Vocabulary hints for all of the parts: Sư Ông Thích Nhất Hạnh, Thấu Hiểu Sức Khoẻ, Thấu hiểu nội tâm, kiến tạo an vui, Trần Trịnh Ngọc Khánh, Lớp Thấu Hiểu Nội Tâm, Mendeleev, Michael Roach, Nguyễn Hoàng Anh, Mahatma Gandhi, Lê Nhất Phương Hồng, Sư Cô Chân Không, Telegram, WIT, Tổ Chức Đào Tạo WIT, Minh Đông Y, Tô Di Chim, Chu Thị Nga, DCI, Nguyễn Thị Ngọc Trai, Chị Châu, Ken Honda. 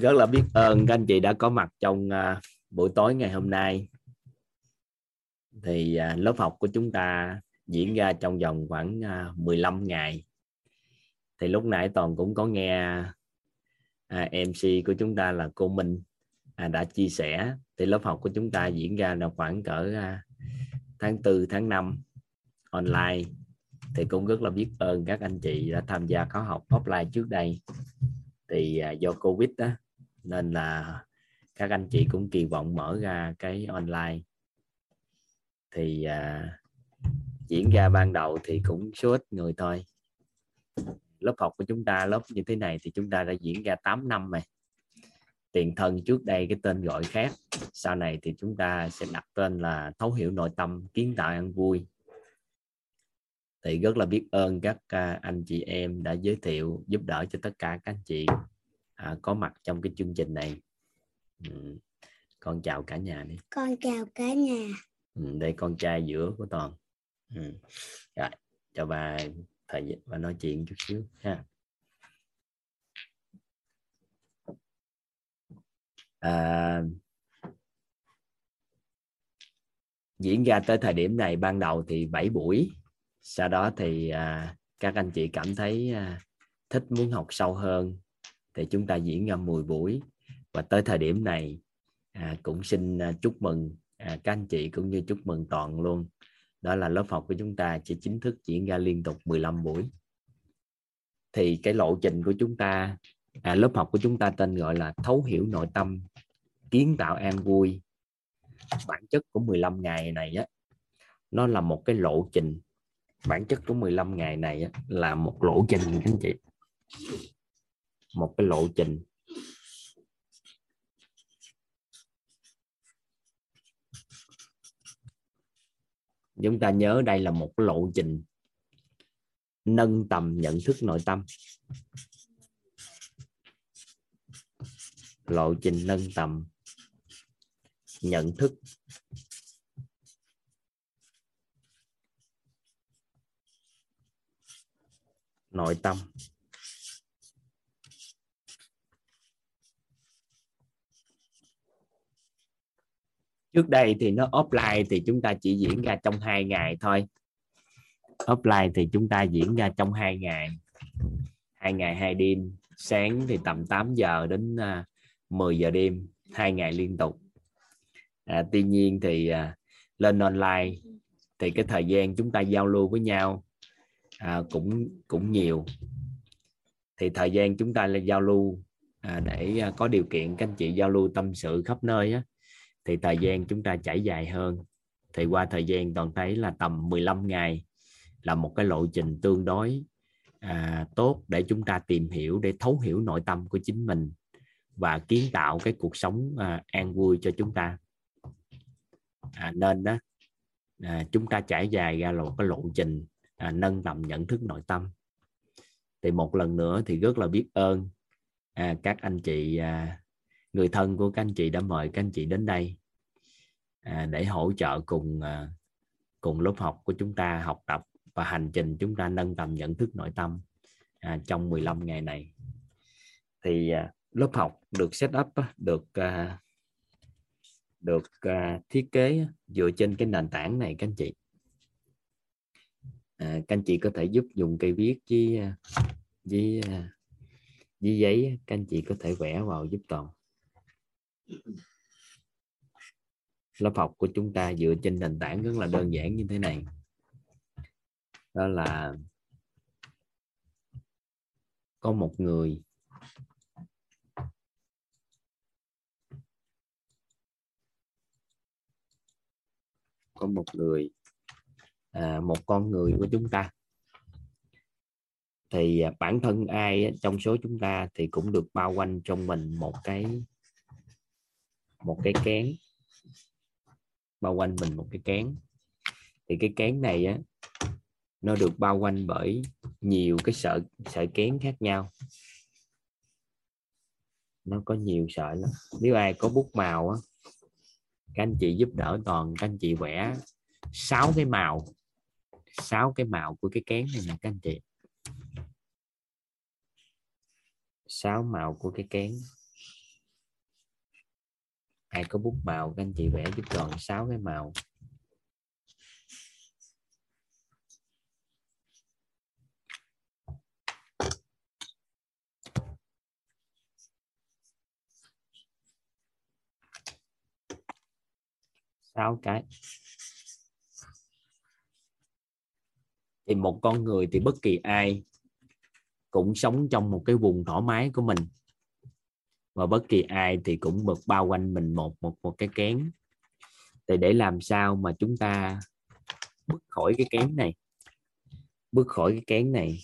Rất là biết ơn các anh chị đã có mặt trong buổi tối ngày hôm nay. Thì lớp học của chúng ta diễn ra trong vòng khoảng 15 ngày. Thì lúc nãy Toàn cũng có nghe MC của chúng ta là cô Minh đã chia sẻ. Thì lớp học của chúng ta diễn ra là khoảng cỡ tháng 4, tháng 5 online. Thì cũng rất là biết ơn các anh chị đã tham gia khóa học offline trước đây. Thì do Covid đó, nên là các anh chị cũng kỳ vọng mở ra cái online. Thì diễn ra ban đầu thì cũng số ít người thôi. Lớp học của chúng ta, lớp như thế này thì chúng ta đã diễn ra 8 năm này. Tiền thân trước đây cái tên gọi khác, sau này thì chúng ta sẽ đặt tên là Thấu Hiểu Nội Tâm, Kiến Tạo An Vui. Thì rất là biết ơn các anh chị em đã giới thiệu giúp đỡ cho tất cả các anh chị có mặt trong cái chương trình này. Con chào cả nhà đi. Con chào cả nhà. Đây con trai giữa của Toàn. Rồi, cho bà thời gian và nói chuyện chút xíu ha. Diễn ra tới thời điểm này ban đầu thì 7 buổi. Sau đó thì các anh chị cảm thấy thích muốn học sâu hơn thì chúng ta diễn ra 10 buổi. Và tới thời điểm này cũng xin chúc mừng các anh chị cũng như chúc mừng Toàn luôn. Đó là lớp học của chúng ta chỉ chính thức diễn ra liên tục 15 buổi. Thì cái lộ trình của chúng ta, lớp học của chúng ta tên gọi là Thấu Hiểu Nội Tâm, Kiến Tạo An Vui. Bản chất của 15 ngày này á, nó là một cái lộ trình. Bản chất của 15 ngày này á, là một lộ trình các anh chị. Một cái lộ trình. Chúng ta nhớ đây là một lộ trình nâng tầm nhận thức nội tâm. Lộ trình nâng tầm nhận thức nội tâm. Trước đây thì nó offline thì chúng ta chỉ diễn ra trong 2 ngày thôi. Offline thì chúng ta diễn ra trong 2 ngày. 2 ngày 2 đêm. Sáng thì tầm 8 giờ đến 10 giờ đêm. 2 ngày liên tục. Tuy nhiên thì lên online thì cái thời gian chúng ta giao lưu với nhau cũng nhiều. Thì thời gian chúng ta giao lưu để có điều kiện các anh chị giao lưu tâm sự khắp nơi á, thì thời gian chúng ta trải dài hơn. Thì qua thời gian Toàn thấy là tầm 15 ngày là một cái lộ trình tương đối tốt để chúng ta tìm hiểu, để thấu hiểu nội tâm của chính mình và kiến tạo cái cuộc sống an vui cho chúng ta. Nên đó chúng ta trải dài ra là một cái lộ trình nâng tầm nhận thức nội tâm. Thì một lần nữa thì rất là biết ơn các anh chị, người thân của các anh chị đã mời các anh chị đến đây để hỗ trợ cùng lớp học của chúng ta học tập và hành trình chúng ta nâng tầm nhận thức nội tâm trong 15 ngày này. Thì lớp học được set up, được thiết kế dựa trên cái nền tảng này các anh chị. Các anh chị có thể giúp dùng cây viết với giấy, các anh chị có thể vẽ vào giúp Toàn. Lớp học của chúng ta dựa trên nền tảng rất là đơn giản như thế này. Đó là có một người một con người của chúng ta. Thì bản thân ai trong số chúng ta thì cũng được bao quanh trong mình một cái kén, bao quanh mình một cái kén. Thì cái kén này á, nó được bao quanh bởi nhiều cái sợi kén khác nhau. Nó có nhiều sợi lắm. Nếu ai có bút màu á, các anh chị giúp đỡ Toàn, các anh chị vẽ 6 cái màu của cái kén này nè các anh chị. 6 màu của cái kén. Ai có bút màu các anh chị vẽ giúp tròn 6 cái màu. Cái thì một con người thì bất kỳ ai cũng sống trong một cái vùng thoải mái của mình, và bất kỳ ai thì cũng bật bao quanh mình một cái kén. Thì để làm sao mà chúng ta bước khỏi cái kén này,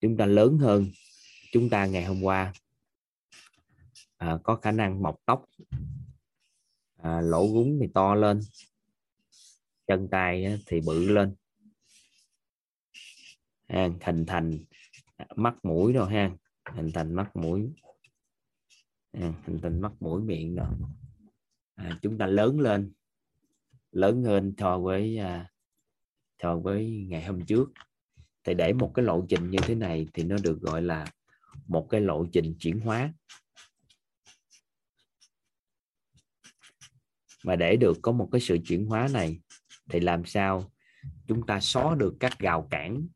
chúng ta lớn hơn chúng ta ngày hôm qua, có khả năng mọc tóc, lỗ gúng thì to lên, chân tay thì bự lên, hình thành mắt mũi rồi ha, hình thành mắt mũi miệng rồi. Chúng ta lớn lên, so với ngày hôm trước. Thì để một cái lộ trình như thế này thì nó được gọi là một cái lộ trình chuyển hóa. Mà để được có một cái sự chuyển hóa này thì làm sao chúng ta xóa được các rào cản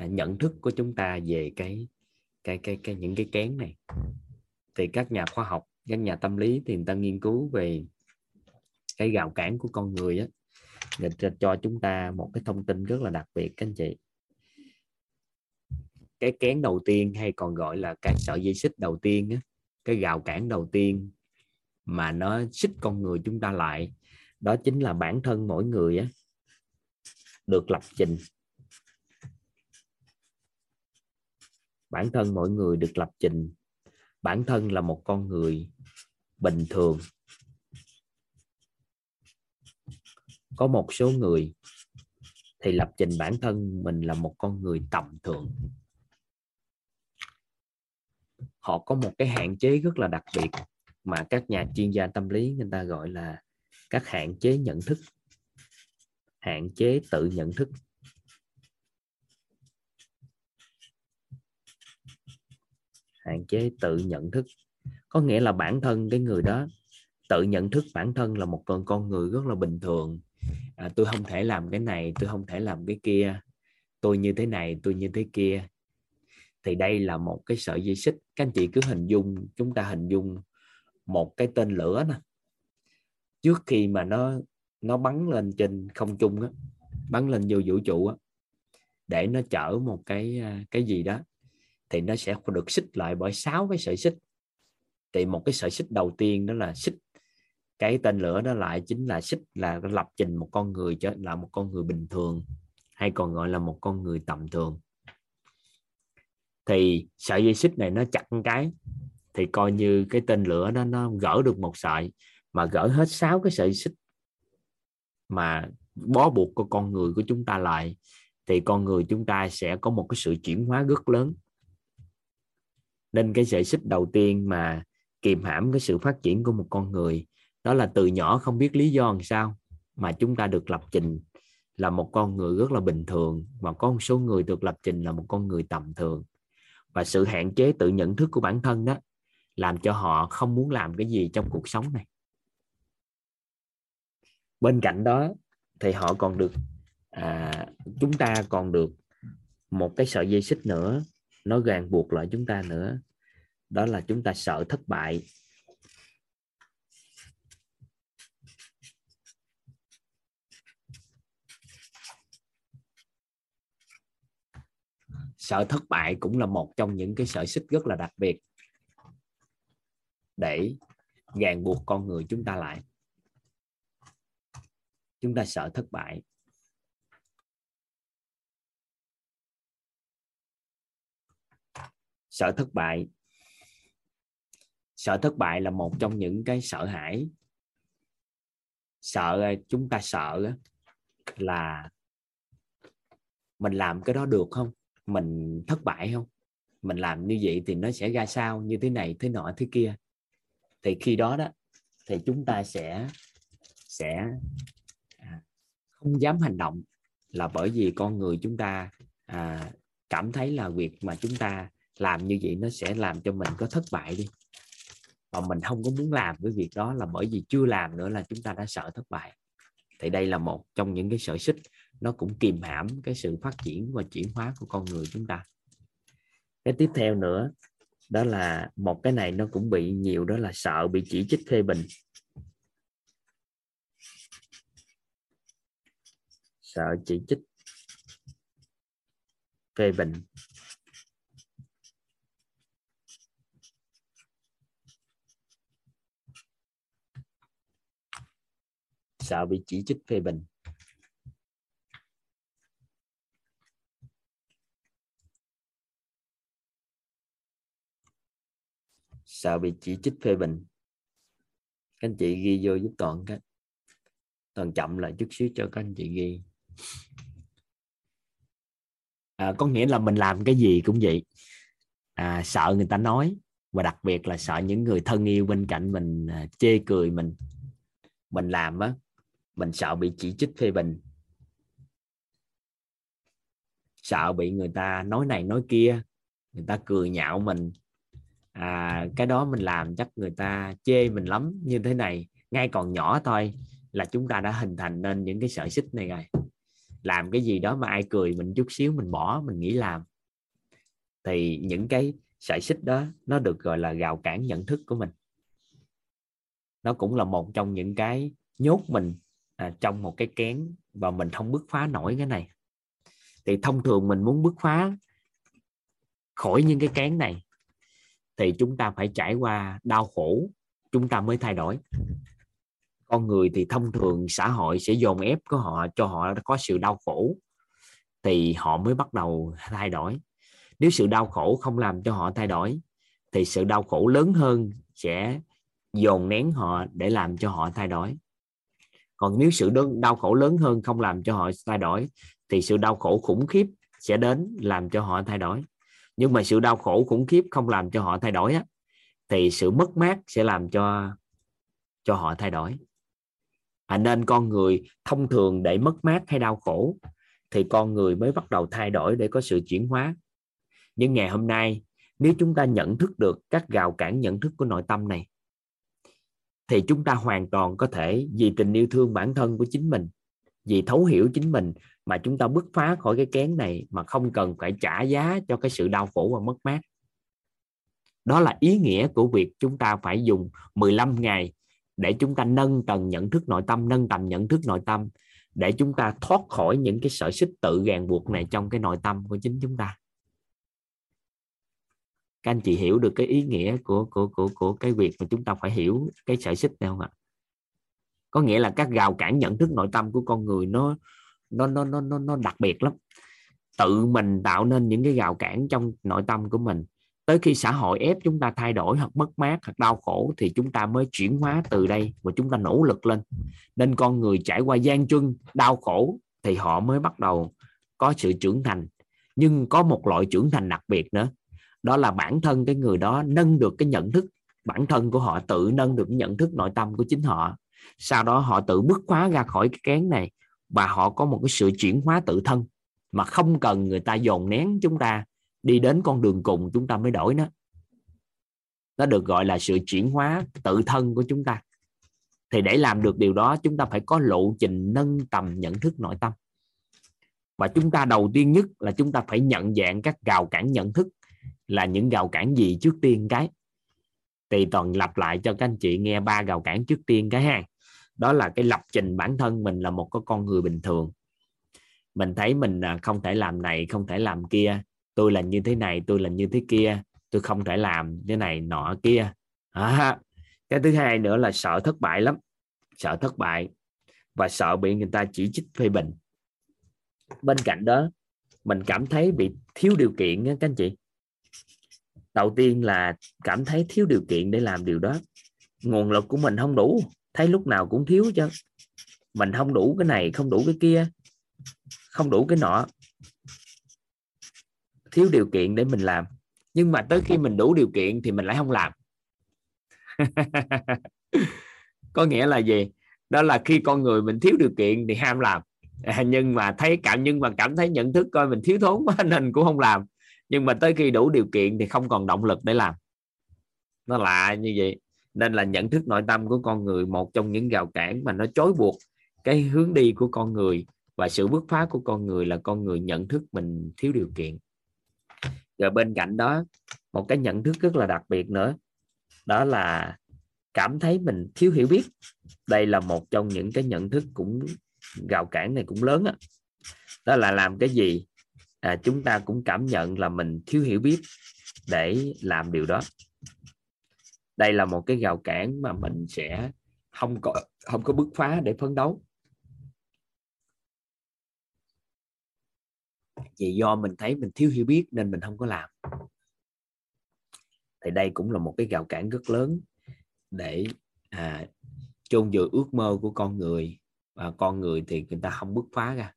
nhận thức của chúng ta về cái những cái kén này. Thì các nhà khoa học, các nhà tâm lý thì người ta nghiên cứu về cái rào cản của con người á, để cho chúng ta một cái thông tin rất là đặc biệt các anh chị. Cái kén đầu tiên hay còn gọi là cái sợi dây xích đầu tiên á, cái rào cản đầu tiên mà nó xích con người chúng ta lại, đó chính là bản thân mỗi người á, được lập trình. Bản thân mỗi người được lập trình. Bản thân là một con người bình thường. Có một số người thì lập trình bản thân mình là một con người tầm thường. Họ có một cái hạn chế rất là đặc biệt mà các nhà chuyên gia tâm lý người ta gọi là các hạn chế nhận thức, hạn chế tự nhận thức. Có nghĩa là bản thân cái người đó tự nhận thức bản thân là một con người rất là bình thường. Tôi không thể làm cái này, tôi không thể làm cái kia, tôi như thế này, tôi như thế kia. Thì đây là một cái sợi dây xích. Các anh chị cứ hình dung, chúng ta hình dung một cái tên lửa nè, trước khi mà nó bắn lên trên không trung á, bắn lên vô vũ trụ á, để nó chở một cái gì đó, thì nó sẽ được xích lại bởi 6 cái sợi xích. Thì một cái sợi xích đầu tiên đó là xích cái tên lửa đó lại, chính là xích là lập trình một con người trở là một con người bình thường, hay còn gọi là một con người tầm thường. Thì sợi dây xích này nó chặt cái thì coi như cái tên lửa đó nó gỡ được một sợi, mà gỡ hết 6 cái sợi xích mà bó buộc của con người của chúng ta lại, thì con người chúng ta sẽ có một cái sự chuyển hóa rất lớn. Nên cái sợi xích đầu tiên mà kiềm hãm cái sự phát triển của một con người đó là từ nhỏ không biết lý do làm sao mà chúng ta được lập trình là một con người rất là bình thường, mà có một số người được lập trình là một con người tầm thường. Và sự hạn chế tự nhận thức của bản thân đó làm cho họ không muốn làm cái gì trong cuộc sống này. Bên cạnh đó thì họ còn được chúng ta còn được một cái sợi dây xích nữa, nó ràng buộc lại chúng ta nữa, đó là chúng ta sợ thất bại. Sợ thất bại cũng là một trong những cái sợi xích rất là đặc biệt để ràng buộc con người chúng ta lại. Chúng ta sợ thất bại. Sợ thất bại là một trong những cái sợ hãi. Chúng ta sợ là mình làm cái đó được không? Mình thất bại không? Mình làm như vậy thì nó sẽ ra sao? Như thế này, thế nọ, thế kia. Thì khi đó đó thì chúng ta sẽ không dám hành động, là bởi vì con người chúng ta cảm thấy là việc mà chúng ta làm như vậy nó sẽ làm cho mình có thất bại đi. Và mình không có muốn làm cái việc đó là bởi vì chưa làm nữa là chúng ta đã sợ thất bại. Thì đây là một trong những cái sở xích nó cũng kìm hãm cái sự phát triển và chuyển hóa của con người chúng ta. Cái tiếp theo nữa đó là một cái này nó cũng bị nhiều, đó là sợ bị chỉ trích phê bình. Sợ chỉ trích phê bình. Sợ bị chỉ trích phê bình. Sợ bị chỉ trích phê bình. Các anh chị ghi vô giúp Toàn cái. Toàn chậm lại chút xíu cho các anh chị ghi. Có nghĩa là mình làm cái gì cũng vậy, sợ người ta nói, và đặc biệt là sợ những người thân yêu bên cạnh mình chê cười mình. Mình làm á, mình sợ bị chỉ trích phê bình, sợ bị người ta nói này nói kia, người ta cười nhạo mình, cái đó mình làm chắc người ta chê mình lắm. Như thế này, ngay còn nhỏ thôi là chúng ta đã hình thành nên những cái sở xích này rồi. Làm cái gì đó mà ai cười mình chút xíu mình bỏ, mình nghỉ làm. Thì những cái sở xích đó nó được gọi là rào cản nhận thức của mình. Nó cũng là một trong những cái nhốt mình trong một cái kén và mình không bứt phá nổi cái này. Thì thông thường mình muốn bứt phá khỏi những cái kén này thì chúng ta phải trải qua đau khổ chúng ta mới thay đổi. Con người thì thông thường xã hội sẽ dồn ép của họ cho họ có sự đau khổ thì họ mới bắt đầu thay đổi. Nếu sự đau khổ không làm cho họ thay đổi thì sự đau khổ lớn hơn sẽ dồn nén họ để làm cho họ thay đổi. Còn nếu sự đau khổ lớn hơn không làm cho họ thay đổi thì sự đau khổ khủng khiếp sẽ đến làm cho họ thay đổi. Nhưng mà sự đau khổ khủng khiếp không làm cho họ thay đổi á, thì sự mất mát sẽ làm cho họ thay đổi. Nên con người thông thường để mất mát hay đau khổ thì con người mới bắt đầu thay đổi để có sự chuyển hóa. Nhưng ngày hôm nay nếu chúng ta nhận thức được các rào cản nhận thức của nội tâm này thì chúng ta hoàn toàn có thể vì tình yêu thương bản thân của chính mình, vì thấu hiểu chính mình mà chúng ta bứt phá khỏi cái kén này mà không cần phải trả giá cho cái sự đau khổ và mất mát. Đó là ý nghĩa của việc chúng ta phải dùng 15 ngày để chúng ta nâng tầng nhận thức nội tâm, nâng tầm nhận thức nội tâm để chúng ta thoát khỏi những cái sở xích tự ràng buộc này trong cái nội tâm của chính chúng ta. Các anh chị hiểu được cái ý nghĩa của cái việc mà chúng ta phải hiểu cái sở xích này không ạ? Có nghĩa là các rào cản nhận thức nội tâm của con người nó đặc biệt lắm. Tự mình tạo nên những cái rào cản trong nội tâm của mình. Tới khi xã hội ép chúng ta thay đổi hoặc mất mát hoặc đau khổ thì chúng ta mới chuyển hóa từ đây và chúng ta nỗ lực lên. Nên con người trải qua gian truân, đau khổ thì họ mới bắt đầu có sự trưởng thành. Nhưng có một loại trưởng thành đặc biệt nữa. Đó là bản thân cái người đó nâng được cái nhận thức. Bản thân của họ tự nâng được nhận thức nội tâm của chính họ. Sau đó họ tự bứt phá ra khỏi cái kén này. Và họ có một cái sự chuyển hóa tự thân. Mà không cần người ta dồn nén chúng ta đi đến con đường cùng chúng ta mới đổi nó. Nó được gọi là sự chuyển hóa tự thân của chúng ta. Thì để làm được điều đó chúng ta phải có lộ trình nâng tầm nhận thức nội tâm. Và chúng ta đầu tiên nhất là chúng ta phải nhận dạng các rào cản nhận thức là những rào cản gì trước tiên cái. Thì Toàn lặp lại cho các anh chị nghe 3 rào cản trước tiên cái ha. Đó là cái lập trình bản thân mình là một con người bình thường. Mình thấy mình không thể làm này, không thể làm kia. Tôi là như thế này, tôi là như thế kia. Tôi không thể làm thế này, nọ kia. Cái thứ hai nữa là sợ thất bại lắm. Sợ thất bại và sợ bị người ta chỉ trích phê bình. Bên cạnh đó, mình cảm thấy bị thiếu điều kiện các anh chị. Đầu tiên là cảm thấy thiếu điều kiện để làm điều đó. Nguồn lực của mình không đủ. Thấy lúc nào cũng thiếu chứ. Mình không đủ cái này, không đủ cái kia, không đủ cái nọ. Thiếu điều kiện để mình làm. Nhưng mà tới khi mình đủ điều kiện thì mình lại không làm. Có nghĩa là gì? Đó là khi con người mình thiếu điều kiện thì ham làm. Nhưng mà cảm thấy nhận thức coi mình thiếu thốn quá nên cũng không làm. nhưng mà tới khi đủ điều kiện thì không còn động lực để làm. Nó lạ như vậy. Nên là nhận thức nội tâm của con người, một trong những rào cản mà nó trói buộc cái hướng đi của con người và sự bứt phá của con người là con người nhận thức mình thiếu điều kiện. Rồi bên cạnh đó, một cái nhận thức rất là đặc biệt nữa, đó là cảm thấy mình thiếu hiểu biết. Đây là một trong những cái nhận thức cũng rào cản này cũng lớn á. Đó là làm cái gì chúng ta cũng cảm nhận là mình thiếu hiểu biết để làm điều đó. Đây là một cái rào cản mà mình sẽ không có bứt phá để phấn đấu. Vì do mình thấy mình thiếu hiểu biết nên mình không có làm. Thì đây cũng là một cái rào cản rất lớn để chôn vùi ước mơ của con người, và con người thì người ta không bứt phá ra.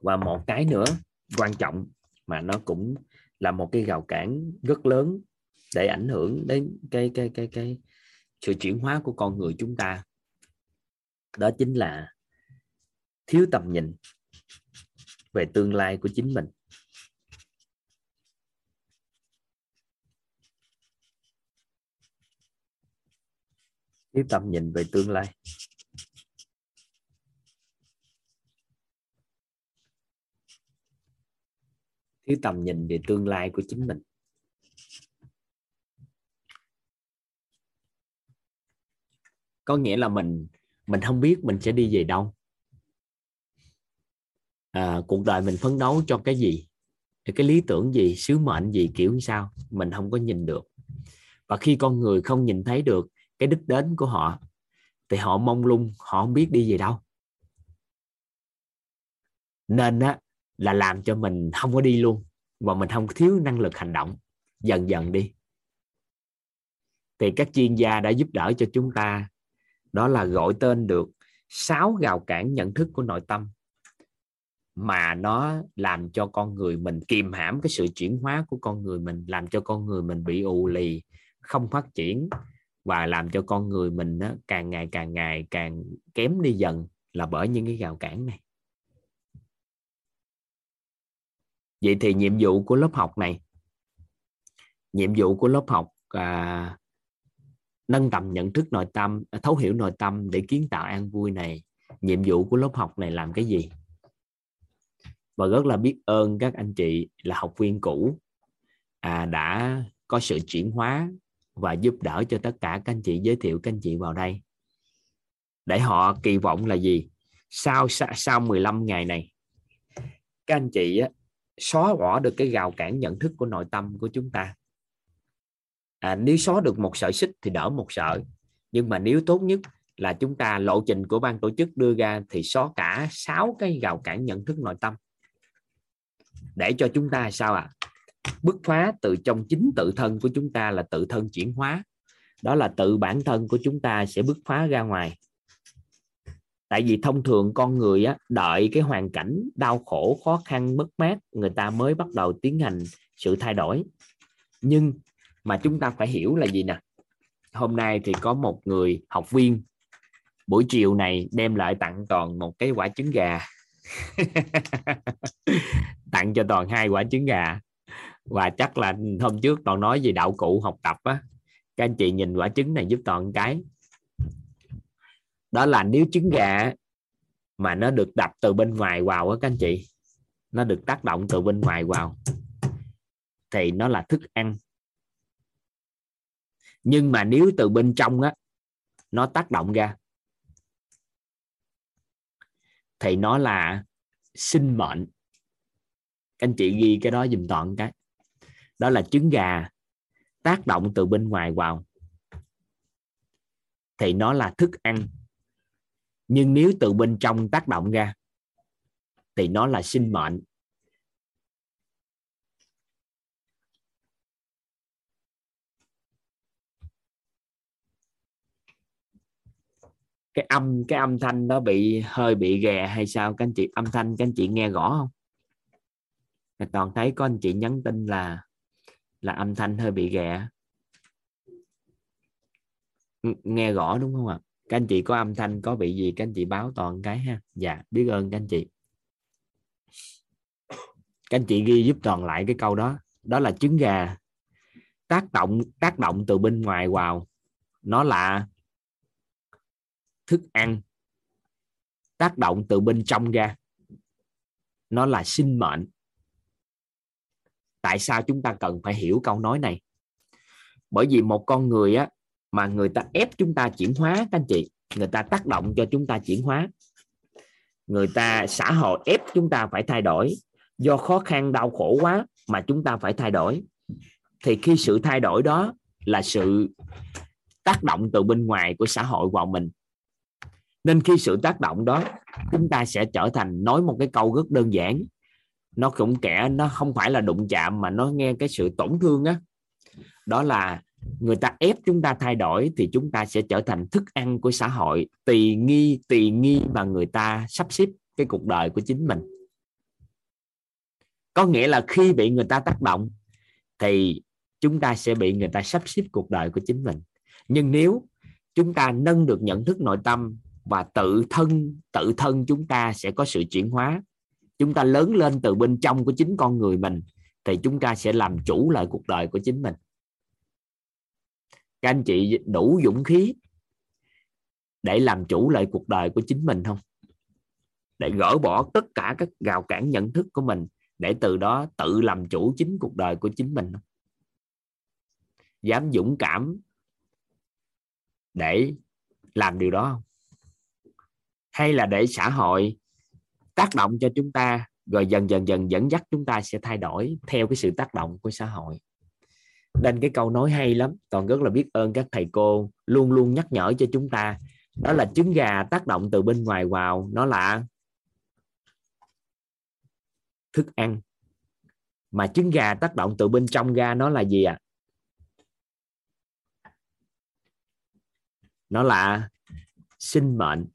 Và một cái nữa quan trọng mà nó cũng là một cái rào cản rất lớn để ảnh hưởng đến cái sự chuyển hóa của con người chúng ta, đó chính là thiếu tầm nhìn về tương lai của chính mình. Thiếu tầm nhìn về tương lai. Thiếu tầm nhìn về tương lai của chính mình. Có nghĩa là mình không biết mình sẽ đi về đâu. Cuộc đời mình phấn đấu cho cái gì, cái lý tưởng gì, sứ mệnh gì, kiểu như sao, mình không có nhìn được. Và khi con người không nhìn thấy được cái đích đến của họ thì họ mông lung, họ không biết đi về đâu. Nên á là làm cho mình không có đi luôn, và mình không thiếu năng lực hành động dần dần đi. Thì các chuyên gia đã giúp đỡ cho chúng ta, đó là gọi tên được 6 rào cản nhận thức của nội tâm mà nó làm cho con người mình kìm hãm cái sự chuyển hóa của con người mình, làm cho con người mình bị ù lì, không phát triển, và làm cho con người mình càng ngày càng kém đi dần là bởi những cái rào cản này. Vậy thì nhiệm vụ của lớp học này, nhiệm vụ của lớp học nâng tầm nhận thức nội tâm, thấu hiểu nội tâm để kiến tạo an vui này, nhiệm vụ của lớp học này làm cái gì? Và rất là biết ơn các anh chị là học viên cũ đã có sự chuyển hóa và giúp đỡ cho tất cả các anh chị, giới thiệu các anh chị vào đây. Để họ kỳ vọng là gì? Sau 15 ngày này, các anh chị xóa bỏ được cái rào cản nhận thức của nội tâm của chúng ta. Nếu xóa được một sợi xích thì đỡ một sợi. Nhưng mà nếu tốt nhất là chúng ta, lộ trình của ban tổ chức đưa ra thì xóa cả 6 cái rào cản nhận thức nội tâm. Để cho chúng ta sao ạ? Bứt phá từ trong chính tự thân của chúng ta, là tự thân chuyển hóa. Đó là tự bản thân của chúng ta sẽ bứt phá ra ngoài. Tại vì thông thường con người đợi cái hoàn cảnh đau khổ, khó khăn, mất mát, người ta mới bắt đầu tiến hành sự thay đổi. Nhưng mà chúng ta phải hiểu là gì nè. Hôm nay thì có một người học viên buổi chiều này đem lại tặng Toàn một cái quả trứng gà. Tặng cho Toàn 2 quả trứng gà. Và chắc là hôm trước Toàn nói về đạo cụ học tập á, các anh chị nhìn quả trứng này giúp Toàn cái. Đó là nếu trứng gà mà nó được đập từ bên ngoài vào á các anh chị, nó được tác động từ bên ngoài vào thì nó là thức ăn. Nhưng mà nếu từ bên trong á nó tác động ra thì nó là sinh mệnh. Các anh chị ghi cái đó giùm Toàn cái. Đó là trứng gà tác động từ bên ngoài vào thì nó là thức ăn. Nhưng nếu từ bên trong tác động ra thì nó là sinh mệnh. Cái âm thanh nó hơi bị ghè hay sao các anh chị? Âm thanh các anh chị nghe rõ không? Toàn thấy có anh chị nhắn tin là âm thanh hơi bị ghè. Nghe rõ đúng không ạ? Các anh chị có âm thanh có bị gì các anh chị báo Toàn cái ha. Dạ, biết ơn các anh chị. Các anh chị ghi giúp Toàn lại cái câu đó. Đó là trứng gà tác động từ bên ngoài vào, nó là thức ăn. Tác động từ bên trong ra, nó là sinh mệnh. Tại sao chúng ta cần phải hiểu câu nói này? Bởi vì một con người á, mà người ta ép chúng ta chuyển hóa, các anh chị, người ta tác động cho chúng ta chuyển hóa, người ta xã hội ép chúng ta phải thay đổi, do khó khăn đau khổ quá mà chúng ta phải thay đổi, thì khi sự thay đổi đó là sự tác động từ bên ngoài của xã hội vào mình. Nên khi sự tác động đó, chúng ta sẽ trở thành, nói một cái câu rất đơn giản, nó cũng kẻ, nó không phải là đụng chạm mà nó nghe cái sự tổn thương á. Đó là người ta ép chúng ta thay đổi thì chúng ta sẽ trở thành thức ăn của xã hội, tùy nghi mà người ta sắp xếp cái cuộc đời của chính mình. Có nghĩa là khi bị người ta tác động thì chúng ta sẽ bị người ta sắp xếp cuộc đời của chính mình. Nhưng nếu chúng ta nâng được nhận thức nội tâm và tự thân chúng ta sẽ có sự chuyển hóa, chúng ta lớn lên từ bên trong của chính con người mình, thì chúng ta sẽ làm chủ lại cuộc đời của chính mình. Các anh chị đủ dũng khí để làm chủ lại cuộc đời của chính mình không? Để gỡ bỏ tất cả các rào cản nhận thức của mình, để từ đó tự làm chủ chính cuộc đời của chính mình không? Dám dũng cảm để làm điều đó không? Hay là để xã hội tác động cho chúng ta, rồi dần dần dẫn dắt chúng ta sẽ thay đổi theo cái sự tác động của xã hội. Nên cái câu nói hay lắm, Toàn rất là biết ơn các thầy cô luôn luôn nhắc nhở cho chúng ta. Đó là trứng gà tác động từ bên ngoài vào, nó là thức ăn. Mà trứng gà tác động từ bên trong ra, nó là gì ạ? Nó là sinh mệnh.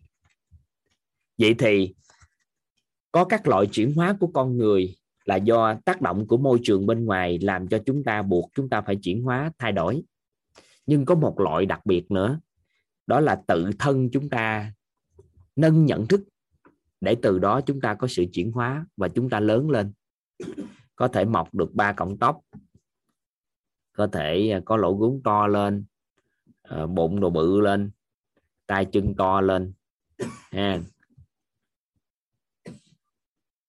Vậy thì có các loại chuyển hóa của con người là do tác động của môi trường bên ngoài làm cho chúng ta, buộc chúng ta phải chuyển hóa, thay đổi. Nhưng có một loại đặc biệt nữa, đó là tự thân chúng ta nâng nhận thức, để từ đó chúng ta có sự chuyển hóa và chúng ta lớn lên. Có thể mọc được 3 cọng tóc, có thể có lỗ rốn to lên, bụng đồ bự lên, tay chân to lên.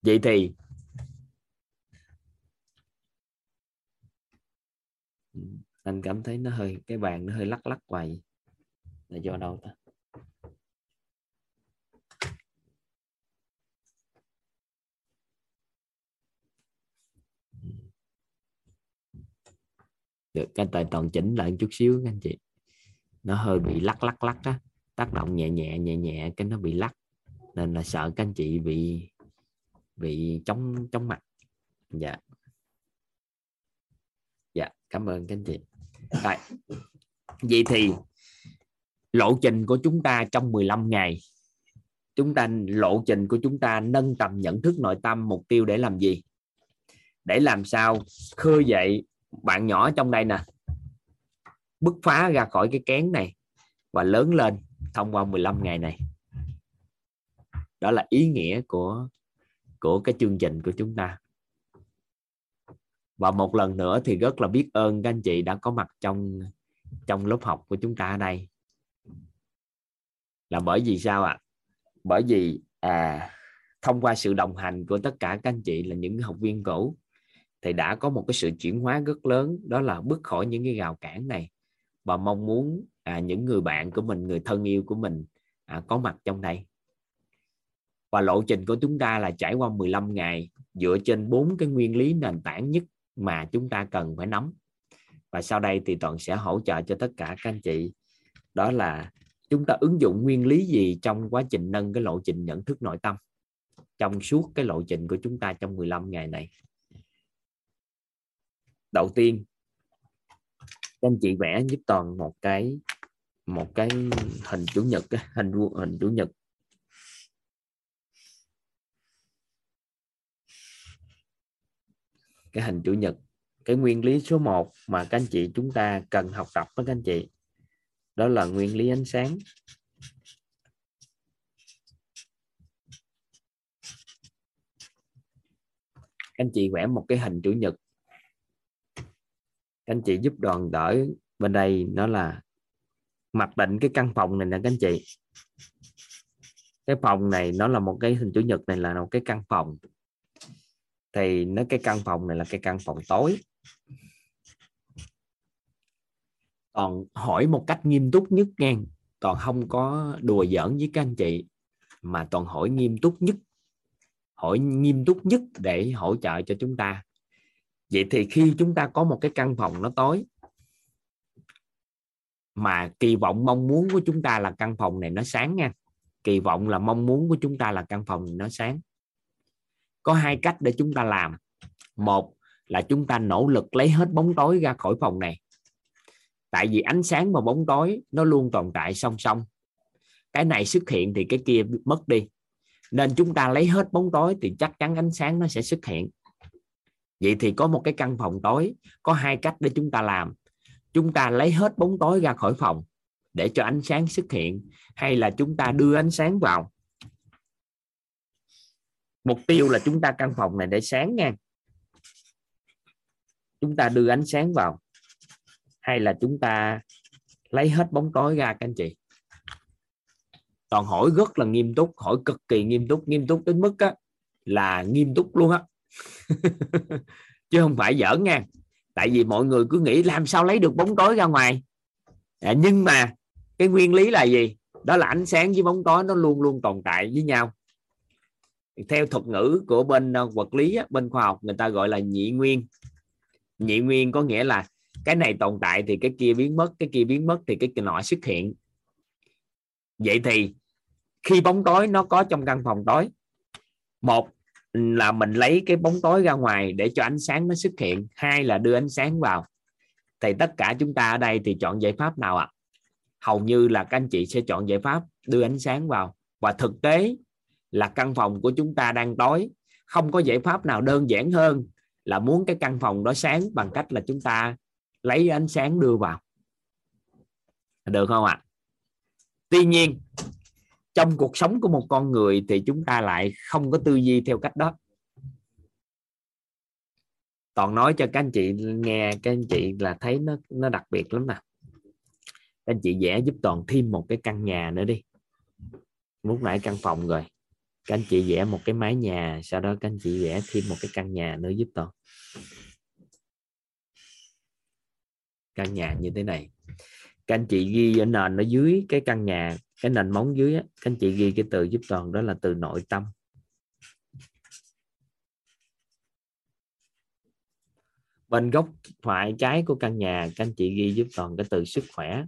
Vậy thì anh cảm thấy nó hơi, cái bàn nó hơi lắc hoài, là do đâu ta? Được, cái tài toàn chỉnh lại một chút xíu các anh chị. Nó hơi bị lắc á, tác động nhẹ nhẹ cái nó bị lắc, nên là sợ các anh chị bị chóng mặt. Dạ. Dạ, cảm ơn các anh chị. Rồi. Vậy thì lộ trình của chúng ta trong 15 ngày, lộ trình của chúng ta nâng tầm nhận thức nội tâm, mục tiêu để làm gì? Để làm sao khơi dậy bạn nhỏ trong đây nè, bứt phá ra khỏi cái kén này và lớn lên thông qua 15 ngày này. Đó là ý nghĩa của cái chương trình của chúng ta. Và một lần nữa thì rất là biết ơn các anh chị đã có mặt trong lớp học của chúng ta ở đây. Là bởi vì sao ạ? Bởi vì thông qua sự đồng hành của tất cả các anh chị là những học viên cũ, thì đã có một cái sự chuyển hóa rất lớn, đó là bước khỏi những cái rào cản này. Và mong muốn những người bạn của mình, người thân yêu của mình có mặt trong đây. Và lộ trình của chúng ta là trải qua 15 ngày dựa trên 4 cái nguyên lý nền tảng nhất mà chúng ta cần phải nắm. Và sau đây thì Toàn sẽ hỗ trợ cho tất cả các anh chị. Đó là chúng ta ứng dụng nguyên lý gì trong quá trình nâng cái lộ trình nhận thức nội tâm trong suốt cái lộ trình của chúng ta trong 15 ngày này. Đầu tiên, các anh chị vẽ giúp Toàn một cái hình chủ nhật. Cái hình chủ nhật, cái nguyên lý số 1 mà các anh chị chúng ta cần học tập với các anh chị, đó là nguyên lý ánh sáng. anh chị vẽ một cái hình chủ nhật, anh chị giúp đoàn đỡ bên đây, nó là mặc định cái căn phòng này nè các anh chị. Cái phòng này nó là một cái hình chủ nhật, này là một cái căn phòng, thì nó cái căn phòng này là cái căn phòng tối. Còn hỏi một cách nghiêm túc nhất nha, Toàn không có đùa giỡn với các anh chị, mà Toàn hỏi nghiêm túc nhất, hỏi nghiêm túc nhất để hỗ trợ cho chúng ta. Vậy thì khi chúng ta có một cái căn phòng nó tối, mà kỳ vọng mong muốn của chúng ta là căn phòng này nó sáng nha. Kỳ vọng là mong muốn của chúng ta là căn phòng này nó sáng. Có hai cách để chúng ta làm. Một là chúng ta nỗ lực lấy hết bóng tối ra khỏi phòng này. Tại vì ánh sáng và bóng tối nó luôn tồn tại song song. Cái này xuất hiện thì cái kia mất đi. Nên chúng ta lấy hết bóng tối thì chắc chắn ánh sáng nó sẽ xuất hiện. Vậy thì có một cái căn phòng tối, có hai cách để chúng ta làm. Chúng ta lấy hết bóng tối ra khỏi phòng để cho ánh sáng xuất hiện, hay là chúng ta đưa ánh sáng vào. Mục tiêu là chúng ta căn phòng này để sáng nha. Chúng ta đưa ánh sáng vào, hay là chúng ta lấy hết bóng tối ra các anh chị. Toàn hỏi rất là nghiêm túc, hỏi cực kỳ nghiêm túc đến mức á, là nghiêm túc luôn á. Chứ không phải giỡn nha. Tại vì mọi người cứ nghĩ làm sao lấy được bóng tối ra ngoài. Nhưng mà cái nguyên lý là gì? Đó là ánh sáng với bóng tối nó luôn luôn tồn tại với nhau. Theo thuật ngữ của bên vật lý á, bên khoa học người ta gọi là nhị nguyên. Nhị nguyên có nghĩa là cái này tồn tại thì cái kia biến mất, cái kia biến mất thì cái nọ xuất hiện. Vậy thì khi bóng tối nó có trong căn phòng tối, một là mình lấy cái bóng tối ra ngoài để cho ánh sáng nó xuất hiện, hai là đưa ánh sáng vào. Thì tất cả chúng ta ở đây thì chọn giải pháp nào ạ? Hầu như là các anh chị sẽ chọn giải pháp đưa ánh sáng vào. Và thực tế là căn phòng của chúng ta đang tối. Không có giải pháp nào đơn giản hơn là muốn cái căn phòng đó sáng bằng cách là chúng ta lấy ánh sáng đưa vào. Được không ạ? Tuy nhiên, trong cuộc sống của một con người thì chúng ta lại không có tư duy theo cách đó. Toàn nói cho các anh chị nghe, các anh chị là thấy nó đặc biệt lắm nè. Các anh chị vẽ giúp Toàn thêm một cái căn nhà nữa đi. Lúc nãy căn phòng rồi. Các anh chị vẽ một cái mái nhà, sau đó các anh chị vẽ thêm một cái căn nhà nữa giúp Toàn. Căn nhà như thế này. Các anh chị ghi ở nền ở dưới cái căn nhà, cái nền móng dưới á, các anh chị ghi cái từ giúp Toàn, đó là từ nội tâm. Bên góc phải trái của căn nhà, các anh chị ghi giúp Toàn cái từ sức khỏe.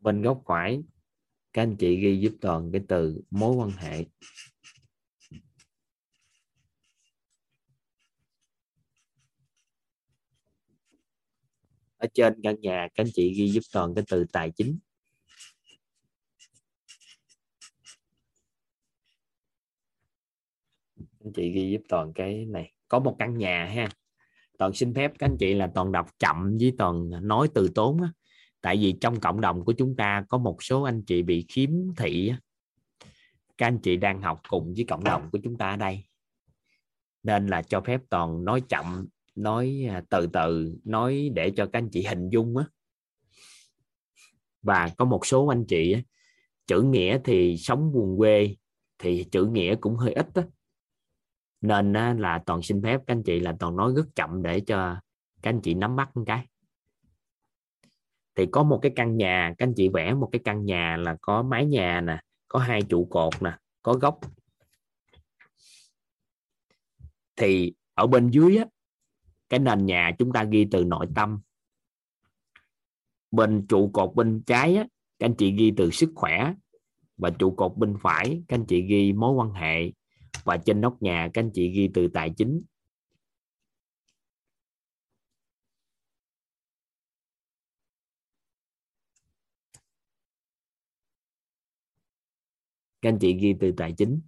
Bên góc phải, các anh chị ghi giúp Toàn cái từ mối quan hệ. Ở trên căn nhà, các anh chị ghi giúp Toàn cái từ tài chính. Anh chị ghi giúp Toàn cái này. Có một căn nhà ha. Toàn xin phép các anh chị là Toàn đọc chậm với Toàn nói từ tốn á. Tại vì trong cộng đồng của chúng ta có một số anh chị bị khiếm thị á. Các anh chị đang học cùng với cộng đồng của chúng ta ở đây. Nên là cho phép Toàn nói chậm, nói từ từ, nói để cho các anh chị hình dung á. Và có một số anh chị á, chữ nghĩa thì sống vùng quê thì chữ nghĩa cũng hơi ít á. Nên là Toàn xin phép các anh chị là Toàn nói rất chậm để cho các anh chị nắm bắt một cái. Thì có một cái căn nhà, các anh chị vẽ một cái căn nhà là có mái nhà nè, có hai trụ cột nè, có góc. Thì ở bên dưới á, cái nền nhà chúng ta ghi từ nội tâm. Bên trụ cột bên trái á, các anh chị ghi từ sức khỏe. Và trụ cột bên phải, các anh chị ghi mối quan hệ. Và trên nóc nhà, các anh chị ghi từ tài chính. Các anh chị ghi từ tài chính.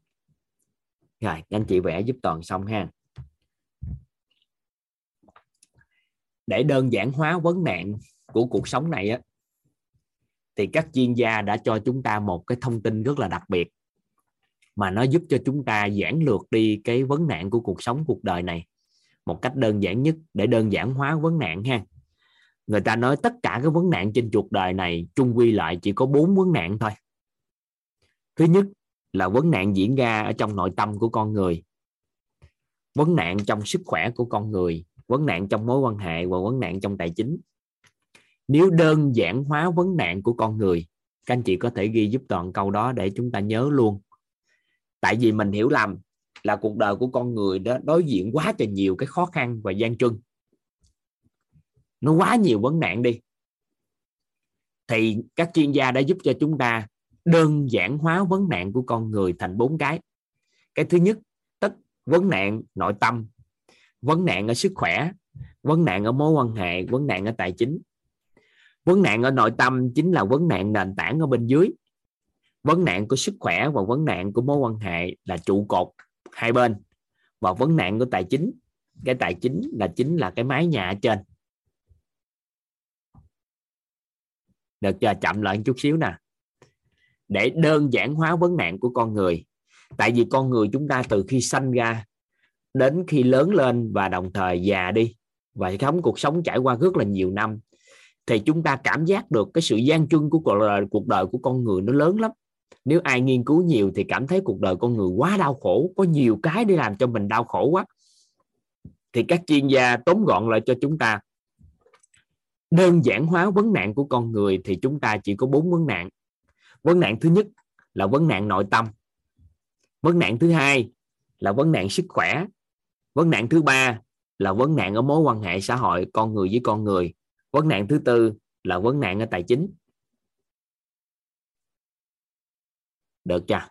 Rồi, các anh chị vẽ giúp Toàn xong ha. Để đơn giản hóa vấn nạn của cuộc sống này á, thì các chuyên gia đã cho chúng ta một cái thông tin rất là đặc biệt. mà nó giúp cho chúng ta giản lược đi cái vấn nạn của cuộc sống, cuộc đời này một cách đơn giản nhất để đơn giản hóa vấn nạn ha. Người ta nói tất cả các vấn nạn trên cuộc đời này chung quy lại chỉ có 4 vấn nạn thôi. Thứ nhất là vấn nạn diễn ra ở trong nội tâm của con người, vấn nạn trong sức khỏe của con người, vấn nạn trong mối quan hệ và vấn nạn trong tài chính. Nếu đơn giản hóa vấn nạn của con người, các anh chị có thể ghi giúp Toàn câu đó để chúng ta nhớ luôn. Tại vì mình hiểu lầm là cuộc đời của con người đó đối diện quá trời nhiều cái khó khăn và gian truân. Nó quá nhiều vấn nạn đi. Thì các chuyên gia đã giúp cho chúng ta đơn giản hóa vấn nạn của con người thành 4 cái. Cái thứ nhất, vấn nạn nội tâm, vấn nạn ở sức khỏe, vấn nạn ở mối quan hệ, vấn nạn ở tài chính. Vấn nạn ở nội tâm chính là vấn nạn nền tảng ở bên dưới. Vấn nạn của sức khỏe và vấn nạn của mối quan hệ là trụ cột hai bên. Và vấn nạn của tài chính, cái tài chính là cái mái nhà ở trên. Được chưa? Chậm lại chút xíu nè. Để đơn giản hóa vấn nạn của con người. Tại vì con người chúng ta từ khi sanh ra đến khi lớn lên và đồng thời già đi và cuộc sống trải qua rất là nhiều năm, thì chúng ta cảm giác được cái sự gian truân của cuộc đời của con người nó lớn lắm. Nếu ai nghiên cứu nhiều thì cảm thấy cuộc đời con người quá đau khổ, có nhiều cái để làm cho mình đau khổ quá. Thì các chuyên gia tóm gọn lại cho chúng ta, đơn giản hóa vấn nạn của con người thì chúng ta chỉ có 4 vấn nạn. Vấn nạn thứ nhất là vấn nạn nội tâm. Vấn nạn thứ hai là vấn nạn sức khỏe. Vấn nạn thứ ba là vấn nạn ở mối quan hệ xã hội, con người với con người. Vấn nạn thứ tư là vấn nạn ở tài chính. Được chưa?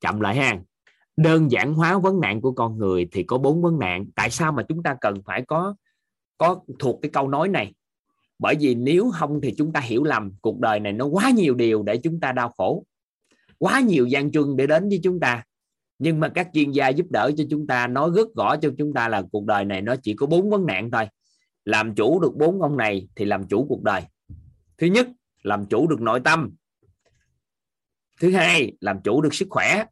Chậm lại ha. Đơn giản hóa vấn nạn của con người thì có 4 vấn nạn. Tại sao mà chúng ta cần phải có thuộc cái câu nói này? Bởi vì nếu không thì chúng ta hiểu lầm cuộc đời này nó quá nhiều điều để chúng ta đau khổ, quá nhiều gian truân để đến với chúng ta. Nhưng mà các chuyên gia giúp đỡ cho chúng ta, nói rất rõ cho chúng ta là cuộc đời này nó chỉ có 4 vấn nạn thôi. Làm chủ được 4 ông này thì làm chủ cuộc đời. Thứ nhất, làm chủ được nội tâm. Thứ hai, làm chủ được sức khỏe.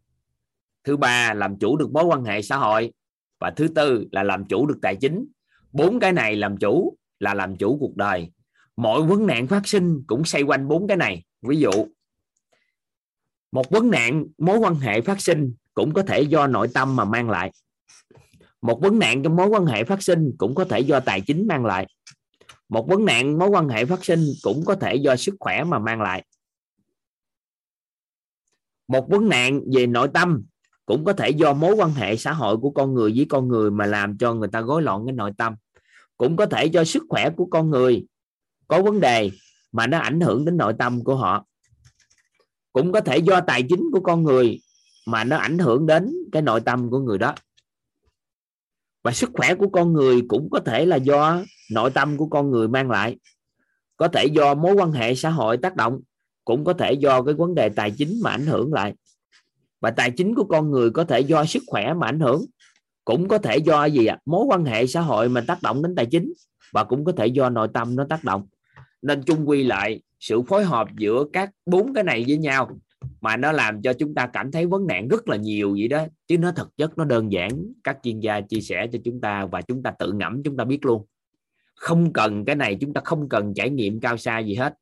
Thứ ba, làm chủ được mối quan hệ xã hội. Và thứ tư là làm chủ được tài chính. 4 cái này làm chủ là làm chủ cuộc đời. Mọi vấn nạn phát sinh cũng xoay quanh 4 cái này. Ví dụ, một vấn nạn mối quan hệ phát sinh cũng có thể do nội tâm mà mang lại. Một vấn nạn trong mối quan hệ phát sinh cũng có thể do tài chính mang lại. Một vấn nạn mối quan hệ phát sinh cũng có thể do sức khỏe mà mang lại. Một vấn nạn về nội tâm cũng có thể do mối quan hệ xã hội của con người với con người mà làm cho người ta rối loạn cái nội tâm. Cũng có thể do sức khỏe của con người có vấn đề mà nó ảnh hưởng đến nội tâm của họ. Cũng có thể do tài chính của con người mà nó ảnh hưởng đến cái nội tâm của người đó. Và sức khỏe của con người cũng có thể là do nội tâm của con người mang lại. Có thể do mối quan hệ xã hội tác động. Cũng có thể do cái vấn đề tài chính mà ảnh hưởng lại. Và tài chính của con người có thể do sức khỏe mà ảnh hưởng. Cũng có thể do mối quan hệ xã hội mà tác động đến tài chính. Và cũng có thể do nội tâm nó tác động. Nên chung quy lại, sự phối hợp giữa các 4 cái này với nhau mà nó làm cho chúng ta cảm thấy vấn nạn rất là nhiều vậy đó. Chứ nó thực chất nó đơn giản. Các chuyên gia chia sẻ cho chúng ta và chúng ta tự ngẫm, chúng ta biết luôn. Không cần cái này, chúng ta không cần trải nghiệm cao xa gì hết.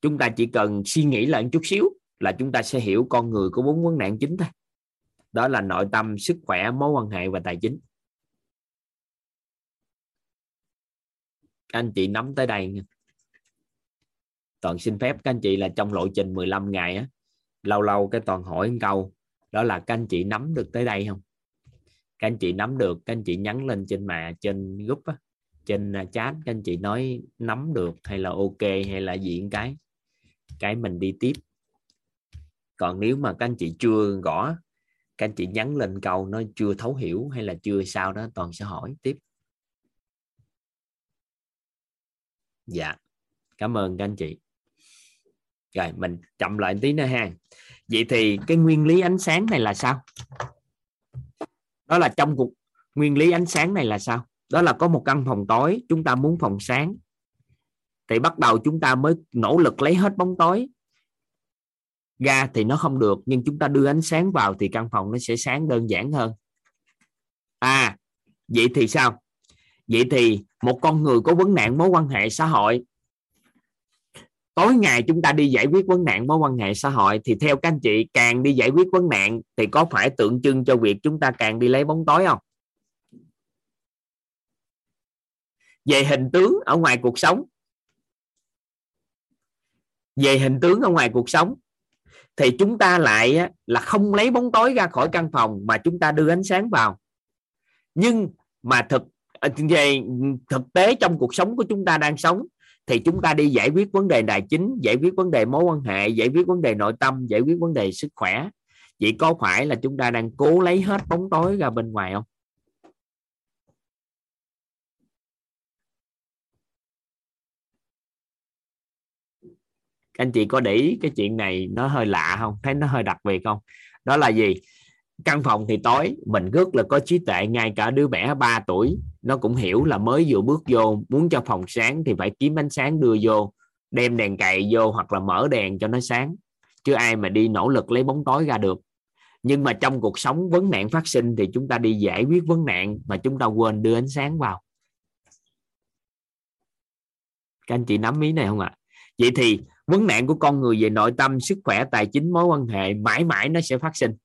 Chúng ta chỉ cần suy nghĩ lại một chút xíu là chúng ta sẽ hiểu con người có 4 vấn nạn chính thôi. Đó là nội tâm, sức khỏe, mối quan hệ và tài chính. Anh chị nắm tới đây. Toàn xin phép các anh chị là trong lộ trình 15 ngày á, lâu lâu cái Toàn hỏi một câu, đó là các anh chị nắm được tới đây không? Các anh chị nắm được, các anh chị nhắn lên trên group á, trên chat, các anh chị nói nắm được hay là ok hay là diện cái mình đi tiếp. Còn nếu mà các anh chị chưa rõ, các anh chị nhắn lên câu nó chưa thấu hiểu hay là chưa sao đó, Toàn sẽ hỏi tiếp. Dạ, cảm ơn các anh chị. Rồi, mình chậm lại tí nữa ha. Vậy thì cái nguyên lý ánh sáng này là sao? Đó là trong cuộc nguyên lý ánh sáng này là sao? Đó là có một căn phòng tối, chúng ta muốn phòng sáng. Thì bắt đầu chúng ta mới nỗ lực lấy hết bóng tối. ra thì nó không được, nhưng chúng ta đưa ánh sáng vào thì căn phòng nó sẽ sáng đơn giản hơn. À, vậy thì sao? Vậy thì một con người có vấn nạn mối quan hệ xã hội, tối ngày chúng ta đi giải quyết vấn nạn mối quan hệ xã hội, thì theo các anh chị càng đi giải quyết vấn nạn thì có phải tượng trưng cho việc chúng ta càng đi lấy bóng tối không? Về hình tướng ở ngoài cuộc sống, về hình tướng ở ngoài cuộc sống thì chúng ta lại là không lấy bóng tối ra khỏi căn phòng mà chúng ta đưa ánh sáng vào. Nhưng mà thực tế trong cuộc sống của chúng ta đang sống thì chúng ta đi giải quyết vấn đề tài chính, giải quyết vấn đề mối quan hệ, giải quyết vấn đề nội tâm, giải quyết vấn đề sức khỏe. Vậy có phải là chúng ta đang cố lấy hết bóng tối ra bên ngoài không? Anh chị có để ý cái chuyện này nó hơi lạ không? Thấy nó hơi đặc biệt không? Đó là gì? Căn phòng thì tối, mình rất là có trí tuệ, ngay cả đứa bé 3 tuổi nó cũng hiểu là mới vừa bước vô, muốn cho phòng sáng thì phải kiếm ánh sáng đưa vô, đem đèn cày vô hoặc là mở đèn cho nó sáng, chứ ai mà đi nỗ lực lấy bóng tối ra được. Nhưng mà trong cuộc sống vấn nạn phát sinh thì chúng ta đi giải quyết vấn nạn mà chúng ta quên đưa ánh sáng vào. Các anh chị nắm ý này không ạ? Vậy thì vấn nạn của con người về nội tâm, sức khỏe, tài chính, mối quan hệ mãi mãi nó sẽ phát sinh.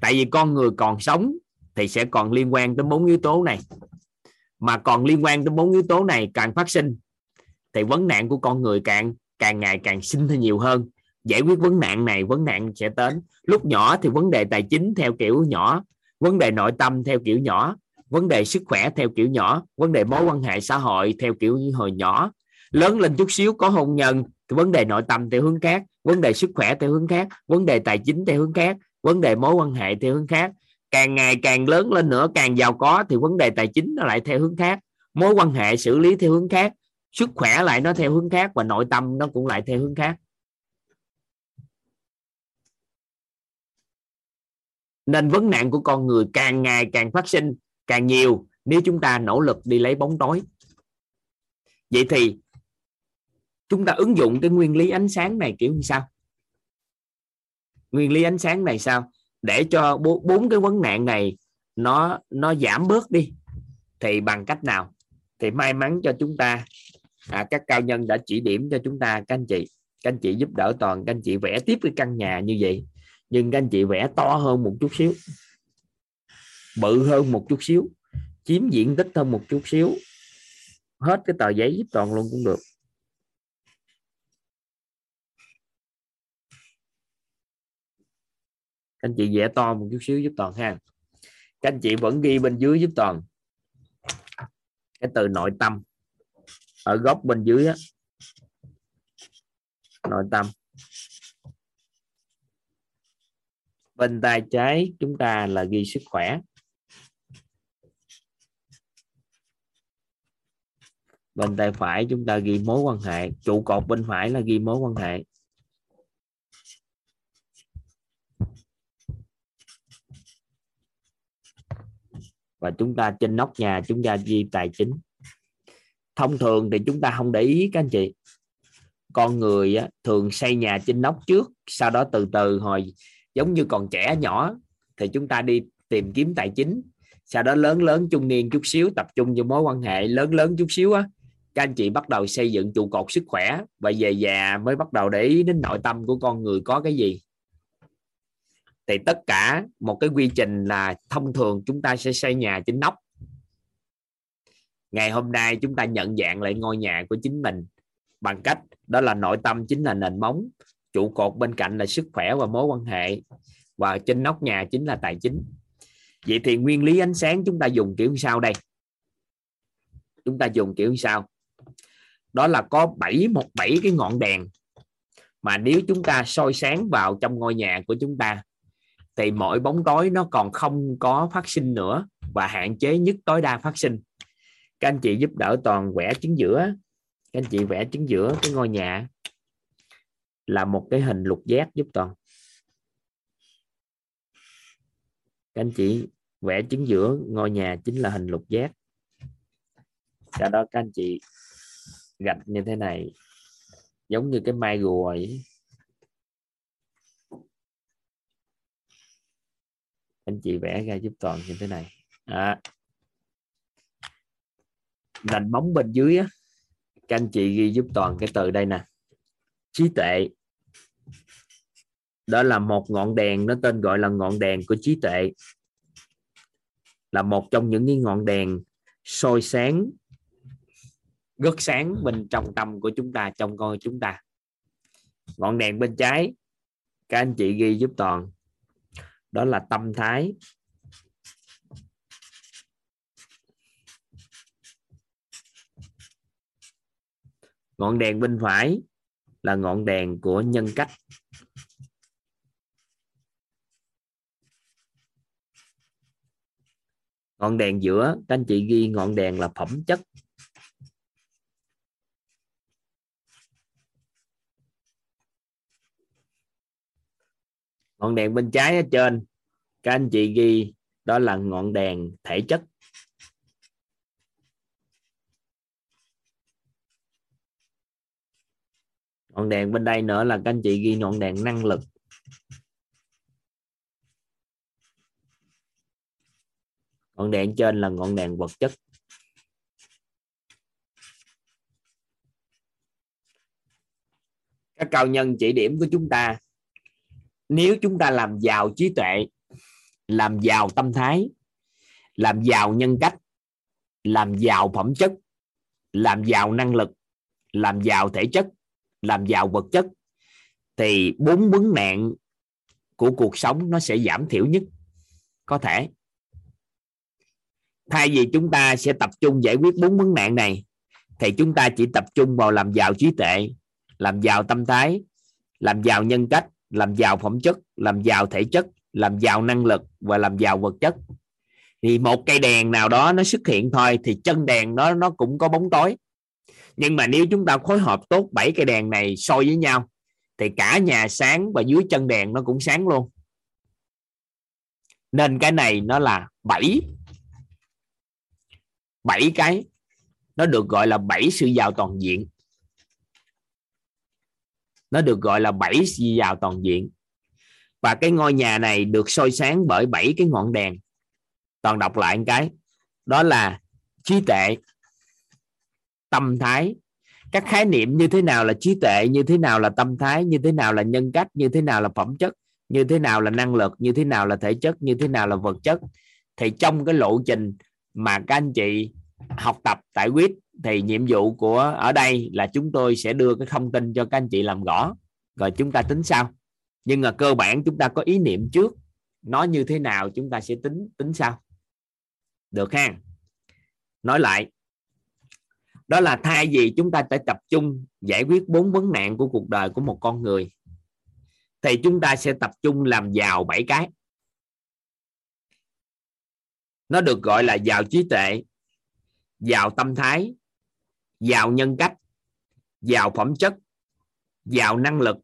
Tại vì con người còn sống thì sẽ còn liên quan tới 4 yếu tố này. Mà còn liên quan tới 4 yếu tố này càng phát sinh thì vấn nạn của con người càng ngày càng sinh thêm nhiều hơn. Giải quyết vấn nạn này, vấn nạn sẽ đến. Lúc nhỏ thì vấn đề tài chính theo kiểu nhỏ, vấn đề nội tâm theo kiểu nhỏ, vấn đề sức khỏe theo kiểu nhỏ, vấn đề mối quan hệ xã hội theo kiểu hồi nhỏ. Lớn lên chút xíu có hôn nhân thì vấn đề nội tâm theo hướng khác, vấn đề sức khỏe theo hướng khác, vấn đề tài chính theo hướng khác, vấn đề mối quan hệ theo hướng khác. Càng ngày càng lớn lên nữa, càng giàu có thì vấn đề tài chính nó lại theo hướng khác, mối quan hệ xử lý theo hướng khác, sức khỏe lại nó theo hướng khác, và nội tâm nó cũng lại theo hướng khác. Nên vấn nạn của con người càng ngày càng phát sinh, càng nhiều nếu chúng ta nỗ lực đi lấy bóng tối. Vậy thì chúng ta ứng dụng cái nguyên lý ánh sáng này kiểu như sao? Nguyên lý ánh sáng này sao? Để cho 4 cái vấn nạn này nó giảm bớt đi thì bằng cách nào? Thì may mắn cho chúng ta các cao nhân đã chỉ điểm cho chúng ta. Các anh chị giúp đỡ Toàn, các anh chị vẽ tiếp cái căn nhà như vậy, nhưng các anh chị vẽ to hơn một chút xíu, bự hơn một chút xíu, chiếm diện tích hơn một chút xíu, hết cái tờ giấy giúp Toàn luôn cũng được. Các anh chị vẽ to một chút xíu giúp Toàn ha. Các anh chị vẫn ghi bên dưới giúp Toàn cái từ nội tâm ở góc bên dưới á. Nội tâm bên tay trái chúng ta là ghi sức khỏe, bên tay phải chúng ta ghi mối quan hệ, trụ cột bên phải là ghi mối quan hệ. Và chúng ta trên nóc nhà chúng ta ghi tài chính. Thông thường thì chúng ta không để ý các anh chị. Con người á, thường xây nhà trên nóc trước, sau đó từ từ hồi giống như còn trẻ nhỏ thì chúng ta đi tìm kiếm tài chính. Sau đó lớn trung niên chút xíu tập trung vào mối quan hệ, lớn chút xíu á, các anh chị bắt đầu xây dựng trụ cột sức khỏe, và về già mới bắt đầu để ý đến nội tâm của con người có cái gì. Thì tất cả một cái quy trình là thông thường chúng ta sẽ xây nhà trên nóc. Ngày hôm nay chúng ta nhận dạng lại ngôi nhà của chính mình bằng cách đó là nội tâm chính là nền móng, trụ cột bên cạnh là sức khỏe và mối quan hệ, và trên nóc nhà chính là tài chính. Vậy thì nguyên lý ánh sáng chúng ta dùng kiểu sau đây. Chúng ta dùng kiểu sau. Đó là có 7 cái ngọn đèn. Mà nếu chúng ta soi sáng vào trong ngôi nhà của chúng ta thì mỗi bóng tối nó còn không có phát sinh nữa, và hạn chế nhất tối đa phát sinh. Các anh chị giúp đỡ Toàn vẽ chính giữa. Các anh chị vẽ chính giữa cái ngôi nhà là một cái hình lục giác giúp Toàn. Các anh chị vẽ chính giữa ngôi nhà chính là hình lục giác. Sau đó các anh chị gạch như thế này, giống như cái mai rùa ấy. anh chị vẽ ra giúp Toàn như thế này. Đánh bóng bên dưới á, các anh chị ghi giúp Toàn cái từ đây nè, trí tuệ. Đó là một ngọn đèn, nó tên gọi là ngọn đèn của trí tuệ, là một trong những cái ngọn đèn soi sáng, rất sáng bên trong tâm của chúng ta, trong con chúng ta. Ngọn đèn bên trái, các anh chị ghi giúp Toàn, đó là tâm thái. Ngọn đèn bên phải là ngọn đèn của nhân cách. Ngọn đèn giữa, các anh chị ghi ngọn đèn là phẩm chất. Ngọn đèn bên trái ở trên, các anh chị ghi đó là ngọn đèn thể chất. Ngọn đèn bên đây nữa là các anh chị ghi ngọn đèn năng lực. Ngọn đèn trên là ngọn đèn vật chất. Các cao nhân chỉ điểm của chúng ta, nếu chúng ta làm giàu trí tuệ, làm giàu tâm thái, làm giàu nhân cách, làm giàu phẩm chất, làm giàu năng lực, làm giàu thể chất, làm giàu vật chất, thì 4 vấn nạn của cuộc sống nó sẽ giảm thiểu nhất có thể. Thay vì chúng ta sẽ tập trung giải quyết 4 vấn nạn này, thì chúng ta chỉ tập trung vào làm giàu trí tuệ, làm giàu tâm thái, làm giàu nhân cách, làm giàu phẩm chất, làm giàu thể chất, làm giàu năng lực và làm giàu vật chất. Thì một cây đèn nào đó nó xuất hiện thôi, thì chân đèn đó nó cũng có bóng tối. Nhưng mà nếu chúng ta phối hợp tốt 7 cây đèn này soi với nhau, thì cả nhà sáng và dưới chân đèn nó cũng sáng luôn. Nên cái này nó là 7 cái, nó được gọi là 7 sự giàu toàn diện. Nó được gọi là 7 sự giàu toàn diện. Và cái ngôi nhà này được soi sáng bởi 7 cái ngọn đèn. Toàn đọc lại một cái, đó là trí tuệ, tâm thái. Các khái niệm như thế nào là trí tuệ, như thế nào là tâm thái, như thế nào là nhân cách, như thế nào là phẩm chất, như thế nào là năng lực, như thế nào là thể chất, như thế nào là vật chất. Thì trong cái lộ trình mà các anh chị học tập tại WIT, thì nhiệm vụ của ở đây là chúng tôi sẽ đưa cái thông tin cho các anh chị làm rõ, rồi chúng ta tính sau. Nhưng mà cơ bản chúng ta có ý niệm trước, nó như thế nào chúng ta sẽ tính sau. Được ha? Nói lại, đó là thay vì chúng ta phải tập trung giải quyết 4 vấn nạn của cuộc đời của một con người, thì chúng ta sẽ tập trung làm giàu 7 cái. Nó được gọi là giàu trí tuệ, giàu tâm thái, giàu nhân cách, giàu phẩm chất, giàu năng lực,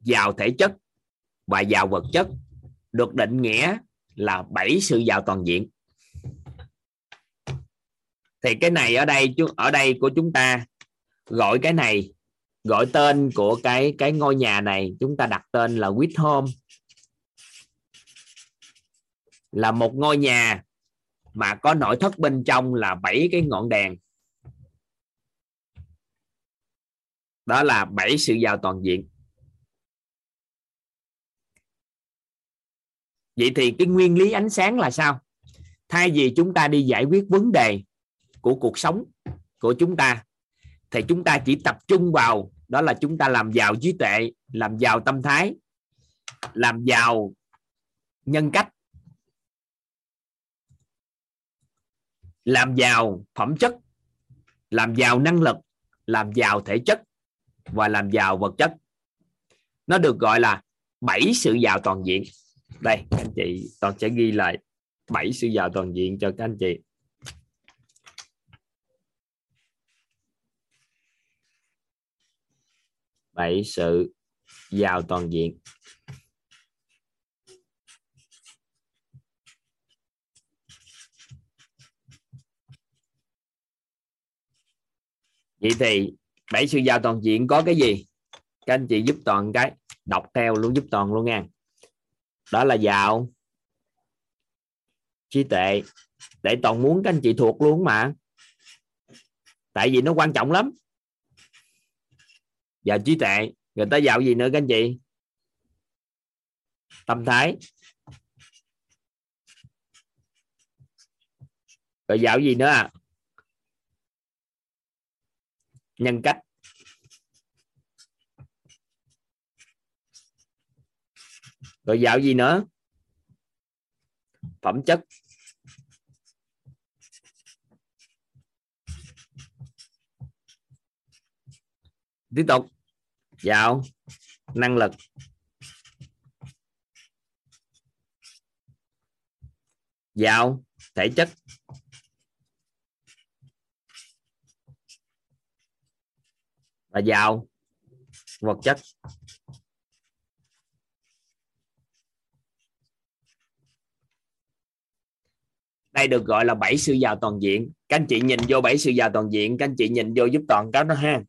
giàu thể chất và giàu vật chất. Được định nghĩa là 7 sự giàu toàn diện. Thì cái này ở đây của chúng ta gọi cái này, gọi tên của cái ngôi nhà này, chúng ta đặt tên là WIT Home. Là một ngôi nhà mà có nội thất bên trong là 7 cái ngọn đèn. Đó là 7 sự giàu toàn diện. Vậy thì cái nguyên lý ánh sáng là sao? Thay vì chúng ta đi giải quyết vấn đề của cuộc sống của chúng ta, thì chúng ta chỉ tập trung vào, đó là chúng ta làm giàu trí tuệ, làm giàu tâm thái, làm giàu nhân cách, làm giàu phẩm chất, làm giàu năng lực, làm giàu thể chất và làm giàu vật chất. Nó được gọi là 7 sự giàu toàn diện. Đây, các anh chị, Toàn sẽ ghi lại 7 sự giàu toàn diện cho các anh chị. Bảy sự giàu toàn diện. Vậy thì 7 sự giàu toàn diện có cái gì? Các anh chị giúp Toàn cái, đọc theo luôn giúp Toàn luôn nha. Đó là giàu trí tuệ. Để Toàn muốn các anh chị thuộc luôn mà, tại vì nó quan trọng lắm. Vào trí tuệ rồi tới vào gì nữa các anh chị? Tâm thái. Rồi vào gì nữa à? Nhân cách. Rồi vào gì nữa? Phẩm chất. Tiếp tục vào năng lực. Vào thể chất. Và vào vật chất. Đây được gọi là 7 sự giàu toàn diện. Các anh chị nhìn vô 7 sự giàu toàn diện, các anh chị nhìn vô giúp Toàn cái đó ha.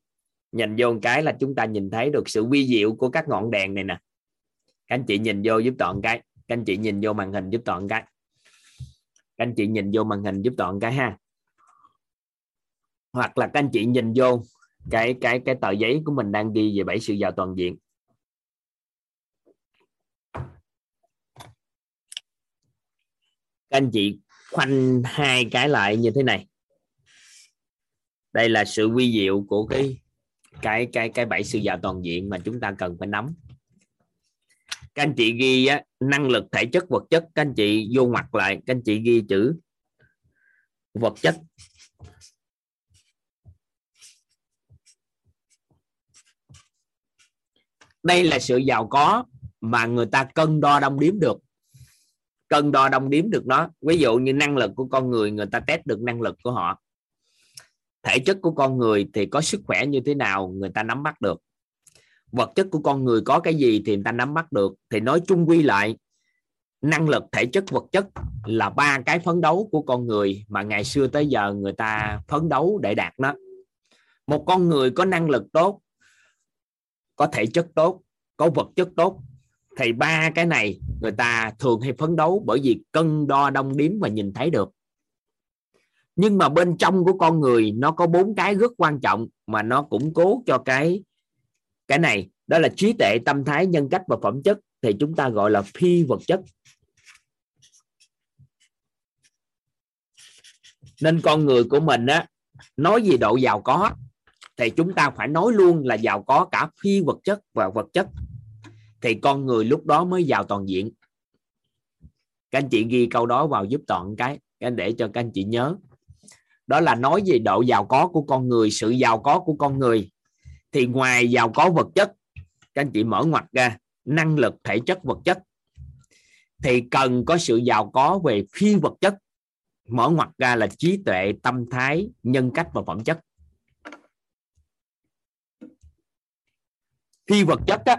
Nhìn vô một cái là chúng ta nhìn thấy được sự vi diệu của các ngọn đèn này nè. Các anh chị nhìn vô giúp Toàn cái. Các anh chị nhìn vô màn hình giúp Toàn cái. Các anh chị nhìn vô màn hình giúp Toàn cái ha. Hoặc là các anh chị nhìn vô cái tờ giấy của mình đang ghi về 7 sự giàu toàn diện. Các anh chị khoanh hai cái lại như thế này. Đây là sự vi diệu của cái 7 sự giàu toàn diện mà chúng ta cần phải nắm. Các anh chị ghi á, năng lực, thể chất, vật chất. Các anh chị vô ngoặc lại, các anh chị ghi chữ vật chất. Đây là sự giàu có mà người ta cân đo đong đếm được. Cân đo đong đếm được nó. Ví dụ như năng lực của con người, người ta test được năng lực của họ. Thể chất của con người thì có sức khỏe như thế nào, người ta nắm bắt được. Vật chất của con người có cái gì thì người ta nắm bắt được. Thì nói chung quy lại, năng lực, thể chất, vật chất là 3 cái phấn đấu của con người mà ngày xưa tới giờ người ta phấn đấu để đạt nó. Một con người có năng lực tốt, có thể chất tốt, có vật chất tốt, thì 3 cái này người ta thường hay phấn đấu, bởi vì cân đo đong đếm và nhìn thấy được. Nhưng mà bên trong của con người nó có 4 cái rất quan trọng mà nó củng cố cho cái này, đó là trí tuệ, tâm thái, nhân cách và phẩm chất, thì chúng ta gọi là phi vật chất. Nên con người của mình á, nói về độ giàu có thì chúng ta phải nói luôn là giàu có cả phi vật chất và vật chất, thì con người lúc đó mới giàu toàn diện. Các anh chị ghi câu đó vào giúp Toàn cái, để cho các anh chị nhớ. Đó là nói về độ giàu có của con người. Sự giàu có của con người thì ngoài giàu có vật chất, các anh chị mở ngoặc ra năng lực, thể chất, vật chất, thì cần có sự giàu có về phi vật chất, mở ngoặc ra là trí tuệ, tâm thái, nhân cách và phẩm chất. Phi vật chất á,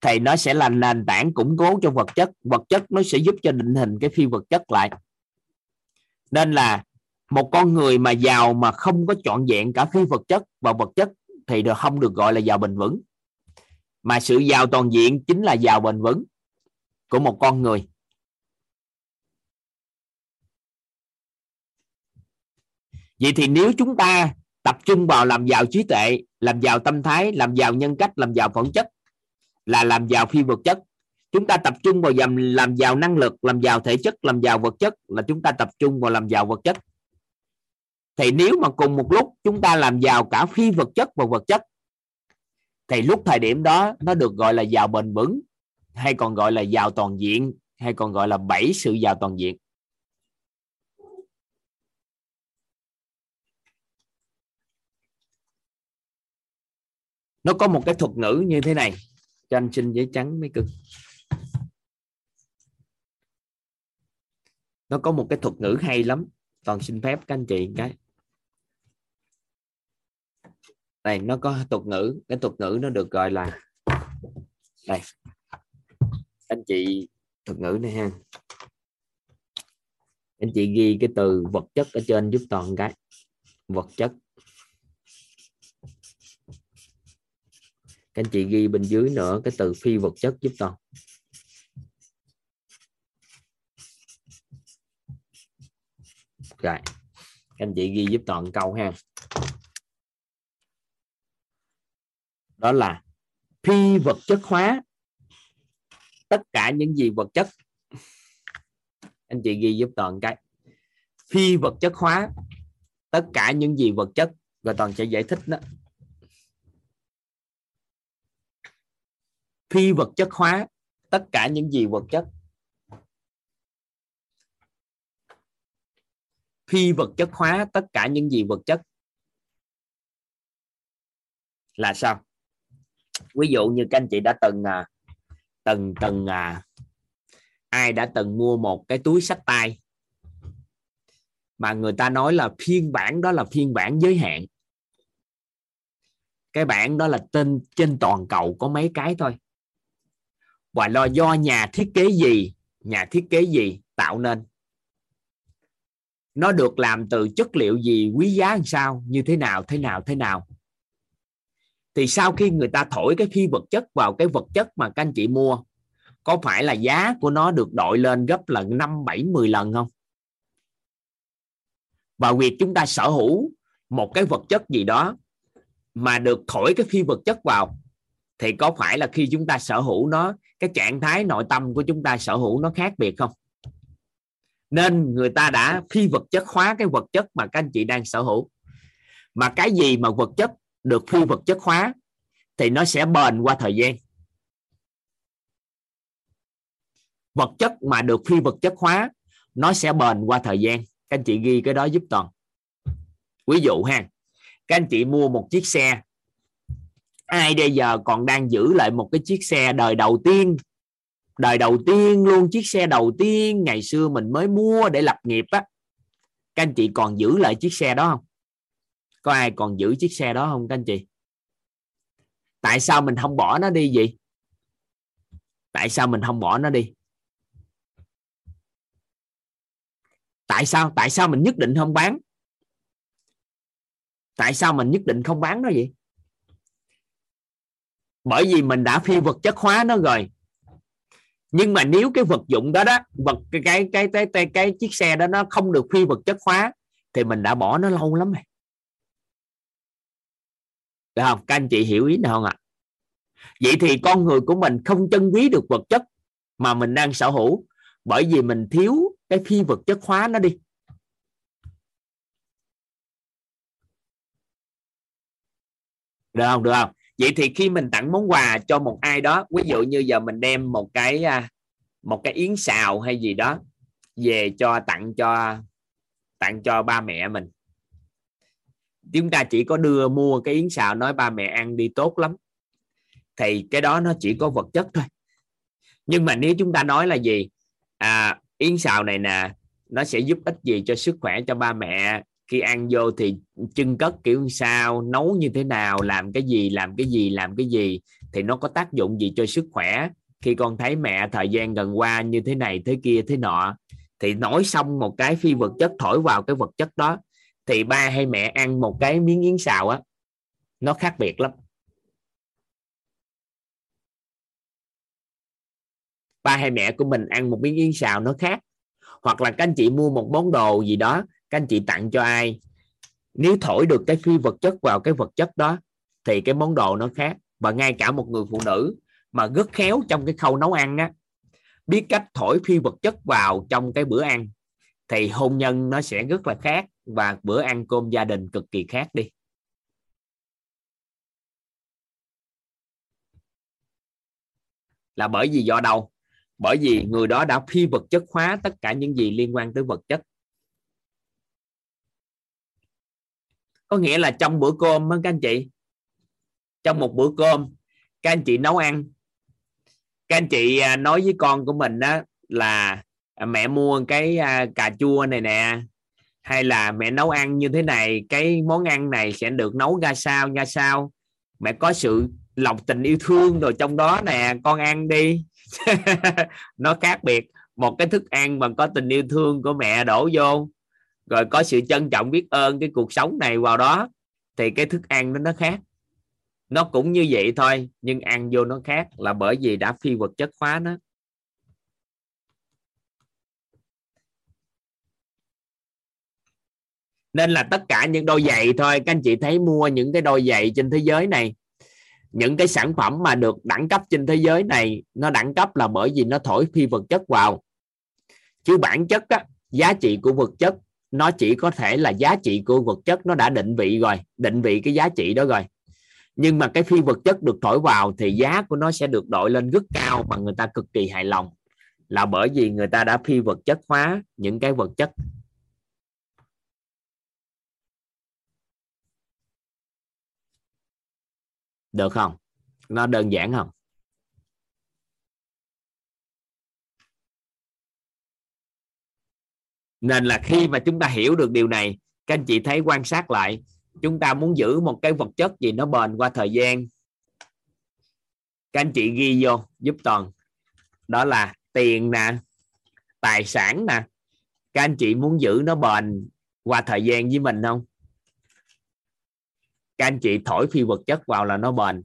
thì nó sẽ là nền tảng củng cố cho vật chất. Vật chất nó sẽ giúp cho định hình cái phi vật chất lại. Nên là một con người mà giàu mà không có trọn vẹn cả phi vật chất và vật chất thì không được gọi là giàu bền vững. Mà sự giàu toàn diện chính là giàu bền vững của một con người. Vậy thì nếu chúng ta tập trung vào làm giàu trí tuệ, làm giàu tâm thái, làm giàu nhân cách, làm giàu phẩm chất, là làm giàu phi vật chất. Chúng ta tập trung vào làm giàu năng lực, làm giàu thể chất, làm giàu vật chất, là chúng ta tập trung vào làm giàu vật chất. Thì nếu mà cùng một lúc chúng ta làm giàu cả phi vật chất và vật chất, thì lúc thời điểm đó nó được gọi là giàu bền vững, hay còn gọi là giàu toàn diện, hay còn gọi là 7 sự giàu toàn diện. Nó có một cái thuật ngữ như thế này. Cho anh xin giấy trắng mấy cưng. Nó có một cái thuật ngữ hay lắm. Toàn xin phép các anh chị cái. Đây, nó có thuật ngữ. Cái thuật ngữ nó được gọi là... Đây. Anh chị... Thuật ngữ này ha. Anh chị ghi cái từ vật chất ở trên giúp Toàn cái. Vật chất. Các anh chị ghi bên dưới nữa cái từ phi vật chất giúp Toàn. Rồi anh chị ghi giúp Toàn câu ha, đó là phi vật chất hóa tất cả những gì vật chất. Anh chị ghi giúp Toàn cái phi vật chất hóa tất cả những gì vật chất, rồi Toàn sẽ giải thích đó. Phi vật chất hóa tất cả những gì vật chất. Phi vật chất hóa tất cả những gì vật chất là sao? Ví dụ như các anh chị đã từng ai đã từng mua một cái túi xách tay mà người ta nói là phiên bản đó là phiên bản giới hạn. Cái bản đó là tên trên toàn cầu có mấy cái thôi. Và do nhà thiết kế gì, tạo nên. Nó được làm từ chất liệu gì, quý giá làm sao, như thế nào. Thì sau khi người ta thổi cái phi vật chất vào cái vật chất mà các anh chị mua, có phải là giá của nó được đội lên gấp là 5, 7, 10 lần không? Và việc chúng ta sở hữu một cái vật chất gì đó mà được thổi cái phi vật chất vào, thì có phải là khi chúng ta sở hữu nó, cái trạng thái nội tâm của chúng ta sở hữu nó khác biệt không? Nên người ta đã phi vật chất hóa cái vật chất mà các anh chị đang sở hữu. Mà cái gì mà vật chất được phi vật chất hóa thì nó sẽ bền qua thời gian. Vật chất mà được phi vật chất hóa nó sẽ bền qua thời gian. Các anh chị ghi cái đó giúp Toàn. Ví dụ ha, các anh chị mua một chiếc xe. Ai bây giờ còn đang giữ lại một cái chiếc xe đời đầu tiên luôn, chiếc xe đầu tiên ngày xưa mình mới mua để lập nghiệp á, các anh chị còn giữ lại chiếc xe đó không? Có ai còn giữ chiếc xe đó không các anh chị? Tại sao mình không bỏ nó đi vậy? Tại sao mình nhất định không bán? Tại sao mình nhất định không bán nó vậy? Bởi vì mình đã phi vật chất hóa nó rồi. Nhưng mà nếu cái vật dụng đó cái chiếc xe đó nó không được phi vật chất hóa thì mình đã bỏ nó lâu lắm rồi. Được không? Các anh chị hiểu ý nào không ạ? Vậy thì con người của mình không trân quý được vật chất mà mình đang sở hữu, bởi vì mình thiếu cái phi vật chất hóa nó đi. Được không? Vậy thì khi mình tặng món quà cho một ai đó, ví dụ như giờ mình đem một cái yến xào hay gì đó về cho tặng cho ba mẹ mình. Chúng ta chỉ có mua cái yến xào nói ba mẹ ăn đi tốt lắm. Thì cái đó nó chỉ có vật chất thôi. Nhưng mà nếu chúng ta nói là gì? Yến xào này nè, nó sẽ giúp ích gì cho sức khỏe cho ba mẹ. Khi ăn vô thì chưng cất kiểu sao, nấu như thế nào, làm cái gì thì nó có tác dụng gì cho sức khỏe. Khi con thấy mẹ thời gian gần qua như thế này, thế kia, thế nọ, thì nói xong một cái phi vật chất thổi vào cái vật chất đó, thì ba hay mẹ ăn một cái miếng yến xào á, nó khác biệt lắm. Ba hay mẹ của mình ăn một miếng yến xào nó khác. Hoặc là các anh chị mua một món đồ gì đó, các anh chị tặng cho ai, nếu thổi được cái phi vật chất vào cái vật chất đó thì cái món đồ nó khác. Và ngay cả một người phụ nữ mà rất khéo trong cái khâu nấu ăn á, biết cách thổi phi vật chất vào trong cái bữa ăn thì hôn nhân nó sẽ rất là khác, và bữa ăn cơm gia đình cực kỳ khác đi. Là bởi vì do đâu? Bởi vì người đó đã phi vật chất hóa tất cả những gì liên quan tới vật chất. Có nghĩa là trong bữa cơm các anh chị, trong một bữa cơm các anh chị nấu ăn, các anh chị nói với con của mình đó là mẹ mua cái cà chua này nè, hay là mẹ nấu ăn như thế này, cái món ăn này sẽ được nấu ra sao, mẹ có sự lòng tình yêu thương rồi trong đó nè, con ăn đi. Nó khác biệt. Một cái thức ăn mà có tình yêu thương của mẹ đổ vô, rồi có sự trân trọng biết ơn cái cuộc sống này vào đó, thì cái thức ăn nó khác. Nó cũng như vậy thôi, nhưng ăn vô nó khác là bởi vì đã phi vật chất hóa nó. Nên là tất cả những đôi giày thôi, các anh chị thấy mua những cái đôi giày trên thế giới này, những cái sản phẩm mà được đẳng cấp trên thế giới này, nó đẳng cấp là bởi vì nó thổi phi vật chất vào. Chứ bản chất á, giá trị của vật chất nó chỉ có thể là giá trị của vật chất nó đã định vị rồi, định vị cái giá trị đó rồi. Nhưng mà cái phi vật chất được thổi vào thì giá của nó sẽ được đội lên rất cao mà người ta cực kỳ hài lòng, là bởi vì người ta đã phi vật chất hóa những cái vật chất. Được không? Nó đơn giản không? Nên là khi mà chúng ta hiểu được điều này, các anh chị thấy quan sát lại, chúng ta muốn giữ một cái vật chất gì nó bền qua thời gian, các anh chị ghi vô giúp Toàn, đó là tiền nè, tài sản nè. Các anh chị muốn giữ nó bền qua thời gian với mình không? Các anh chị thổi phi vật chất vào là nó bền.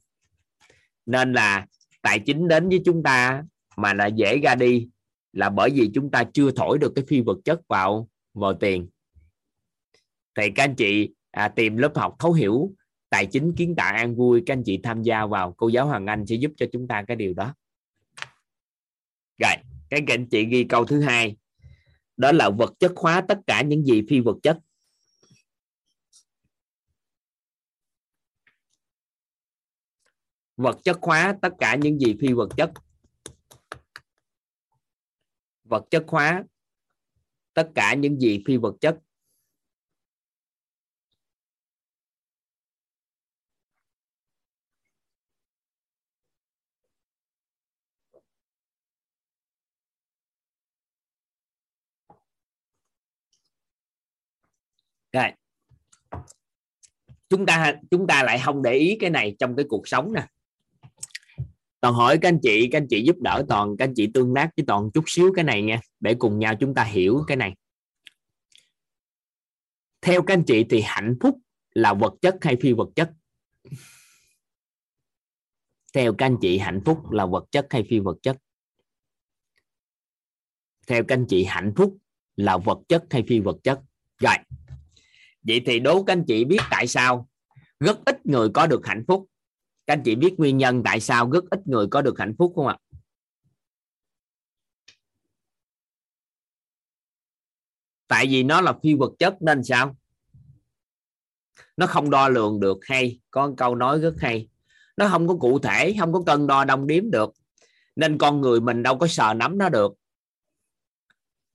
Nên là tài chính đến với chúng ta mà là dễ ra đi, là bởi vì chúng ta chưa thổi được cái phi vật chất vào tiền. Thì các anh chị tìm lớp học thấu hiểu tài chính kiến tạo an vui, các anh chị tham gia vào, cô giáo Hoàng Anh sẽ giúp cho chúng ta cái điều đó. Rồi, các anh chị ghi câu thứ hai, đó là vật chất hóa tất cả những gì phi vật chất. Vật chất hóa tất cả những gì phi vật chất. Vật chất hóa tất cả những gì phi vật chất. Rồi. Chúng ta lại không để ý cái này trong cái cuộc sống nè. Toàn hỏi các anh chị giúp đỡ Toàn, các anh chị tương tác với Toàn chút xíu cái này nha, để cùng nhau chúng ta hiểu cái này. Theo các anh chị thì hạnh phúc là vật chất hay phi vật chất? Theo các anh chị hạnh phúc là vật chất hay phi vật chất? Theo các anh chị hạnh phúc là vật chất hay phi vật chất? Rồi. Vậy thì đố các anh chị biết tại sao rất ít người có được hạnh phúc. Các anh chị biết nguyên nhân tại sao rất ít người có được hạnh phúc không ạ? Tại vì nó là phi vật chất nên sao? Nó không đo lường được. Hay, có câu nói rất hay. Nó không có cụ thể, không có cân đo đong đếm được. Nên con người mình đâu có sờ nắm nó được.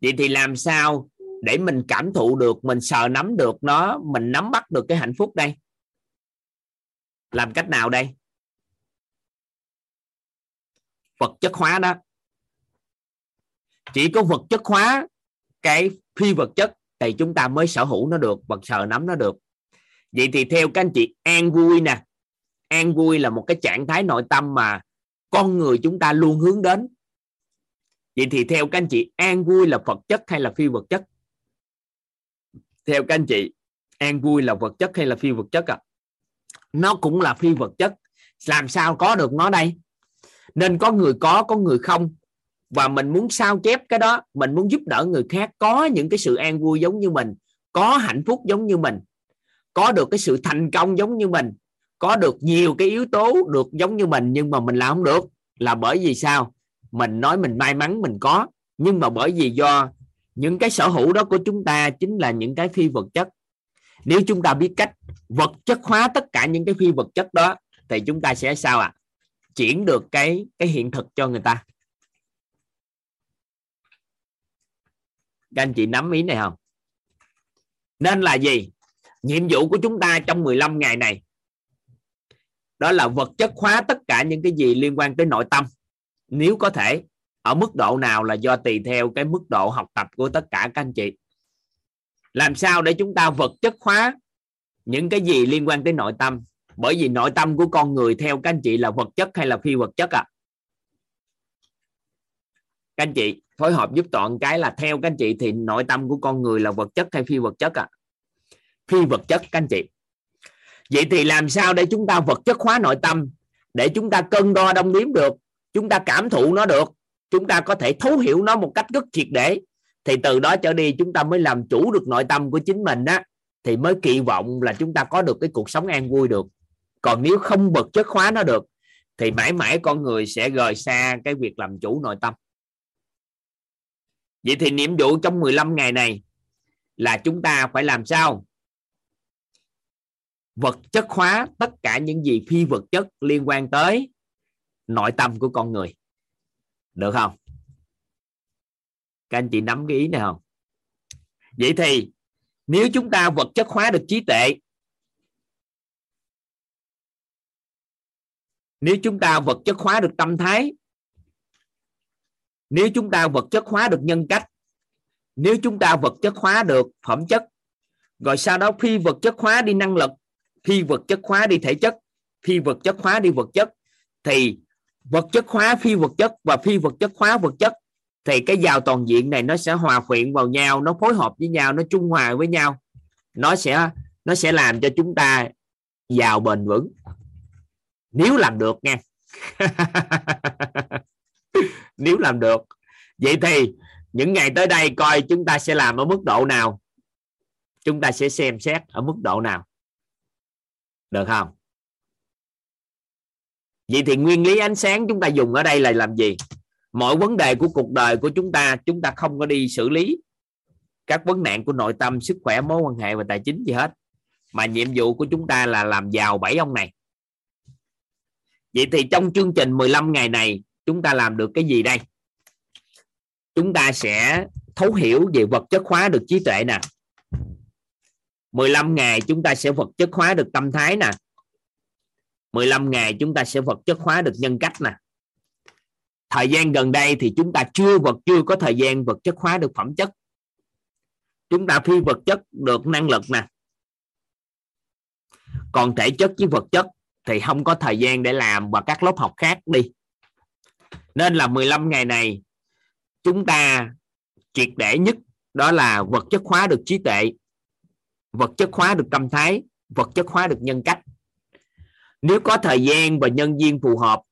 Vậy thì làm sao để mình cảm thụ được, mình sờ nắm được nó, mình nắm bắt được cái hạnh phúc đây? Làm cách nào đây? Vật chất hóa đó. Chỉ có vật chất hóa cái phi vật chất thì chúng ta mới sở hữu nó được và sờ nắm nó được. Vậy thì theo các anh chị, an vui nè. An vui là một cái trạng thái nội tâm mà con người chúng ta luôn hướng đến. Vậy thì theo các anh chị, an vui là vật chất hay là phi vật chất? Theo các anh chị, an vui là vật chất hay là phi vật chất ạ? Nó cũng là phi vật chất. Làm sao có được nó đây? Nên có người không. Và mình muốn sao chép cái đó, mình muốn giúp đỡ người khác có những cái sự an vui giống như mình, có hạnh phúc giống như mình, có được cái sự thành công giống như mình, có được nhiều cái yếu tố được giống như mình. Nhưng mà mình làm không được. Là bởi vì sao? Mình nói mình may mắn mình có, nhưng mà bởi vì do những cái sở hữu đó của chúng ta chính là những cái phi vật chất. Nếu chúng ta biết cách vật chất hóa tất cả những cái phi vật chất đó thì chúng ta sẽ sao ạ? Chuyển được cái hiện thực cho người ta. Các anh chị nắm ý này không? Nên là gì? Nhiệm vụ của chúng ta trong 15 ngày này đó là vật chất hóa tất cả những cái gì liên quan tới nội tâm. Nếu có thể, ở mức độ nào là do tùy theo cái mức độ học tập của tất cả các anh chị. Làm sao để chúng ta vật chất hóa những cái gì liên quan tới nội tâm? Bởi vì nội tâm của con người theo các anh chị là vật chất hay là phi vật chất ạ? Các anh chị phối hợp giúp Toàn cái là theo các anh chị thì nội tâm của con người là vật chất hay phi vật chất ạ? Phi vật chất các anh chị. Vậy thì làm sao để chúng ta vật chất hóa nội tâm, để chúng ta cân đo đong đếm được, chúng ta cảm thụ nó được, chúng ta có thể thấu hiểu nó một cách rất triệt để. Thì từ đó trở đi chúng ta mới làm chủ được nội tâm của chính mình á, thì mới kỳ vọng là chúng ta có được cái cuộc sống an vui được. Còn nếu không vật chất hóa nó được thì mãi mãi con người sẽ rời xa cái việc làm chủ nội tâm. Vậy thì nhiệm vụ trong 15 ngày này là chúng ta phải làm sao vật chất hóa tất cả những gì phi vật chất liên quan tới nội tâm của con người. Được không? Các anh chị nắm cái ý này không? Vậy thì nếu chúng ta vật chất hóa được trí tuệ, nếu chúng ta vật chất hóa được tâm thái, nếu chúng ta vật chất hóa được nhân cách, nếu chúng ta vật chất hóa được phẩm chất, rồi sau đó phi vật chất hóa đi năng lực, phi vật chất hóa đi thể chất, phi vật chất hóa đi vật chất, thì vật chất hóa phi vật chất và phi vật chất hóa vật chất, thì cái giàu toàn diện này nó sẽ hòa quyện vào nhau, nó phối hợp với nhau, nó trung hòa với nhau, nó sẽ làm cho chúng ta giàu bền vững, nếu làm được nha. Nếu làm được. Vậy thì những ngày tới đây coi chúng ta sẽ làm ở mức độ nào, chúng ta sẽ xem xét ở mức độ nào. Được không? Vậy thì nguyên lý ánh sáng chúng ta dùng ở đây là làm gì? Mọi vấn đề của cuộc đời của chúng ta không có đi xử lý các vấn nạn của nội tâm, sức khỏe, mối quan hệ và tài chính gì hết, mà nhiệm vụ của chúng ta là làm giàu 7 ông này. Vậy thì trong chương trình 15 ngày này chúng ta làm được cái gì đây? Chúng ta sẽ thấu hiểu về vật chất hóa được trí tuệ nè. 15 ngày chúng ta sẽ vật chất hóa được tâm thái nè. 15 ngày chúng ta sẽ vật chất hóa được nhân cách nè. Thời gian gần đây thì chúng ta chưa có thời gian vật chất hóa được phẩm chất. Chúng ta phi vật chất được năng lực nè. Còn thể chất với vật chất thì không có thời gian để làm và các lớp học khác đi. Nên là 15 ngày này chúng ta triệt để nhất đó là vật chất hóa được trí tuệ, vật chất hóa được tâm thái, vật chất hóa được nhân cách. Nếu có thời gian và nhân viên phù hợp,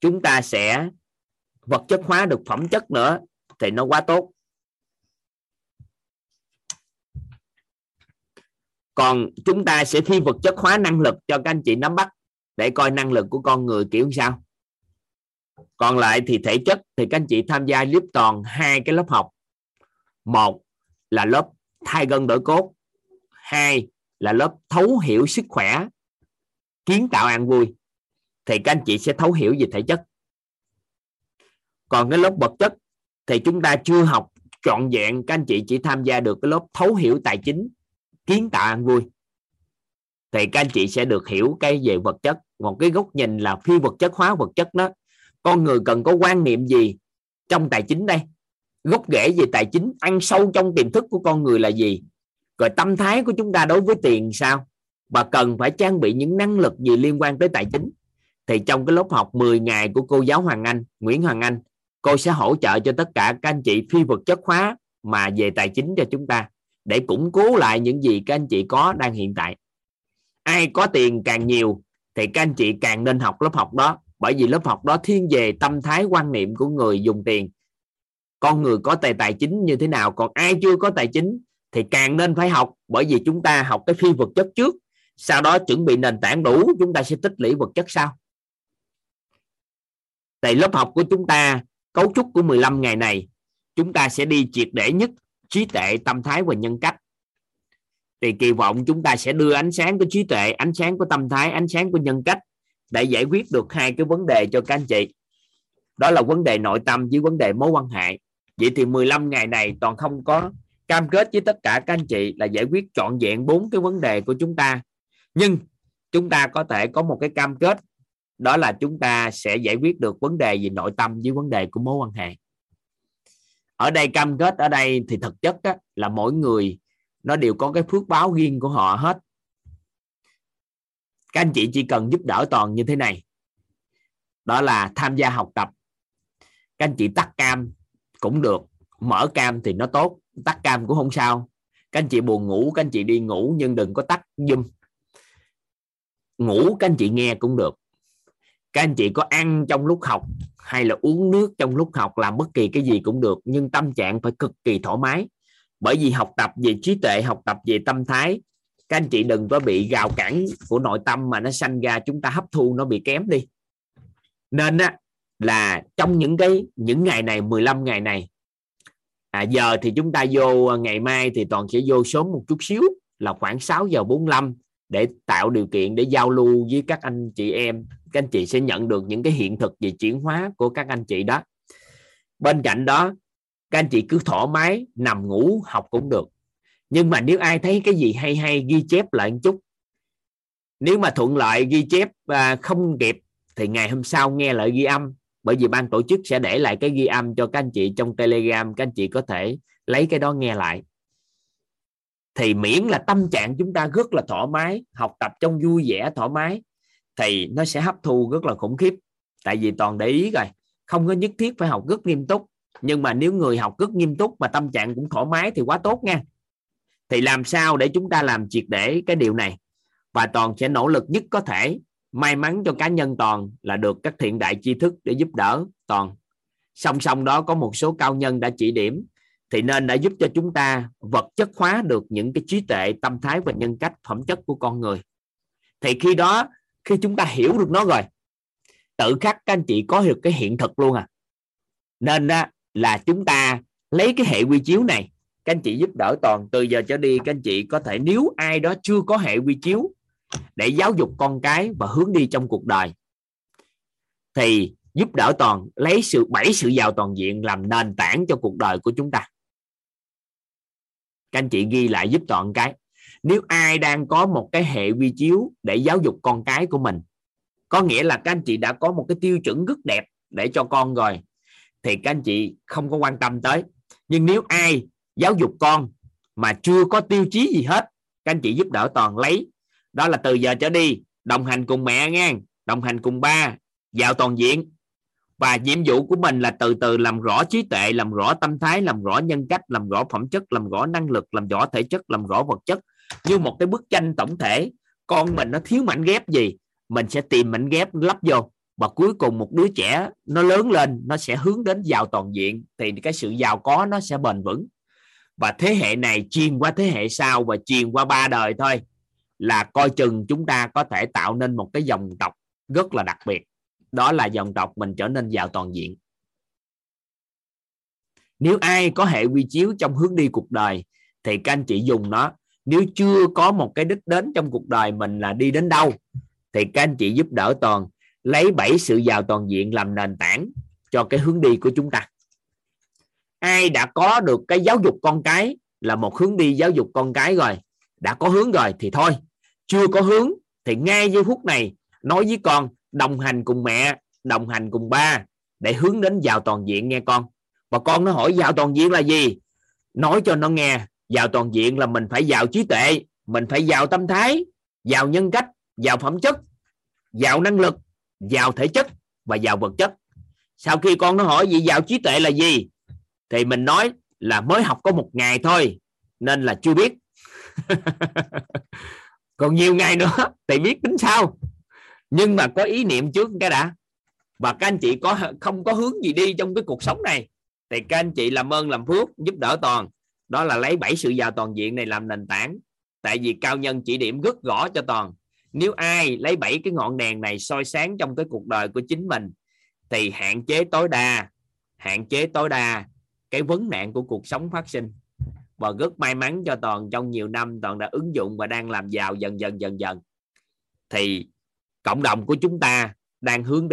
chúng ta sẽ vật chất hóa được phẩm chất nữa thì nó quá tốt. Còn chúng ta sẽ phi vật chất hóa năng lực cho các anh chị nắm bắt để coi năng lực của con người kiểu sao. Còn lại thì thể chất thì các anh chị tham gia giúp toàn 2 cái lớp học. 1 là lớp thay gân đổi cốt, 2 là lớp thấu hiểu sức khỏe, kiến tạo an vui. Thì các anh chị sẽ thấu hiểu về thể chất. Còn cái lớp vật chất thì chúng ta chưa học trọn vẹn, các anh chị chỉ tham gia được cái lớp thấu hiểu tài chính, kiến tạo an vui. Thì các anh chị sẽ được hiểu cái về vật chất. Một cái góc nhìn là phi vật chất hóa vật chất đó. Con người cần có quan niệm gì trong tài chính đây? Gốc rễ về tài chính, ăn sâu trong tiềm thức của con người là gì? Rồi tâm thái của chúng ta đối với tiền sao? Và cần phải trang bị những năng lực gì liên quan tới tài chính? Thì trong cái lớp học 10 ngày của cô giáo Nguyễn Hoàng Anh, cô sẽ hỗ trợ cho tất cả các anh chị phi vật chất hóa mà về tài chính cho chúng ta, để củng cố lại những gì các anh chị có đang hiện tại. Ai có tiền càng nhiều thì các anh chị càng nên học lớp học đó. Bởi vì lớp học đó thiên về tâm thái, quan niệm của người dùng tiền, con người có tài chính như thế nào. Còn ai chưa có tài chính thì càng nên phải học, bởi vì chúng ta học cái phi vật chất trước, sau đó chuẩn bị nền tảng đủ, chúng ta sẽ tích lũy vật chất sau. Tại lớp học của chúng ta, cấu trúc của 15 ngày này, chúng ta sẽ đi triệt để nhất trí tuệ, tâm thái và nhân cách. Thì kỳ vọng chúng ta sẽ đưa ánh sáng của trí tuệ, ánh sáng của tâm thái, ánh sáng của nhân cách để giải quyết được 2 cái vấn đề cho các anh chị. Đó là vấn đề nội tâm với vấn đề mối quan hệ. Vậy thì 15 ngày này Toàn không có cam kết với tất cả các anh chị là giải quyết trọn vẹn 4 cái vấn đề của chúng ta. Nhưng chúng ta có thể có một cái cam kết, đó là chúng ta sẽ giải quyết được vấn đề về nội tâm với vấn đề của mối quan hệ. Ở đây cam kết ở đây thì thực chất á, là mỗi người nó đều có cái phước báo riêng của họ hết. Các anh chị chỉ cần giúp đỡ Toàn như thế này, đó là tham gia học tập. Các anh chị tắt cam cũng được, mở cam thì nó tốt, tắt cam cũng không sao. Các anh chị buồn ngủ, các anh chị đi ngủ, nhưng đừng có tắt Zoom. Ngủ các anh chị nghe cũng được. Các anh chị có ăn trong lúc học hay là uống nước trong lúc học, làm bất kỳ cái gì cũng được, nhưng tâm trạng phải cực kỳ thoải mái. Bởi vì học tập về trí tuệ, học tập về tâm thái, Các anh chị đừng có bị rào cản của nội tâm mà nó sanh ra chúng ta hấp thu nó bị kém đi. Nên á, là trong những ngày này, 15 ngày này, giờ thì chúng ta vô, ngày mai thì Toàn sẽ vô sớm một chút xíu là khoảng 6 giờ 45, để tạo điều kiện để giao lưu với các anh chị em. Các anh chị sẽ nhận được những cái hiện thực về chuyển hóa của các anh chị đó. Bên cạnh đó, các anh chị cứ thoải mái nằm ngủ học cũng được. Nhưng mà nếu ai thấy cái gì hay hay ghi chép lại một chút. Nếu mà thuận lợi ghi chép không kịp thì ngày hôm sau nghe lại ghi âm. Bởi vì ban tổ chức sẽ để lại cái ghi âm cho các anh chị trong Telegram. Các anh chị có thể lấy cái đó nghe lại. Thì miễn là tâm trạng chúng ta rất là thoải mái, học tập trong vui vẻ thoải mái, thì nó sẽ hấp thu rất là khủng khiếp. Tại vì Toàn để ý rồi, không có nhất thiết phải học rất nghiêm túc. Nhưng mà nếu người học rất nghiêm túc mà tâm trạng cũng thoải mái thì quá tốt nha. Thì làm sao để chúng ta làm triệt để cái điều này. Và Toàn sẽ nỗ lực nhất có thể. May mắn cho cá nhân Toàn là được các thiện đại tri thức để giúp đỡ Toàn. Song song đó có một số cao nhân đã chỉ điểm, thì nên đã giúp cho chúng ta vật chất hóa được những cái trí tuệ, tâm thái và nhân cách, phẩm chất của con người. Thì khi đó, khi chúng ta hiểu được nó rồi, tự khắc các anh chị có được cái hiện thực luôn à. Nên là chúng ta lấy cái hệ quy chiếu này. Các anh chị giúp đỡ Toàn từ giờ trở đi. Các anh chị có thể, nếu ai đó chưa có hệ quy chiếu để giáo dục con cái và hướng đi trong cuộc đời, thì giúp đỡ Toàn lấy sự bảy sự giàu toàn diện làm nền tảng cho cuộc đời của chúng ta. Các anh chị ghi lại giúp Toàn cái. Nếu ai đang có một cái hệ quy chiếu để giáo dục con cái của mình, có nghĩa là các anh chị đã có một cái tiêu chuẩn rất đẹp để cho con rồi, thì các anh chị không có quan tâm tới. Nhưng nếu ai giáo dục con mà chưa có tiêu chí gì hết, các anh chị giúp đỡ Toàn lấy. Đó là từ giờ trở đi, đồng hành cùng mẹ nghe, đồng hành cùng ba, giàu toàn diện. Và nhiệm vụ của mình là từ từ làm rõ trí tuệ, làm rõ tâm thái, làm rõ nhân cách, làm rõ phẩm chất, làm rõ năng lực, làm rõ thể chất, làm rõ vật chất. Như một cái bức tranh tổng thể, con mình nó thiếu mảnh ghép gì, mình sẽ tìm mảnh ghép lắp vô. Và cuối cùng một đứa trẻ nó lớn lên, nó sẽ hướng đến giàu toàn diện. Thì cái sự giàu có nó sẽ bền vững. Và thế hệ này truyền qua thế hệ sau và truyền qua 3 đời thôi, là coi chừng chúng ta có thể tạo nên một cái dòng tộc rất là đặc biệt. Đó là dòng tộc mình trở nên giàu toàn diện. Nếu ai có hệ quy chiếu trong hướng đi cuộc đời thì các anh chị dùng nó. Nếu chưa có một cái đích đến trong cuộc đời mình là đi đến đâu, thì các anh chị giúp đỡ Toàn lấy 7 sự giàu toàn diện làm nền tảng cho cái hướng đi của chúng ta. Ai đã có được cái giáo dục con cái là một hướng đi giáo dục con cái rồi, đã có hướng rồi thì thôi. Chưa có hướng thì ngay giây phút này nói với con, đồng hành cùng mẹ, đồng hành cùng ba để hướng đến giàu toàn diện nghe con. Và con nó hỏi giàu toàn diện là gì? Nói cho nó nghe, giàu toàn diện là mình phải giàu trí tuệ, mình phải giàu tâm thái, giàu nhân cách, giàu phẩm chất, giàu năng lực, giàu thể chất và giàu vật chất. Sau khi con nó hỏi gì giàu trí tuệ là gì, thì mình nói là mới học có 1 ngày thôi nên là chưa biết. Còn nhiều ngày nữa thì biết tính sao. Nhưng mà có ý niệm trước cái đã. Và các anh chị có không có hướng gì đi trong cái cuộc sống này, thì các anh chị làm ơn làm phước giúp đỡ Toàn. Đó là lấy 7 sự giàu toàn diện này làm nền tảng. Tại vì cao nhân chỉ điểm rất rõ cho Toàn. Nếu ai lấy 7 cái ngọn đèn này soi sáng trong cái cuộc đời của chính mình, thì hạn chế tối đa cái vấn nạn của cuộc sống phát sinh. Và rất may mắn cho Toàn, trong nhiều năm Toàn đã ứng dụng và đang làm giàu dần dần. Thì cộng đồng của chúng ta đang hướng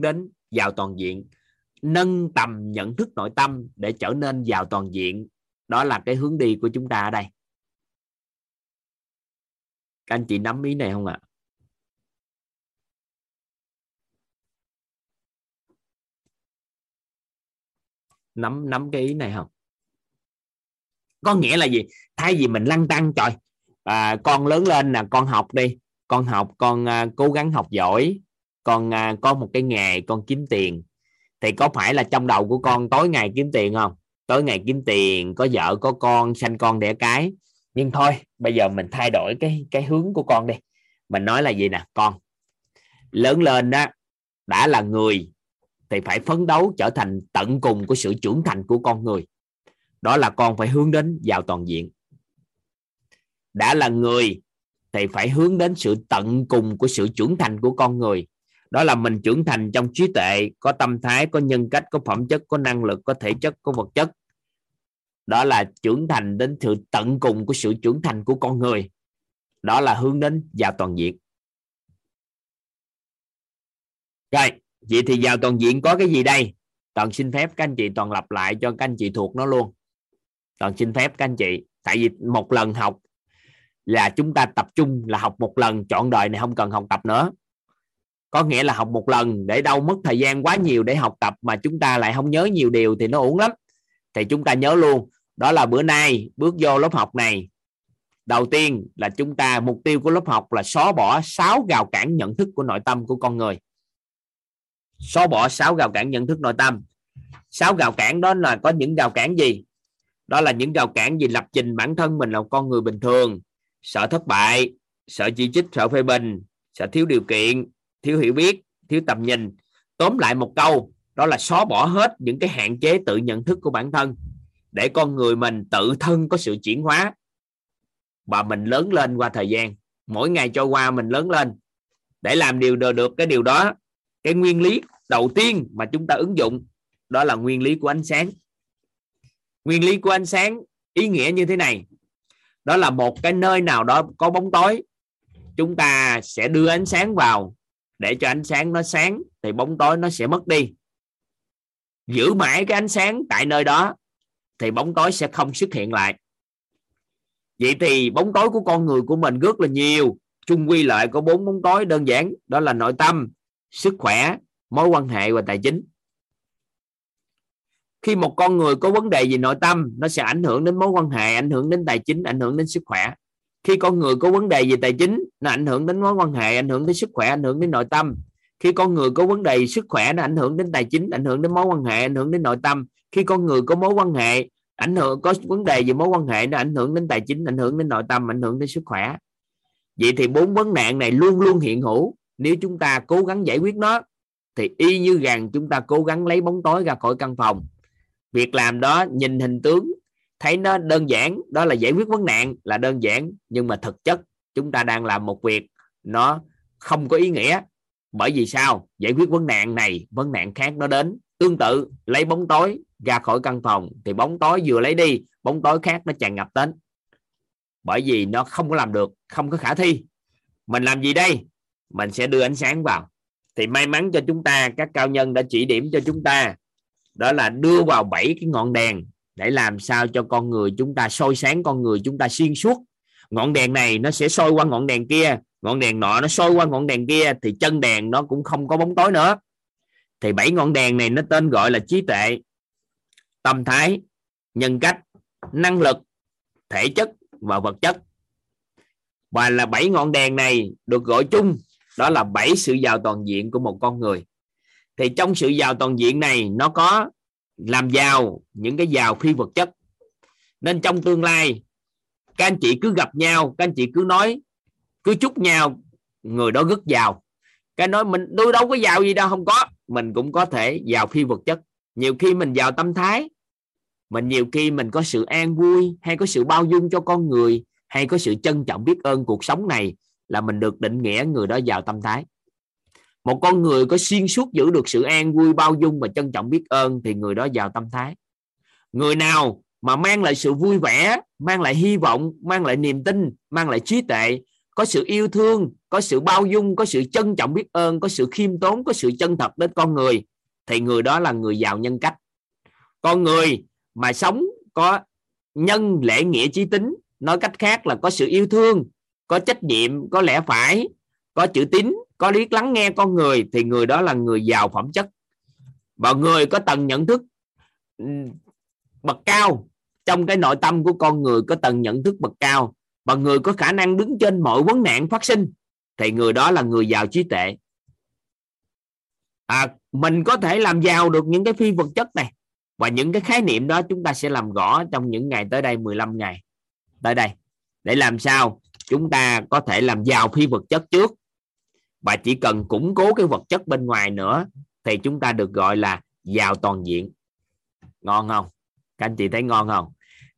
đến giàu toàn diện. Nâng tầm nhận thức nội tâm để trở nên giàu toàn diện. Đó là cái hướng đi của chúng ta ở đây. Các anh chị nắm ý này không ạ? Nắm cái ý này không? Có nghĩa là gì? Thay vì mình lăn tăn trời, con lớn lên là con học đi, con học, con cố gắng học giỏi, con có một cái nghề, con kiếm tiền, thì có phải là trong đầu của con tối ngày kiếm tiền không? Tối ngày kiếm tiền, có vợ có con, sanh con đẻ cái. Nhưng thôi bây giờ mình thay đổi cái hướng của con đi. Mình nói là gì nè, con lớn lên đó đã là người thì phải phấn đấu trở thành tận cùng của sự trưởng thành của con người. Đó là con phải hướng đến giàu toàn diện. đã là người thì phải hướng đến sự tận cùng của sự trưởng thành của con người. Đó là mình trưởng thành trong trí tuệ, có tâm thái, có nhân cách, có phẩm chất, có năng lực, có thể chất, có vật chất. Đó là trưởng thành đến sự tận cùng của sự trưởng thành của con người. Đó là hướng đến vào toàn diện. Rồi, vậy thì vào toàn diện có cái gì đây? Toàn xin phép các anh chị toàn lặp lại cho các anh chị thuộc nó luôn. Toàn xin phép các anh chị, tại vì một lần học là chúng ta tập trung là học một lần, trọn đời này không cần học tập nữa. Có nghĩa là học một lần để đâu mất thời gian quá nhiều để học tập mà chúng ta lại không nhớ nhiều điều thì nó uổng lắm. Thì chúng ta nhớ luôn, đó là bữa nay bước vô lớp học này, đầu tiên là chúng ta mục tiêu của lớp học là xóa bỏ 6 rào cản nhận thức của nội tâm của con người. Xóa bỏ 6 rào cản nhận thức nội tâm. 6 rào cản đó là có những rào cản gì? Đó là những rào cản gì? Lập trình bản thân mình là một con người bình thường, sợ thất bại, sợ chỉ trích, sợ phê bình, sợ thiếu điều kiện, thiếu hiểu biết, thiếu tầm nhìn. Tóm lại một câu, đó là xóa bỏ hết những cái hạn chế tự nhận thức của bản thân để con người mình tự thân có sự chuyển hóa và mình lớn lên qua thời gian. Mỗi ngày trôi qua mình lớn lên. Để làm được cái điều đó, cái nguyên lý đầu tiên mà chúng ta ứng dụng đó là nguyên lý của ánh sáng. Nguyên lý của ánh sáng ý nghĩa như thế này. Đó là một cái nơi nào đó có bóng tối, chúng ta sẽ đưa ánh sáng vào để cho ánh sáng nó sáng thì bóng tối nó sẽ mất đi. Giữ mãi cái ánh sáng tại nơi đó thì bóng tối sẽ không xuất hiện lại. Vậy thì bóng tối của con người của mình rất là nhiều. Chung quy lại có 4 bóng tối đơn giản. Đó là nội tâm, sức khỏe, mối quan hệ và tài chính. Khi một con người có vấn đề về nội tâm, nó sẽ ảnh hưởng đến mối quan hệ, ảnh hưởng đến tài chính, ảnh hưởng đến sức khỏe. Khi con người có vấn đề về tài chính, nó ảnh hưởng đến mối quan hệ, ảnh hưởng đến sức khỏe, ảnh hưởng đến nội tâm. Khi con người có vấn đề sức khỏe, nó ảnh hưởng đến tài chính, ảnh hưởng đến mối quan hệ, ảnh hưởng đến nội tâm. Khi con người có mối quan hệ, có vấn đề về mối quan hệ, nó ảnh hưởng đến tài chính, ảnh hưởng đến nội tâm, ảnh hưởng đến sức khỏe. Vậy thì 4 vấn nạn này luôn luôn hiện hữu. Nếu chúng ta cố gắng giải quyết nó thì y như rằng chúng ta cố gắng lấy bóng tối ra khỏi căn phòng. Việc làm đó nhìn hình tướng thấy nó đơn giản, đó là giải quyết vấn nạn là đơn giản, nhưng mà thực chất chúng ta đang làm một việc nó không có ý nghĩa. Bởi vì sao? Giải quyết vấn nạn này, vấn nạn khác nó đến. Tương tự lấy bóng tối ra khỏi căn phòng thì bóng tối vừa lấy đi, bóng tối khác nó tràn ngập đến. Bởi vì nó không có làm được, không có khả thi. Mình làm gì đây? Mình sẽ đưa ánh sáng vào. Thì may mắn cho chúng ta, các cao nhân đã chỉ điểm cho chúng ta, đó là đưa vào 7 cái ngọn đèn để làm sao cho con người chúng ta soi sáng, con người chúng ta xuyên suốt. Ngọn đèn này nó sẽ soi qua ngọn đèn kia, ngọn đèn nọ nó soi qua ngọn đèn kia, thì chân đèn nó cũng không có bóng tối nữa. Thì 7 ngọn đèn này nó tên gọi là trí tuệ, tâm thái, nhân cách, năng lực, thể chất và vật chất. Và là 7 ngọn đèn này được gọi chung đó là 7 sự giàu toàn diện của một con người. Thì trong sự giàu toàn diện này nó có làm giàu những cái giàu phi vật chất. Nên trong tương lai các anh chị cứ gặp nhau, các anh chị cứ nói, cứ chúc nhau người đó rất giàu. Cái nói mình tôi đâu có giàu gì đâu, không có. Mình cũng có thể giàu phi vật chất. Nhiều khi mình giàu tâm thái, mình nhiều khi mình có sự an vui, hay có sự bao dung cho con người, hay có sự trân trọng biết ơn cuộc sống này, là mình được định nghĩa người đó giàu tâm thái. Một con người có xuyên suốt giữ được sự an vui, bao dung và trân trọng biết ơn thì người đó giàu tâm thái. Người nào mà mang lại sự vui vẻ, mang lại hy vọng, mang lại niềm tin, mang lại trí tuệ, có sự yêu thương, có sự bao dung, có sự trân trọng biết ơn, có sự khiêm tốn, có sự chân thật đến con người, thì người đó là người giàu nhân cách. Con người mà sống có nhân lễ nghĩa chí tín, nói cách khác là có sự yêu thương, có trách nhiệm, có lẽ phải, có chữ tín, có biết lắng nghe con người, thì người đó là người giàu phẩm chất. Và người có tầng nhận thức bậc cao, trong cái nội tâm của con người có tầng nhận thức bậc cao, và người có khả năng đứng trên mọi vấn nạn phát sinh, thì người đó là người giàu trí tuệ. Mình có thể làm giàu được những cái phi vật chất này. Và những cái khái niệm đó chúng ta sẽ làm rõ trong những ngày tới đây, 15 ngày tới đây, để làm sao chúng ta có thể làm giàu phi vật chất trước. Và chỉ cần củng cố cái vật chất bên ngoài nữa thì chúng ta được gọi là giàu toàn diện. Ngon không? Các anh chị thấy ngon không?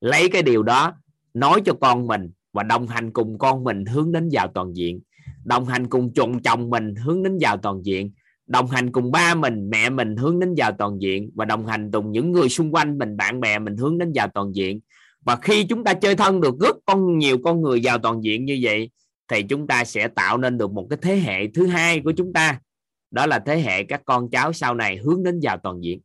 Lấy cái điều đó nói cho con mình, và đồng hành cùng con mình hướng đến giàu toàn diện, đồng hành cùng chồng mình hướng đến giàu toàn diện, đồng hành cùng ba mình, mẹ mình hướng đến giàu toàn diện, và đồng hành cùng những người xung quanh mình, bạn bè mình hướng đến giàu toàn diện. Và khi chúng ta chơi thân được rất nhiều con người giàu toàn diện như vậy thì chúng ta sẽ tạo nên được một cái thế hệ thứ hai của chúng ta, đó là thế hệ các con cháu sau này hướng đến giàu toàn diện.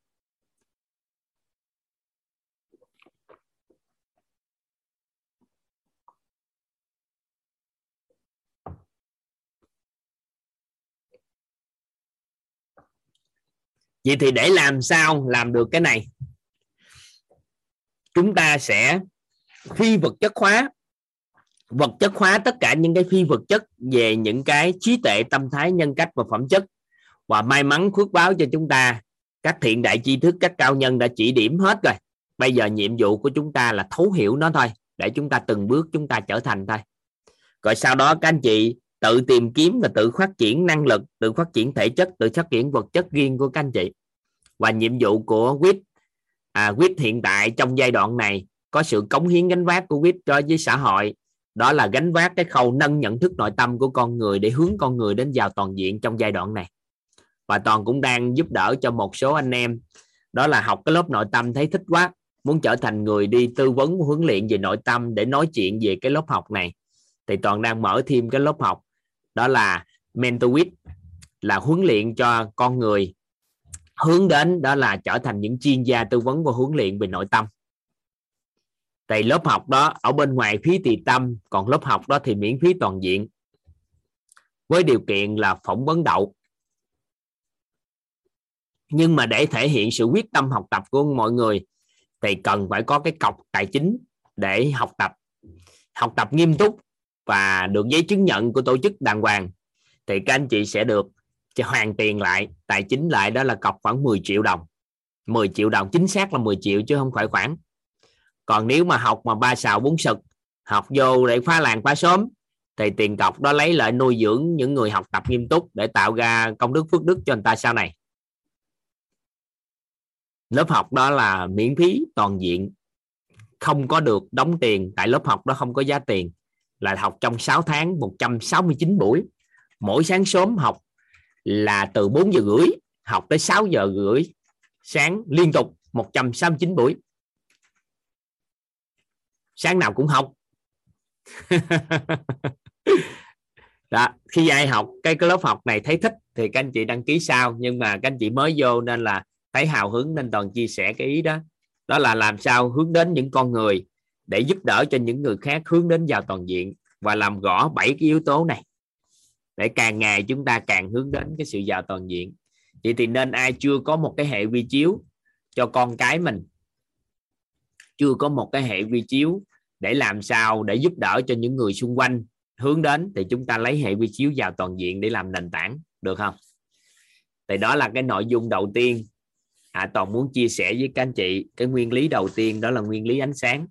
Vậy thì để làm sao làm được cái này, chúng ta sẽ phi vật chất hóa tất cả những cái phi vật chất về những cái trí tuệ, tâm thái, nhân cách và phẩm chất. Và may mắn phước báo cho chúng ta, các thiện đại tri thức, các cao nhân đã chỉ điểm hết rồi. Bây giờ nhiệm vụ của chúng ta là thấu hiểu nó thôi, để chúng ta từng bước chúng ta trở thành thôi. Rồi sau đó các anh chị tự tìm kiếm và tự phát triển năng lực, tự phát triển thể chất, tự phát triển vật chất riêng của các anh chị. Và nhiệm vụ của WIT hiện tại trong giai đoạn này có sự cống hiến gánh vác của WIT đối với xã hội, đó là gánh vác cái khâu nâng nhận thức nội tâm của con người để hướng con người đến giàu toàn diện trong giai đoạn này. Và Toàn cũng đang giúp đỡ cho một số anh em, đó là học cái lớp nội tâm thấy thích quá, muốn trở thành người đi tư vấn huấn luyện về nội tâm để nói chuyện về cái lớp học này. Thì Toàn đang mở thêm cái lớp học, đó là Mentor WIT, là huấn luyện cho con người hướng đến đó là trở thành những chuyên gia tư vấn và huấn luyện về nội tâm. Thì lớp học đó ở bên ngoài phí tùy tâm, còn lớp học đó thì miễn phí toàn diện, với điều kiện là phỏng vấn đậu. Nhưng mà để thể hiện sự quyết tâm học tập của mọi người thì cần phải có cái cọc tài chính để học tập nghiêm túc và được giấy chứng nhận của tổ chức đàng hoàng, thì các anh chị sẽ được hoàn tiền lại, tài chính lại, đó là cọc khoảng 10 triệu đồng. 10 triệu đồng chính xác là 10 triệu chứ không phải khoảng. Còn nếu mà học mà ba xào bốn sực, học vô để phá làng phá xóm, thì tiền cọc đó lấy lại nuôi dưỡng những người học tập nghiêm túc để tạo ra công đức phước đức cho người ta sau này. Lớp học đó là miễn phí toàn diện, không có được đóng tiền. Tại lớp học đó không có giá tiền, là học trong 6 tháng 169 buổi. Mỗi sáng sớm học là từ 4 giờ rưỡi, học tới 6 giờ rưỡi sáng, liên tục 169 buổi. Sáng nào cũng học. Đó, khi ai học cái lớp học này thấy thích thì các anh chị đăng ký sau. Nhưng mà các anh chị mới vô nên là thấy hào hứng, nên Toàn chia sẻ cái ý đó. Đó là làm sao hướng đến những con người để giúp đỡ cho những người khác hướng đến giàu toàn diện, và làm rõ 7 cái yếu tố này để càng ngày chúng ta càng hướng đến cái sự giàu toàn diện. Vậy thì nên ai chưa có một cái hệ vi chiếu cho con cái mình, chưa có một cái hệ vi chiếu để làm sao để giúp đỡ cho những người xung quanh hướng đến, thì chúng ta lấy hệ vi chiếu giàu toàn diện để làm nền tảng, được không? Thì đó là cái nội dung đầu tiên Toàn muốn chia sẻ với các anh chị. Cái nguyên lý đầu tiên đó là nguyên lý ánh sáng,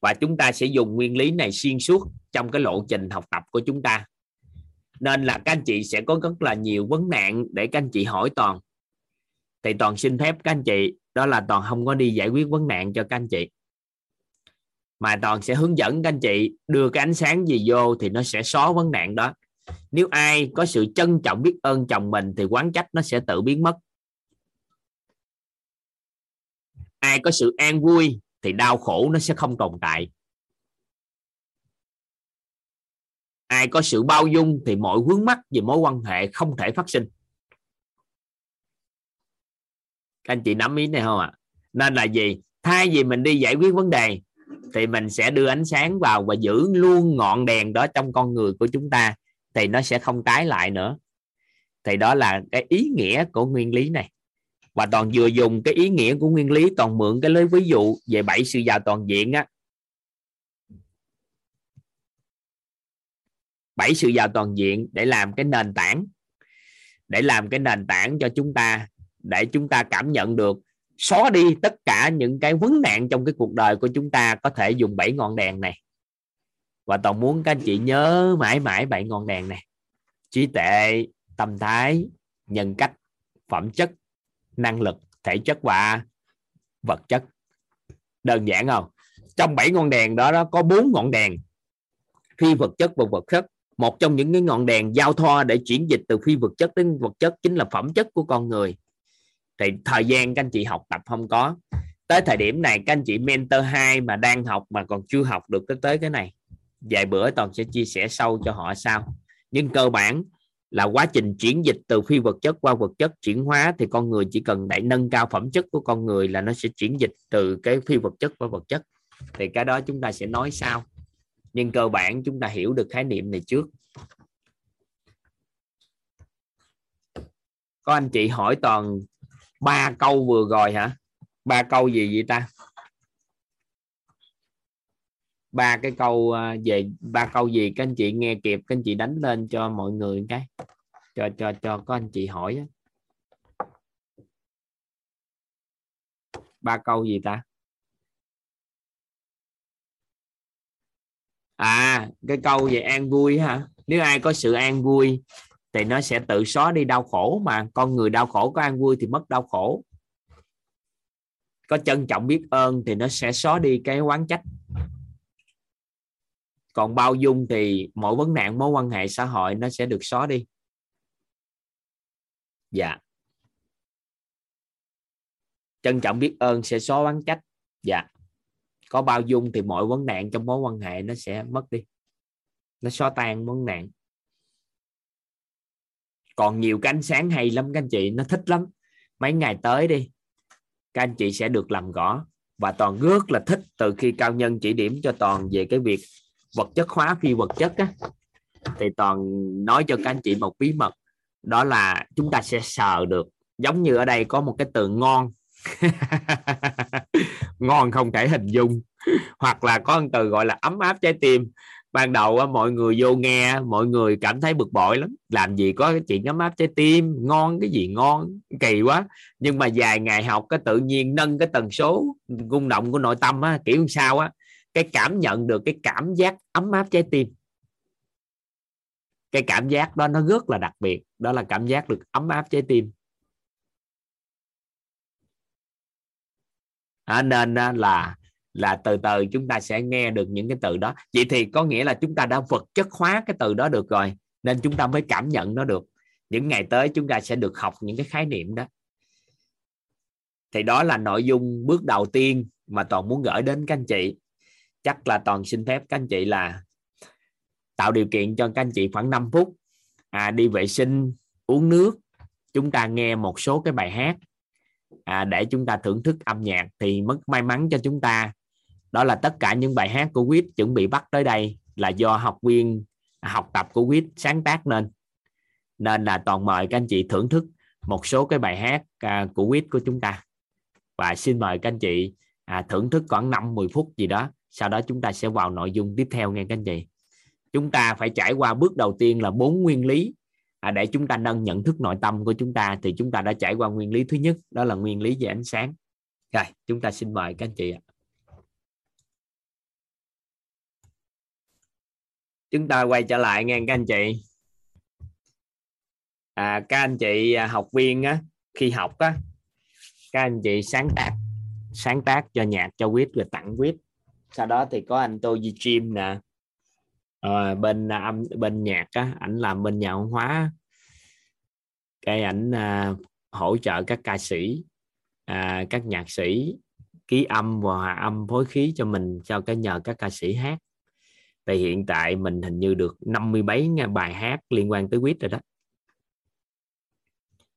và chúng ta sẽ dùng nguyên lý này xuyên suốt trong cái lộ trình học tập của chúng ta. Nên là các anh chị sẽ có rất là nhiều vấn nạn để các anh chị hỏi Toàn. Thì Toàn xin phép các anh chị, đó là Toàn không có đi giải quyết vấn nạn cho các anh chị, mà Toàn sẽ hướng dẫn các anh chị đưa cái ánh sáng gì vô thì nó sẽ xóa vấn nạn đó. Nếu ai có sự trân trọng biết ơn chồng mình thì oán trách nó sẽ tự biến mất. Ai có sự an vui thì đau khổ nó sẽ không tồn tại. Ai có sự bao dung thì mọi vướng mắc về mối quan hệ không thể phát sinh. Các anh chị nắm ý này không ạ? Nên là gì? Thay vì mình đi giải quyết vấn đề thì mình sẽ đưa ánh sáng vào và giữ luôn ngọn đèn đó trong con người của chúng ta, thì nó sẽ không tái lại nữa. Thì đó là cái ý nghĩa của nguyên lý này. Và Toàn vừa dùng cái ý nghĩa của nguyên lý, Toàn mượn cái lấy ví dụ về 7 sự giàu toàn diện á. 7 sự giàu toàn diện để làm cái nền tảng, để làm cái nền tảng cho chúng ta, để chúng ta cảm nhận được, xóa đi tất cả những cái vấn nạn trong cái cuộc đời của chúng ta, có thể dùng 7 ngọn đèn này. Và Toàn muốn các anh chị nhớ mãi mãi 7 ngọn đèn này: trí tuệ, tâm thái, nhân cách, phẩm chất, năng lực, thể chất và vật chất. Đơn giản không? Trong 7 ngọn đèn đó có 4 ngọn đèn phi vật chất và vật chất. Một trong những cái ngọn đèn giao thoa để chuyển dịch từ phi vật chất đến vật chất chính là phẩm chất của con người. Thì thời gian các anh chị học tập không có. Tới thời điểm này các anh chị mentor 2 mà đang học mà còn chưa học được tới cái này, vài bữa Toàn sẽ chia sẻ sâu cho họ sau. Nhưng cơ bản là quá trình chuyển dịch từ phi vật chất qua vật chất chuyển hóa, thì con người chỉ cần để nâng cao phẩm chất của con người là nó sẽ chuyển dịch từ cái phi vật chất qua vật chất. Thì cái đó chúng ta sẽ nói sau. Nhưng cơ bản chúng ta hiểu được khái niệm này trước. Có anh chị hỏi Toàn 3 câu vừa rồi hả? 3 câu gì vậy ta? 3 cái câu về 3 câu gì các anh chị nghe kịp các anh chị đánh lên cho mọi người cái cho có anh chị hỏi đó. 3 câu gì ta? À, cái câu về an vui hả? Nếu ai có sự an vui thì nó sẽ tự xóa đi đau khổ, mà con người đau khổ có an vui thì mất đau khổ. Có trân trọng biết ơn thì nó sẽ xóa đi cái oán trách. Còn bao dung thì mỗi vấn nạn mối quan hệ xã hội nó sẽ được xóa đi. Dạ. Trân trọng biết ơn sẽ xóa oán trách. Dạ. Có bao dung thì mọi vấn nạn trong mối quan hệ nó sẽ mất đi. Nó xóa tan vấn nạn. Còn nhiều cái ánh sáng hay lắm các anh chị, nó thích lắm. Mấy ngày tới đi, các anh chị sẽ được làm rõ. Và Toàn rất là thích từ khi cao nhân chỉ điểm cho Toàn về cái việc vật chất hóa phi vật chất á, thì Toàn nói cho các anh chị một bí mật, đó là chúng ta sẽ sờ được. Giống như ở đây có một cái từ ngon ngon không thể hình dung, hoặc là có một từ gọi là ấm áp trái tim. Ban đầu mọi người vô nghe, mọi người cảm thấy bực bội lắm, làm gì có cái chuyện ấm áp trái tim, ngon cái gì, ngon kỳ quá. Nhưng mà vài ngày học cái tự nhiên nâng cái tần số rung động của nội tâm á, kiểu sao á, cái cảm nhận được cái cảm giác ấm áp trái tim, cái cảm giác đó nó rất là đặc biệt, đó là cảm giác được ấm áp trái tim. Nên là từ từ chúng ta sẽ nghe được những cái từ đó. Vậy thì có nghĩa là chúng ta đã vật chất hóa cái từ đó được rồi, nên chúng ta mới cảm nhận nó được. Những ngày tới chúng ta sẽ được học những cái khái niệm đó. Thì đó là nội dung bước đầu tiên mà Toàn muốn gửi đến các anh chị. Chắc là Toàn xin phép các anh chị là tạo điều kiện cho các anh chị khoảng 5 phút đi vệ sinh, uống nước, chúng ta nghe một số cái bài hát để chúng ta thưởng thức âm nhạc. Thì mất may mắn cho chúng ta, đó là tất cả những bài hát của WIT chuẩn bị bắt tới đây là do học viên học tập của WIT sáng tác nên. Nên là Toàn mời các anh chị thưởng thức một số cái bài hát của WIT của chúng ta. Và xin mời các anh chị thưởng thức khoảng 5-10 phút gì đó. Sau đó chúng ta sẽ vào nội dung tiếp theo nghe các anh chị. Chúng ta phải trải qua bước đầu tiên là 4 nguyên lý để chúng ta nâng nhận thức nội tâm của chúng ta. Thì chúng ta đã trải qua nguyên lý thứ nhất, đó là nguyên lý về ánh sáng. Rồi, chúng ta xin mời các anh chị ạ. Chúng ta quay trở lại nghe các anh chị. Các anh chị học viên khi học các anh chị sáng tác cho nhạc cho WIT rồi tặng WIT. Sau đó thì có anh Tô Di Chim nè, bên nhạc á, ảnh làm bên nhà văn hóa, cái ảnh hỗ trợ các ca sĩ, các nhạc sĩ ký âm và hòa âm phối khí cho mình, cho cái nhờ các ca sĩ hát. Thì hiện tại mình hình như được 50 mấy bài hát liên quan tới WIT rồi đó.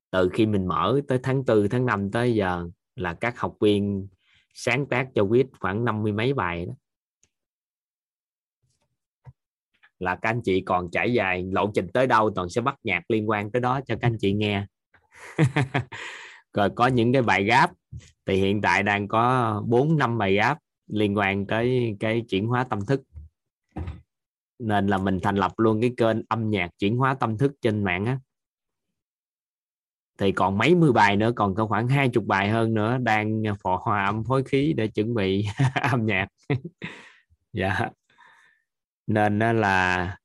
Từ khi mình mở tới tháng 4, tháng 5 tới giờ là các học viên sáng tác cho WIT khoảng 50 mấy bài đó. Là các anh chị còn trải dài lộ trình tới đâu, Toàn sẽ bắt nhạc liên quan tới đó cho các anh chị nghe. Rồi có những cái bài gáp, thì hiện tại đang có 4-5 bài gáp liên quan tới cái chuyển hóa tâm thức. Nên là mình thành lập luôn cái kênh âm nhạc chuyển hóa tâm thức trên mạng á. Thì còn mấy mươi bài nữa, còn có khoảng 20 bài hơn nữa đang phò hòa âm phối khí để chuẩn bị âm nhạc. Dạ. Nên là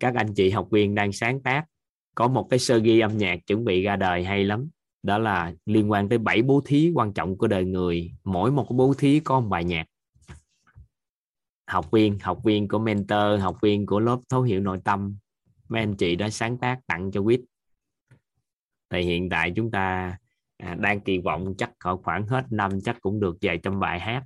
các anh chị học viên đang sáng tác. Có một cái sơ ghi âm nhạc chuẩn bị ra đời hay lắm. Đó là liên quan tới 7 bố thí quan trọng của đời người. Mỗi một bố thí có một bài nhạc. học viên của mentor, học viên của lớp Thấu Hiểu Nội Tâm, mấy anh chị đã sáng tác tặng cho WIT. Thì hiện tại chúng ta đang kỳ vọng chắc khoảng hết năm chắc cũng được vài trăm bài hát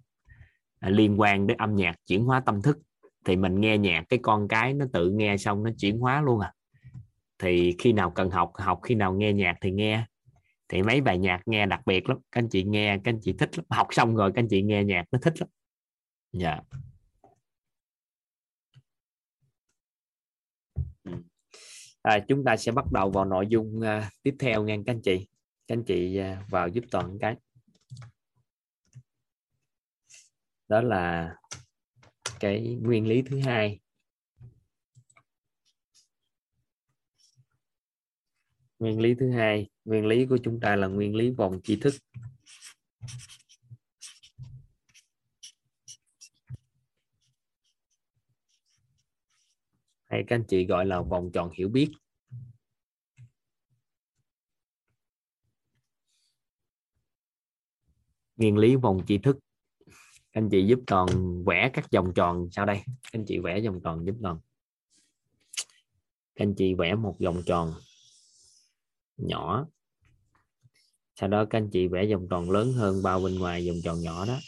liên quan đến âm nhạc chuyển hóa tâm thức. Thì mình nghe nhạc cái con cái nó tự nghe xong nó chuyển hóa luôn à. Thì khi nào cần học, khi nào nghe nhạc thì nghe. Thì mấy bài nhạc nghe đặc biệt lắm, các anh chị nghe các anh chị thích lắm. Học xong rồi các anh chị nghe nhạc nó thích lắm. Dạ. Yeah. Chúng ta sẽ bắt đầu vào nội dung tiếp theo nha các anh chị. Các anh chị vào giúp Toàn cái. Đó là cái nguyên lý thứ hai. Nguyên lý thứ hai, nguyên lý của chúng ta là nguyên lý vòng tri thức. Hay các anh chị gọi là vòng tròn hiểu biết. Nguyên lý vòng tri thức. Anh chị giúp Toàn vẽ các vòng tròn sau đây. Anh chị vẽ vòng tròn giúp Toàn. Anh chị vẽ một vòng tròn nhỏ. Sau đó các anh chị vẽ vòng tròn lớn hơn bao bên ngoài vòng tròn nhỏ đó.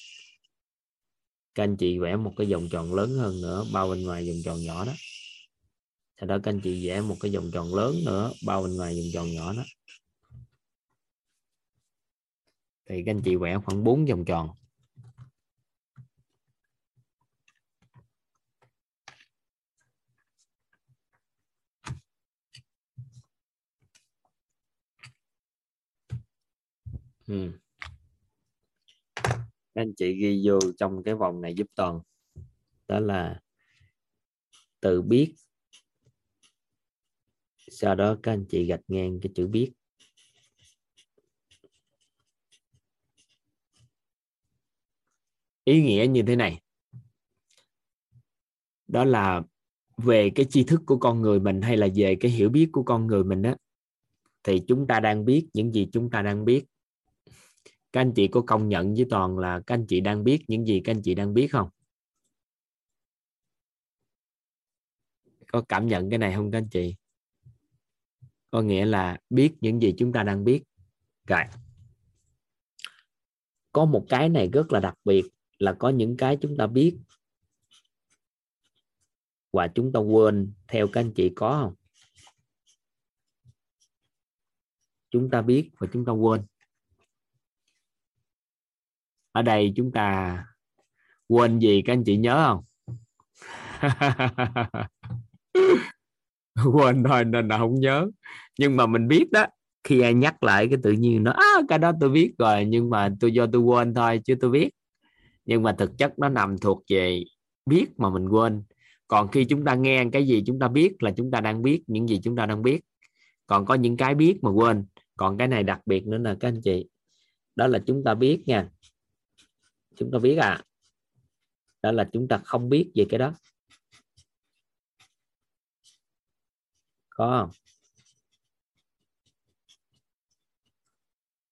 Các anh chị vẽ một cái vòng tròn lớn hơn nữa bao bên ngoài vòng tròn nhỏ đó. Sau đó các anh chị vẽ một cái vòng tròn lớn nữa bao bên ngoài vòng tròn nhỏ đó. Thì các anh chị vẽ khoảng 4 vòng tròn. Anh chị ghi vô trong cái vòng này giúp Toàn. Đó là từ biết. Sau đó các anh chị gạch ngang cái chữ biết. Ý nghĩa như thế này. Đó là về cái tri thức của con người mình hay là về cái hiểu biết của con người mình á, thì chúng ta đang biết những gì chúng ta đang biết. Các anh chị có công nhận với Toàn là các anh chị đang biết những gì các anh chị đang biết không? Có cảm nhận cái này không các anh chị? Có nghĩa là biết những gì chúng ta đang biết. Rồi. Có một cái này rất là đặc biệt là có những cái chúng ta biết và chúng ta quên. Theo các anh chị có không? Chúng ta biết và chúng ta quên. Ở đây chúng ta quên gì các anh chị nhớ không? Quên thôi nên là không nhớ. Nhưng mà mình biết đó. Khi ai nhắc lại cái tự nhiên nó cái đó tôi biết rồi. Nhưng mà do tôi quên thôi chứ tôi biết. Nhưng mà thực chất nó nằm thuộc về biết mà mình quên. Còn khi chúng ta nghe cái gì chúng ta biết là chúng ta đang biết những gì chúng ta đang biết. Còn có những cái biết mà quên. Còn cái này đặc biệt nữa là các anh chị. Đó là chúng ta biết nha. Chúng ta biết à. Đó là chúng ta không biết về cái đó. Có không?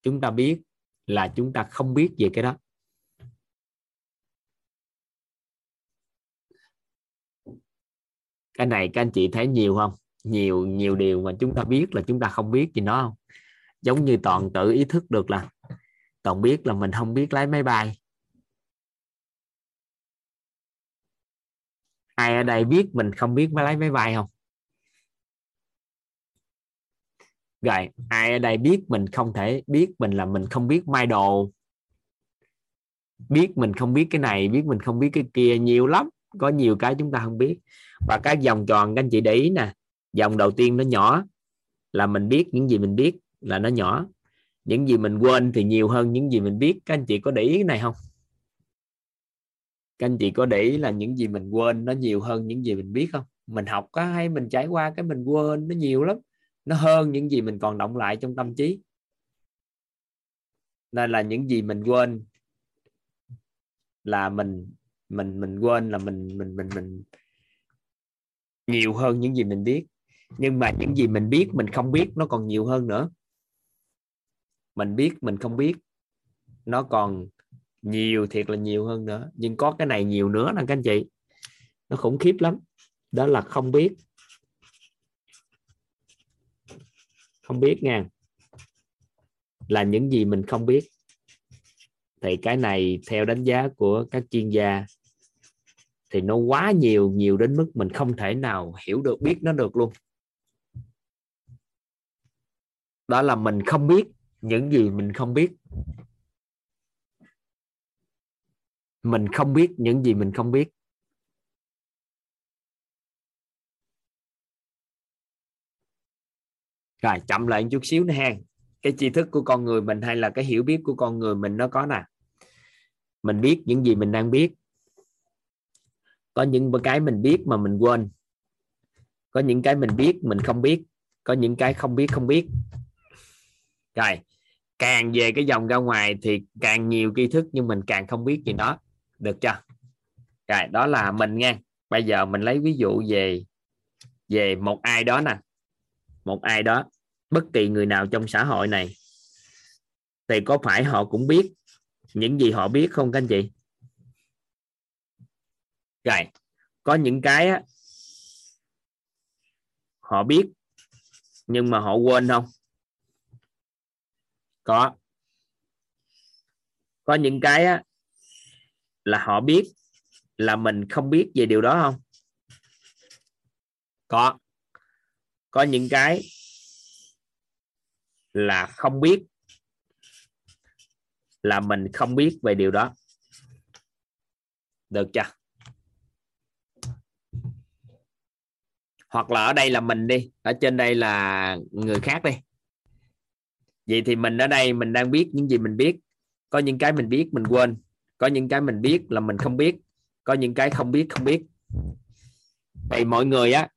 Chúng ta biết là chúng ta không biết về cái đó. Cái này các anh chị thấy nhiều không? Nhiều điều mà chúng ta biết là chúng ta không biết gì nó không? Giống như Toàn tự ý thức được là Toàn biết là mình không biết lái máy bay. Ai ở đây biết mình không biết lái máy bay không? Rồi, ai ở đây biết mình không thể biết mình là mình không biết may đồ. Biết mình không biết cái này, biết mình không biết cái kia, nhiều lắm. Có nhiều cái chúng ta không biết. Và cái vòng tròn các anh chị để ý nè. Vòng đầu tiên nó nhỏ là mình biết những gì mình biết là nó nhỏ. Những gì mình quên thì nhiều hơn những gì mình biết. Các anh chị có để ý cái này không? Các anh chị có để ý là những gì mình quên nó nhiều hơn những gì mình biết không? Mình học á hay mình trải qua cái mình quên nó nhiều lắm. Nó hơn những gì mình còn động lại trong tâm trí. Nên là những gì mình quên là mình quên là mình nhiều hơn những gì mình biết. Nhưng mà những gì mình biết mình không biết nó còn nhiều hơn nữa. Mình biết mình không biết nó còn nhiều thiệt là nhiều hơn nữa. Nhưng có cái này nhiều nữa nè các anh chị. nó khủng khiếp lắm. Đó là không biết. Không biết nha, là những gì mình không biết. Thì cái này theo đánh giá của các chuyên gia thì nó quá nhiều, nhiều đến mức mình không thể nào hiểu được, biết nó được luôn. Đó là mình không biết những gì mình không biết. Mình không biết những gì mình không biết. Rồi, chậm lại một chút xíu nữa ha. Cái tri thức của con người mình hay là cái hiểu biết của con người mình nó có nè. Mình biết những gì mình đang biết. Có những cái mình biết mà mình quên. Có những cái mình biết mình không biết. Có những cái không biết không biết. Rồi, càng về cái dòng ra ngoài thì càng nhiều tri thức nhưng mình càng không biết gì đó. Được chưa? Rồi, đó là mình nha. Bây giờ mình lấy ví dụ về một ai đó nè. Một ai đó, bất kỳ người nào trong xã hội này, thì có phải họ cũng biết những gì họ biết không các anh chị? Rồi, có những cái á, họ biết nhưng mà họ quên không? Có. Có những cái á, là họ biết là mình không biết về điều đó không? Có. Có những cái là không biết là mình không biết về điều đó. Được chưa? Hoặc là ở đây là mình đi, ở trên đây là người khác đi. Vậy thì mình ở đây mình đang biết những gì mình biết. Có những cái mình biết mình quên. Có những cái mình biết là mình không biết. Có những cái không biết không biết. Vậy mọi người á,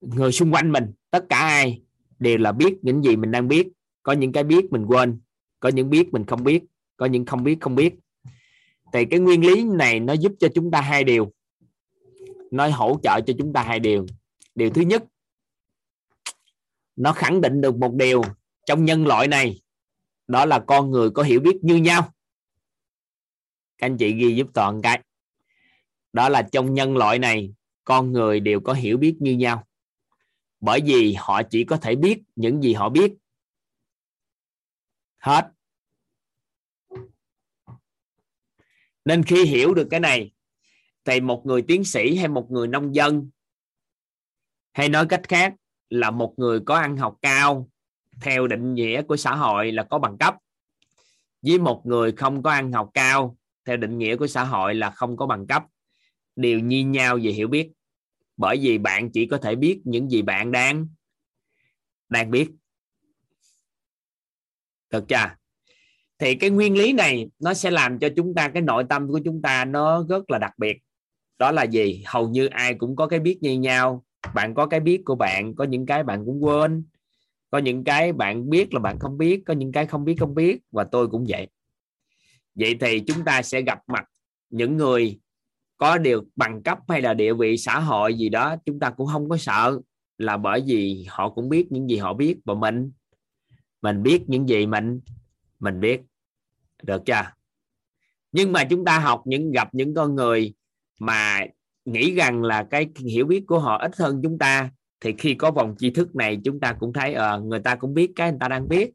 người xung quanh mình, tất cả ai đều là biết những gì mình đang biết. Có những cái biết mình quên. Có những biết mình không biết. Có những không biết không biết. Thì cái nguyên lý này nó giúp cho chúng ta hai điều. Nó hỗ trợ cho chúng ta hai điều. Điều thứ nhất, nó khẳng định được một điều trong nhân loại này, đó là con người có hiểu biết như nhau. Các anh chị ghi giúp Toàn cái. Đó là trong nhân loại này, con người đều có hiểu biết như nhau. Bởi vì họ chỉ có thể biết những gì họ biết. Hết. Nên khi hiểu được cái này, thì một người tiến sĩ hay một người nông dân, hay nói cách khác là một người có ăn học cao theo định nghĩa của xã hội là có bằng cấp, với một người không có ăn học cao theo định nghĩa của xã hội là không có bằng cấp, đều như nhau về hiểu biết. Bởi vì bạn chỉ có thể biết những gì bạn đang biết. Được chưa? Thì cái nguyên lý này nó sẽ làm cho chúng ta, cái nội tâm của chúng ta nó rất là đặc biệt. Đó là gì? Hầu như ai cũng có cái biết như nhau. Bạn có cái biết của bạn, có những cái bạn cũng quên. Có những cái bạn biết là bạn không biết. Có những cái không biết không biết. Và tôi cũng vậy. Vậy thì chúng ta sẽ gặp mặt những người có điều bằng cấp hay là địa vị xã hội gì đó, chúng ta cũng không có sợ, là bởi vì họ cũng biết những gì họ biết, và mình biết những gì mình biết. Được chưa? Nhưng mà chúng ta học gặp những con người mà nghĩ rằng là cái hiểu biết của họ ít hơn chúng ta, thì khi có vòng tri thức này chúng ta cũng thấy người ta cũng biết cái người ta đang biết,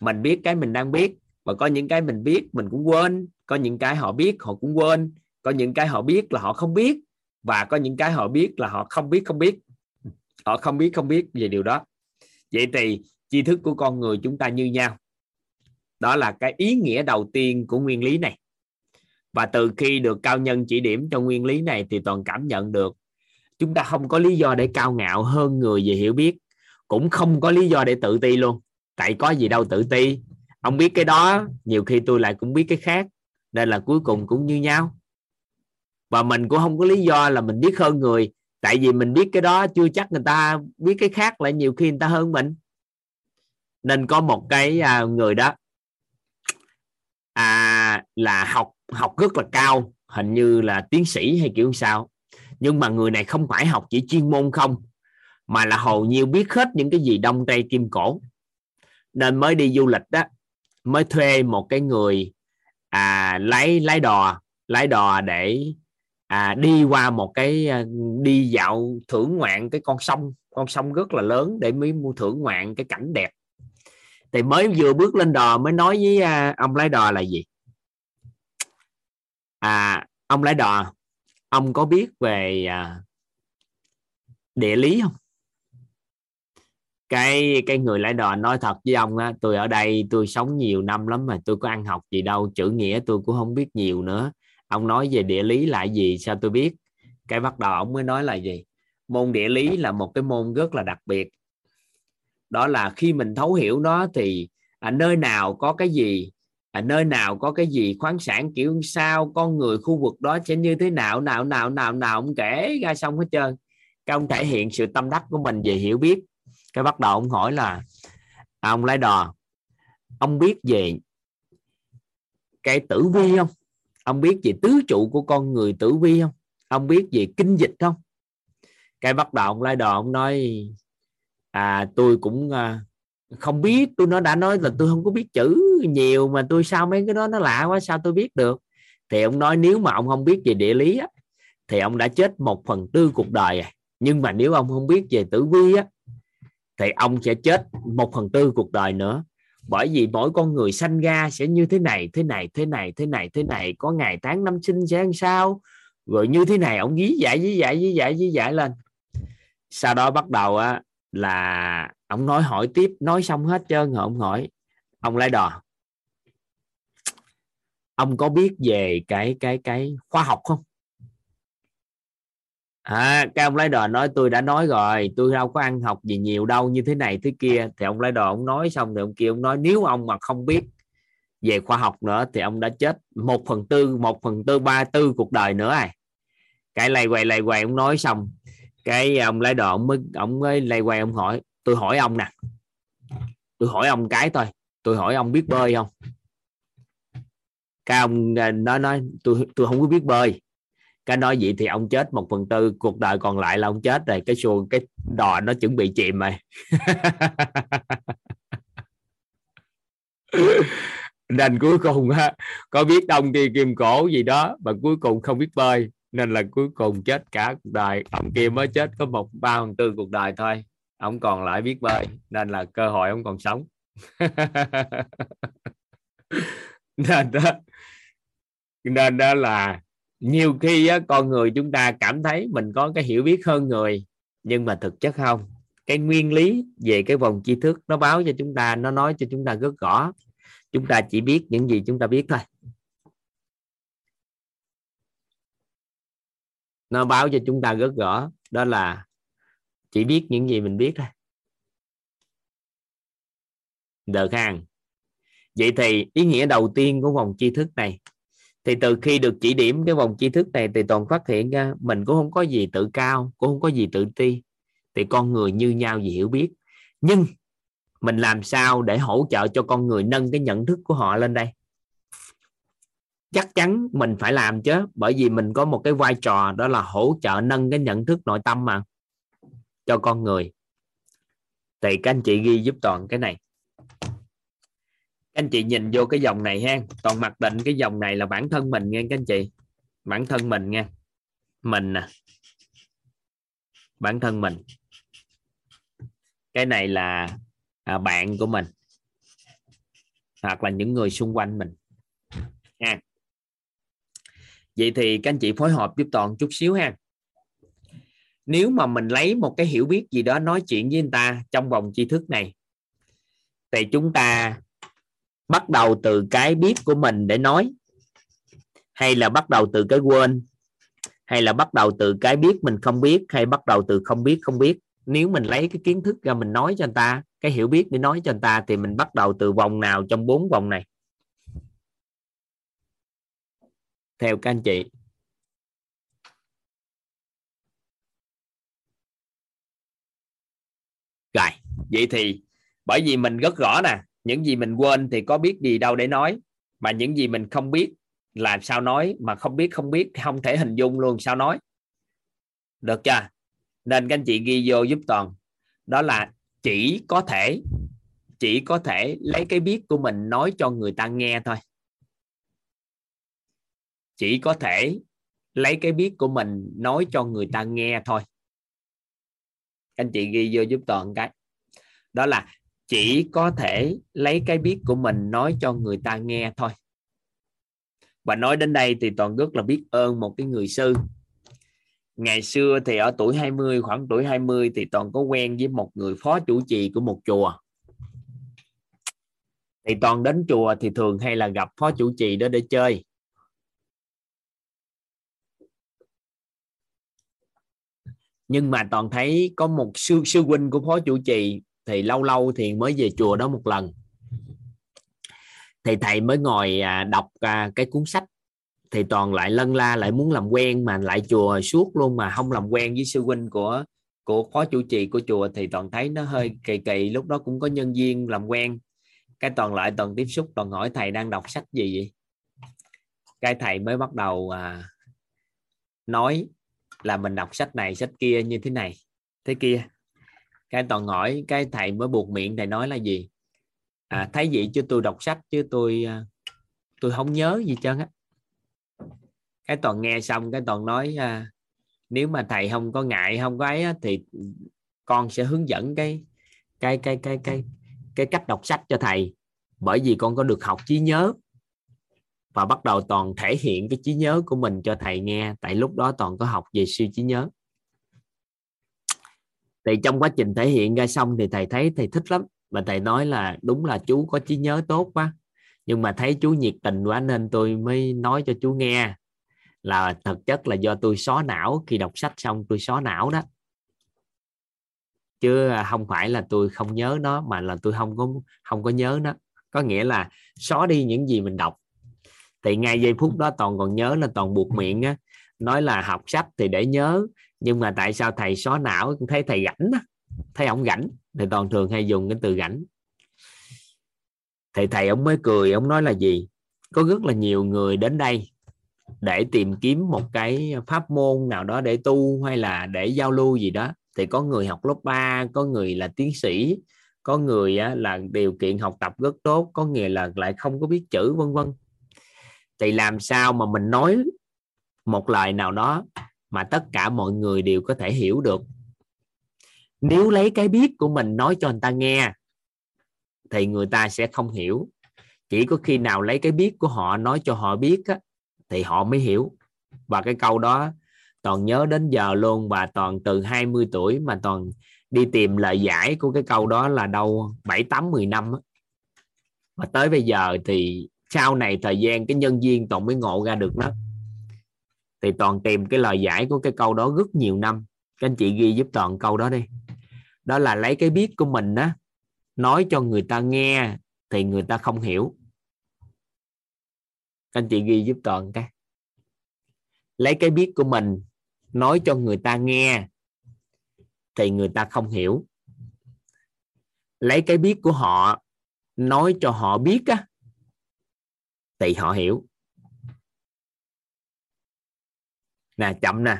mình biết cái mình đang biết, và có những cái mình biết mình cũng quên, có những cái họ biết họ cũng quên, có những cái họ biết là họ không biết, và có những cái họ biết là họ không biết không biết. Họ không biết về điều đó. Vậy thì tri thức của con người chúng ta như nhau. Đó là cái ý nghĩa đầu tiên của nguyên lý này. Và từ khi được cao nhân chỉ điểm cho nguyên lý này thì Toàn cảm nhận được chúng ta không có lý do để cao ngạo hơn người về hiểu biết, cũng không có lý do để tự ti luôn. Tại có gì đâu tự ti. Ông biết cái đó, nhiều khi tôi lại cũng biết cái khác, nên là cuối cùng cũng như nhau. Và mình cũng không có lý do là mình biết hơn người, tại vì mình biết cái đó chưa chắc người ta biết cái khác, lại nhiều khi người ta hơn mình. Nên có một cái người đó là học rất là cao, hình như là tiến sĩ hay kiểu sao, nhưng mà người này không phải học chỉ chuyên môn không, mà là hầu như biết hết những cái gì Đông Tây Kim Cổ. Nên mới đi du lịch đó, mới thuê một cái người lái đò để đi qua một cái đi dạo thưởng ngoạn cái con sông rất là lớn để mới mua thưởng ngoạn cái cảnh đẹp. Thì mới vừa bước lên đò mới nói với ông lái đò là gì? Ông lái đò, ông có biết về địa lý không? Cái người lái đò nói thật với ông á, tôi ở đây tôi sống nhiều năm lắm mà tôi có ăn học gì đâu, chữ nghĩa tôi cũng không biết nhiều nữa. Ông nói về địa lý là gì sao tôi biết? Cái bắt đầu ông mới nói là gì? Môn địa lý là một cái môn rất là đặc biệt. Đó là khi mình thấu hiểu nó thì nơi nào có cái gì, nơi nào có cái gì, khoáng sản kiểu sao, con người khu vực đó sẽ như thế nào ông kể ra xong hết trơn. Cái ông thể hiện sự tâm đắc của mình về hiểu biết. Cái bắt đầu ông hỏi là ông lái đò, ông biết về cái tử vi không? Ông biết về tứ trụ của con người tử vi không? Ông biết về kinh dịch không? Cái bắt đầu ông lái đò ông nói tôi cũng không biết, tôi nó đã nói là tôi không có biết chữ nhiều mà tôi sao mấy cái đó nó lạ quá, sao tôi biết được. Thì ông nói nếu mà ông không biết về địa lý á, thì ông đã chết 1/4 cuộc đời rồi. Nhưng mà nếu ông không biết về tử vi á, thì ông sẽ chết 1/4 cuộc đời nữa. Bởi vì mỗi con người sanh ra sẽ như thế này, có ngày tháng năm sinh sẽ làm sao, rồi như thế này, ông dí dạy lên. Sau đó bắt đầu á là ông nói hỏi tiếp, nói xong hết trơn rồi ông hỏi ông lái đò, ông có biết về cái khoa học không? Cái ông lái đò nói tôi đã nói rồi, tôi đâu có ăn học gì nhiều đâu, như thế này thế kia. Thì ông lái đò ông nói xong rồi ông kia ông nói nếu ông mà không biết về khoa học nữa thì ông đã chết 1/4 cuộc đời nữa rồi. Cái lầy quầy ông nói xong, cái ông lái đò ông mới lầy quầy ông hỏi, tôi hỏi ông nè, tôi hỏi ông cái thôi, tôi hỏi ông biết bơi không? Cái ông nói tôi không có biết bơi. Cái nói vậy thì ông chết 1/4 cuộc đời còn lại là ông chết rồi. Cái xuồng, cái đò nó chuẩn bị chìm rồi. Nên cuối cùng á, có biết đông kia kim cổ gì đó mà cuối cùng không biết bơi, nên là cuối cùng chết cả cuộc đời. Ông kia mới chết có 3/4 cuộc đời thôi, ông còn lại biết bơi, nên là cơ hội ông còn sống. Nên đó là nhiều khi á, con người chúng ta cảm thấy mình có cái hiểu biết hơn người, nhưng mà thực chất không. Cái nguyên lý về cái vòng tri thức nó báo cho chúng ta, nó nói cho chúng ta rất rõ. Chúng ta chỉ biết những gì chúng ta biết thôi. Nó báo cho chúng ta rất rõ. Đó là chỉ biết những gì mình biết thôi. Được không? Vậy thì ý nghĩa đầu tiên của vòng tri thức này, thì từ khi được chỉ điểm cái vòng tri thức này thì Toàn phát hiện ra mình cũng không có gì tự cao, cũng không có gì tự ti. Thì con người như nhau vì hiểu biết. Nhưng mình làm sao để hỗ trợ cho con người nâng cái nhận thức của họ lên đây? Chắc chắn mình phải làm chứ. Bởi vì mình có một cái vai trò đó là hỗ trợ nâng cái nhận thức nội tâm mà cho con người. Thì các anh chị ghi giúp Toàn cái này. Các anh chị nhìn vô cái dòng này ha. Toàn mặc định cái dòng này là bản thân mình nha các anh chị. Bản thân mình nha. Mình nè. Bản thân mình. Cái này là bạn của mình. Hoặc là những người xung quanh mình. Ha. Vậy thì các anh chị phối hợp giúp Toàn chút xíu ha. Nếu mà mình lấy một cái hiểu biết gì đó nói chuyện với người ta trong vòng tri thức này, thì chúng ta bắt đầu từ cái biết của mình để nói, hay là bắt đầu từ cái quên, hay là bắt đầu từ cái biết mình không biết, hay bắt đầu từ không biết. Nếu mình lấy cái kiến thức ra mình nói cho người ta, cái hiểu biết để nói cho người ta, thì mình bắt đầu từ vòng nào trong 4 vòng này? Theo các anh chị. Rồi, vậy thì bởi vì mình rất rõ nè, những gì mình quên thì có biết gì đâu để nói, mà những gì mình không biết là sao nói, mà không biết không thể hình dung luôn sao nói được chưa. Nên các anh chị ghi vô giúp Toàn đó là chỉ có thể lấy cái biết của mình nói cho người ta nghe thôi. Chỉ có thể lấy cái biết của mình nói cho người ta nghe thôi. Anh chị ghi vô giúp Toàn cái. Đó là chỉ có thể lấy cái biết của mình nói cho người ta nghe thôi. Và nói đến đây thì Toàn rất là biết ơn một cái người sư. Ngày xưa thì ở tuổi 20, khoảng tuổi 20 thì Toàn có quen với một người phó chủ trì của một chùa. Thì Toàn đến chùa thì thường hay là gặp phó chủ trì đó để chơi. Nhưng mà Toàn thấy có một sư huynh của phó chủ trì thì lâu lâu thì mới về chùa đó một lần. Thì thầy mới ngồi đọc cái cuốn sách. Thì Toàn lại lân la lại muốn làm quen mà lại chùa suốt luôn mà không làm quen với sư huynh của phó chủ trì của chùa. Thì Toàn thấy nó hơi kỳ kỳ, lúc đó cũng có nhân viên làm quen. Cái Toàn lại Toàn tiếp xúc, Toàn hỏi thầy đang đọc sách gì vậy? Cái thầy mới bắt đầu nói là mình đọc sách này, sách kia như thế này, thế kia. Cái Toàn hỏi, cái thầy mới buộc miệng, thầy nói là gì? Thấy vậy chứ tôi đọc sách chứ tôi không nhớ gì trơn á. Cái Toàn nghe xong, cái Toàn nói nếu mà thầy không có ngại, không có ấy thì con sẽ hướng dẫn cái cách đọc sách cho thầy, bởi vì con có được học trí nhớ. Và bắt đầu Toàn thể hiện cái trí nhớ của mình cho thầy nghe, tại lúc đó Toàn có học về siêu trí nhớ. Thì trong quá trình thể hiện ra xong thì thầy thấy thầy thích lắm, và thầy nói là đúng là chú có trí nhớ tốt quá, nhưng mà thấy chú nhiệt tình quá nên tôi mới nói cho chú nghe, là thực chất là do tôi xó não, khi đọc sách xong tôi xó não đó, chứ không phải là tôi không nhớ nó, mà là tôi không có nhớ nó, có nghĩa là xóa đi những gì mình đọc. Thì ngay giây phút đó Toàn còn nhớ là Toàn buộc miệng á, nói là học sách thì để nhớ, nhưng mà tại sao thầy xóa não, thấy thầy rảnh á, thấy ổng rảnh. Thì Toàn thường hay dùng cái từ rảnh. Thì thầy ổng mới cười, ổng nói là gì? Có rất là nhiều người đến đây để tìm kiếm một cái pháp môn nào đó để tu hay là để giao lưu gì đó. Thì có người học lớp 3, có người là tiến sĩ, có người là điều kiện học tập rất tốt, có người là lại không có biết chữ, vân vân. Thì làm sao mà mình nói một lời nào đó mà tất cả mọi người đều có thể hiểu được? Nếu lấy cái biết của mình nói cho người ta nghe thì người ta sẽ không hiểu. Chỉ có khi nào lấy cái biết của họ nói cho họ biết á, thì họ mới hiểu. Và cái câu đó Toàn nhớ đến giờ luôn. Và Toàn từ 20 tuổi mà Toàn đi tìm lời giải của cái câu đó là đâu 7-8-10 năm á. Và tới bây giờ thì sau này thời gian cái nhân viên Toàn mới ngộ ra được đó. Thì Toàn tìm cái lời giải của cái câu đó rất nhiều năm. Các anh chị ghi giúp Toàn câu đó đi. Đó là lấy cái biết của mình á, nói cho người ta nghe thì người ta không hiểu. Các anh chị ghi giúp Toàn cái. Lấy cái biết của mình nói cho người ta nghe thì người ta không hiểu. Lấy cái biết của họ nói cho họ biết á, thì họ hiểu. Nè, chậm nè.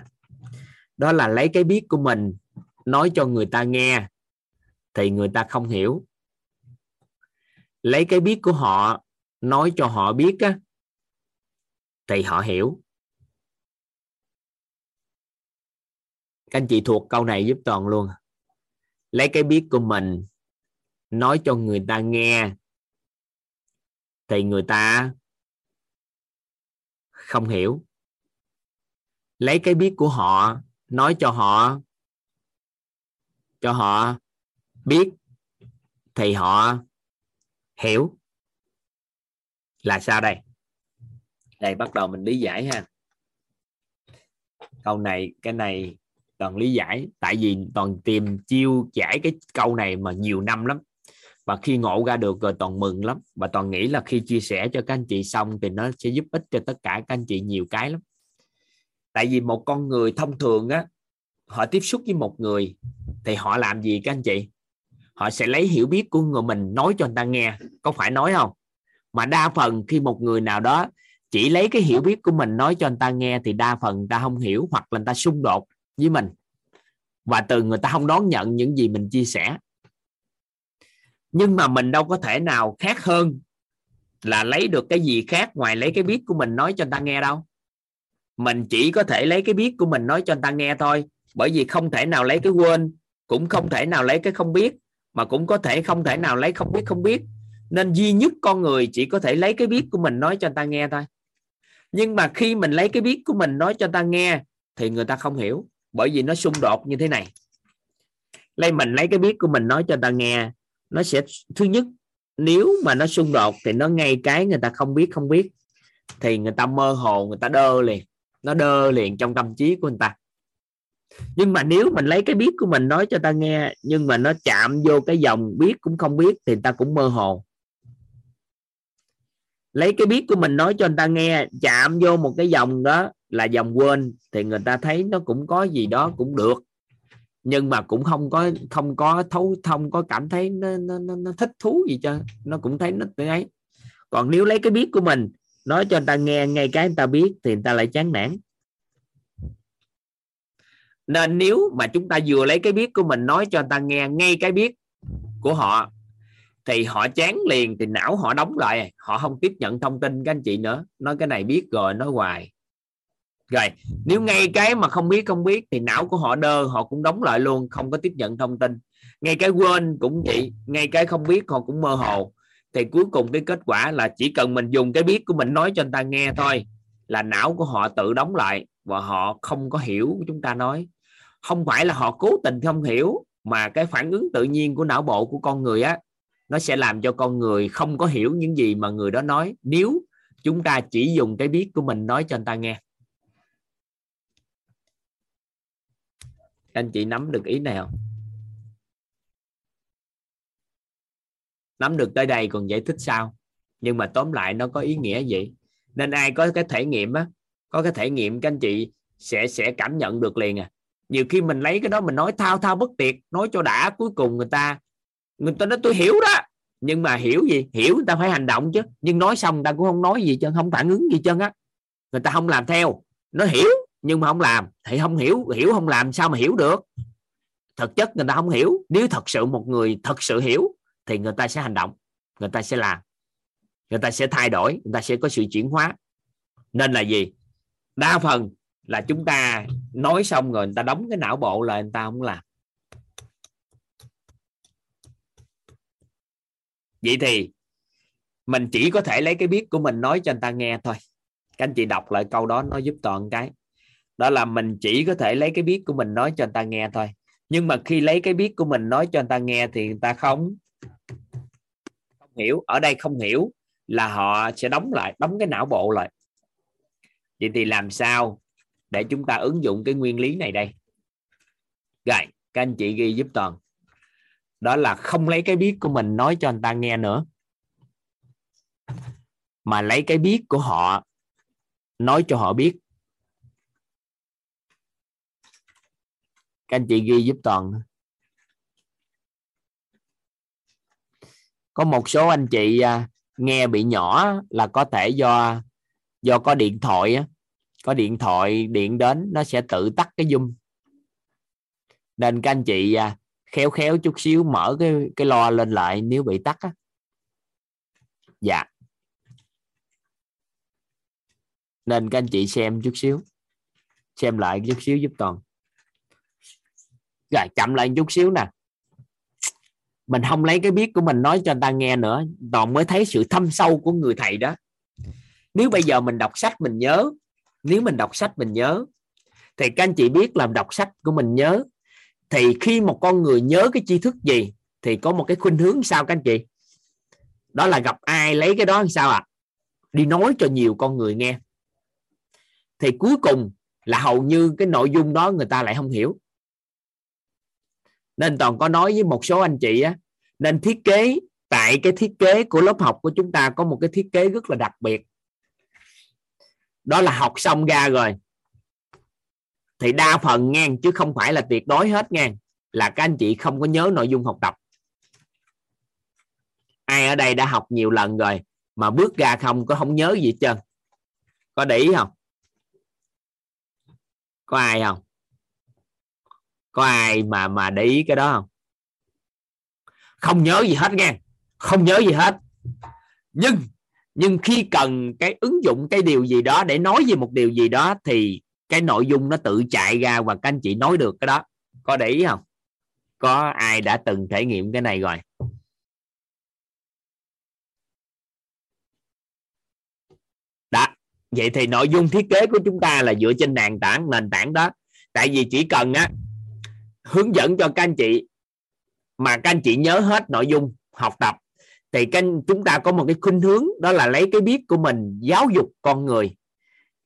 Đó là lấy cái biết của mình nói cho người ta nghe thì người ta không hiểu. Lấy cái biết của họ nói cho họ biết á, thì họ hiểu. Các anh chị thuộc câu này giúp Toàn luôn. Lấy cái biết của mình nói cho người ta nghe thì người ta không hiểu. Lấy cái biết của họ nói cho họ biết thì họ hiểu. Là sao đây? Đây bắt đầu mình lý giải ha. Câu này, cái này Toàn lý giải, tại vì Toàn tìm chiêu giải cái câu này mà nhiều năm lắm. Và khi ngộ ra được rồi Toàn mừng lắm. Và Toàn nghĩ là khi chia sẻ cho các anh chị xong thì nó sẽ giúp ích cho tất cả các anh chị nhiều cái lắm. Tại vì một con người thông thường á, họ tiếp xúc với một người thì họ làm gì các anh chị? Họ sẽ lấy hiểu biết của người mình nói cho người ta nghe, có phải nói không? Mà đa phần khi một người nào đó chỉ lấy cái hiểu biết của mình nói cho người ta nghe thì đa phần người ta không hiểu, hoặc là người ta xung đột với mình, và từ người ta không đón nhận những gì mình chia sẻ. Nhưng mà mình đâu có thể nào khác hơn là lấy được cái gì khác ngoài lấy cái biết của mình nói cho người ta nghe đâu. Mình chỉ có thể lấy cái biết của mình nói cho người ta nghe thôi. Bởi vì không thể nào lấy cái quên, cũng không thể nào lấy cái không biết, mà cũng có thể không thể nào lấy không biết. Nên duy nhất con người chỉ có thể lấy cái biết của mình nói cho người ta nghe thôi. Nhưng mà khi mình lấy cái biết của mình nói cho người ta nghe thì người ta không hiểu. Bởi vì nó xung đột như thế này. Mình lấy cái biết của mình nói cho người ta nghe, nó sẽ, thứ nhất, nếu mà nó xung đột thì nó ngay cái người ta không biết thì người ta mơ hồ, người ta đơ liền. Nó đơ liền trong tâm trí của người ta. Nhưng mà nếu mình lấy cái biết của mình nói cho ta nghe, nhưng mà nó chạm vô cái dòng biết cũng không biết thì ta cũng mơ hồ. Lấy cái biết của mình nói cho người ta nghe, chạm vô một cái dòng đó là dòng quên, thì người ta thấy nó cũng có gì đó cũng được, nhưng mà cũng không có cảm thấy nó thích thú gì cho, nó cũng thấy nó ấy. Còn nếu lấy cái biết của mình nói cho người ta nghe ngay cái người ta biết thì người ta lại chán nản. Nên nếu mà chúng ta vừa lấy cái biết của mình nói cho người ta nghe ngay cái biết của họ thì họ chán liền, thì não họ đóng lại, họ không tiếp nhận thông tin các anh chị nữa. Nói cái này biết rồi, nói hoài. Rồi, nếu ngay cái mà không biết thì não của họ đơ, họ cũng đóng lại luôn, không có tiếp nhận thông tin. Ngay cái quên cũng vậy, ngay cái không biết họ cũng mơ hồ. Thì cuối cùng cái kết quả là chỉ cần mình dùng cái biết của mình nói cho người ta nghe thôi là não của họ tự đóng lại và họ không có hiểu chúng ta nói. Không phải là họ cố tình không hiểu, mà cái phản ứng tự nhiên của não bộ của con người á, nó sẽ làm cho con người không có hiểu những gì mà người đó nói nếu chúng ta chỉ dùng cái biết của mình nói cho người ta nghe. Anh chị nắm được ý này không? Nắm được tới đây còn giải thích sao? Nhưng mà tóm lại nó có ý nghĩa vậy. Nên ai có cái thể nghiệm á, có cái thể nghiệm các anh chị sẽ cảm nhận được liền à. Nhiều khi mình lấy cái đó mình nói thao bất tuyệt, nói cho đã, cuối cùng người ta nói tôi hiểu đó. Nhưng mà hiểu gì? Hiểu người ta phải hành động chứ. Nhưng nói xong người ta cũng không nói gì trơn, không phản ứng gì trơn á. Người ta không làm theo. Nó hiểu nhưng mà không làm, thì không hiểu không làm sao mà hiểu được. Thực chất người ta không hiểu. Nếu thật sự một người thật sự hiểu thì người ta sẽ hành động, người ta sẽ làm, người ta sẽ thay đổi, người ta sẽ có sự chuyển hóa. Nên là gì? Đa phần là chúng ta nói xong rồi người ta đóng cái não bộ lại, người ta không làm. Vậy thì mình chỉ có thể lấy cái biết của mình nói cho người ta nghe thôi. Các anh chị đọc lại câu đó nó giúp toàn cái. Đó là mình chỉ có thể lấy cái biết của mình nói cho người ta nghe thôi. Nhưng mà khi lấy cái biết của mình nói cho người ta nghe thì người ta không hiểu. Ở đây không hiểu là họ sẽ đóng lại, đóng cái não bộ lại. Vậy thì làm sao để chúng ta ứng dụng cái nguyên lý này đây? Rồi, các anh chị ghi giúp Toàn. Đó là không lấy cái biết của mình nói cho người ta nghe nữa, mà lấy cái biết của họ nói cho họ biết. Các anh chị ghi giúp Toàn. Có một số anh chị nghe bị nhỏ là có thể do có điện thoại á, có điện thoại điện đến nó sẽ tự tắt cái Zoom. Nên các anh chị khéo chút xíu mở cái loa lên lại nếu bị tắt á. Dạ. Nên các anh chị xem chút xíu. Xem lại chút xíu giúp Toàn. Rồi chậm lại chút xíu nè. Mình không lấy cái biết của mình nói cho người ta nghe nữa. Toàn mới thấy sự thâm sâu của người thầy đó. Nếu bây giờ mình đọc sách mình nhớ, thì các anh chị biết là đọc sách của mình nhớ. Thì khi một con người nhớ cái tri thức gì thì có một cái khuynh hướng sao các anh chị? Đó là gặp ai lấy cái đó làm sao ạ? Đi nói cho nhiều con người nghe. Thì cuối cùng là hầu như cái nội dung đó người ta lại không hiểu. Nên Toàn có nói với một số anh chị á, nên thiết kế, tại cái thiết kế của lớp học của chúng ta có một cái thiết kế rất là đặc biệt. Đó là học xong ra rồi thì đa phần ngang, chứ không phải là tuyệt đối hết ngang, là các anh chị không có nhớ nội dung học tập. Ai ở đây đã học nhiều lần rồi mà bước ra không nhớ gì hết trơn? Có để ý không? Có ai không? Có ai mà để ý cái đó không? Không nhớ gì hết nghe, không nhớ gì hết. Nhưng Nhưng khi cần cái ứng dụng cái điều gì đó để nói về một điều gì đó thì cái nội dung nó tự chạy ra và các anh chị nói được cái đó. Có để ý không? Có ai đã từng thể nghiệm cái này rồi? Đó. Vậy thì nội dung thiết kế của chúng ta là dựa trên nền tảng đó. Tại vì chỉ cần á, hướng dẫn cho các anh chị mà các anh chị nhớ hết nội dung học tập thì chúng ta có một cái khuynh hướng đó là lấy cái biết của mình giáo dục con người,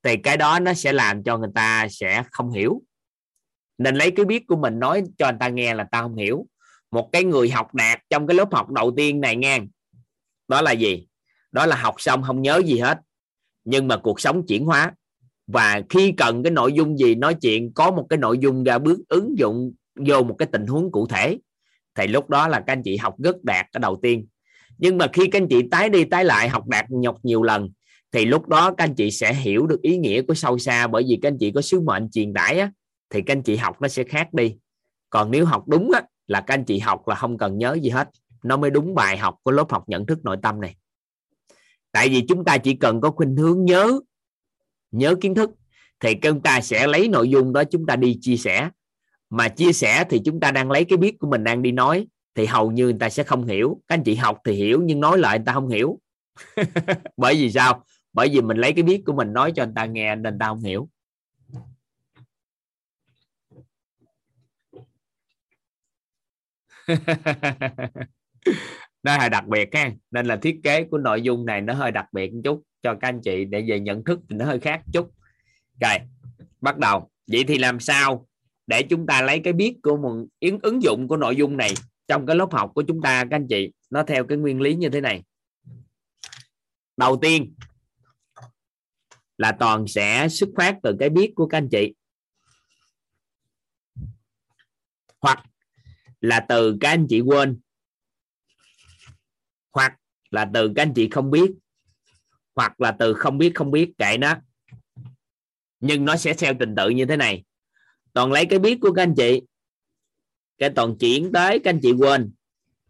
thì cái đó nó sẽ làm cho người ta sẽ không hiểu. Nên lấy cái biết của mình nói cho người ta nghe là ta không hiểu. Một cái người học đạt trong cái lớp học đầu tiên này nghe, đó là gì? Đó là học xong không nhớ gì hết, nhưng mà cuộc sống chuyển hóa, và khi cần cái nội dung gì nói chuyện có một cái nội dung ra bước ứng dụng vô một cái tình huống cụ thể, thì lúc đó là các anh chị học rất đạt ở đầu tiên. Nhưng mà khi các anh chị tái đi tái lại học đạt nhọc nhiều lần thì lúc đó các anh chị sẽ hiểu được ý nghĩa của sâu xa, bởi vì các anh chị có sứ mệnh truyền tải á, thì các anh chị học nó sẽ khác đi. Còn nếu học đúng á, là các anh chị học là không cần nhớ gì hết, nó mới đúng bài học của lớp học nhận thức nội tâm này. Tại vì chúng ta chỉ cần có khuynh hướng nhớ kiến thức thì chúng ta sẽ lấy nội dung đó chúng ta đi chia sẻ. Mà chia sẻ thì chúng ta đang lấy cái biết của mình đang đi nói, thì hầu như người ta sẽ không hiểu. Các anh chị học thì hiểu nhưng nói lại người ta không hiểu. Bởi vì sao? Bởi vì mình lấy cái biết của mình nói cho người ta nghe nên người ta không hiểu. Nó hơi đặc biệt ha. Nên là thiết kế của nội dung này nó hơi đặc biệt một chút cho các anh chị, để về nhận thức thì nó hơi khác chút. Rồi, bắt đầu. Vậy thì làm sao để chúng ta lấy cái biết của mình ứng dụng của nội dung này trong cái lớp học của chúng ta các anh chị? Nó theo cái nguyên lý như thế này. Đầu tiên là toàn sẽ xuất phát từ cái biết của các anh chị, hoặc là từ các anh chị quên, hoặc là từ các anh chị không biết, hoặc là từ không biết kệ nó. Nhưng nó sẽ theo trình tự như thế này. Toàn lấy cái biết của các anh chị, cái toàn chuyển tới các anh chị quên,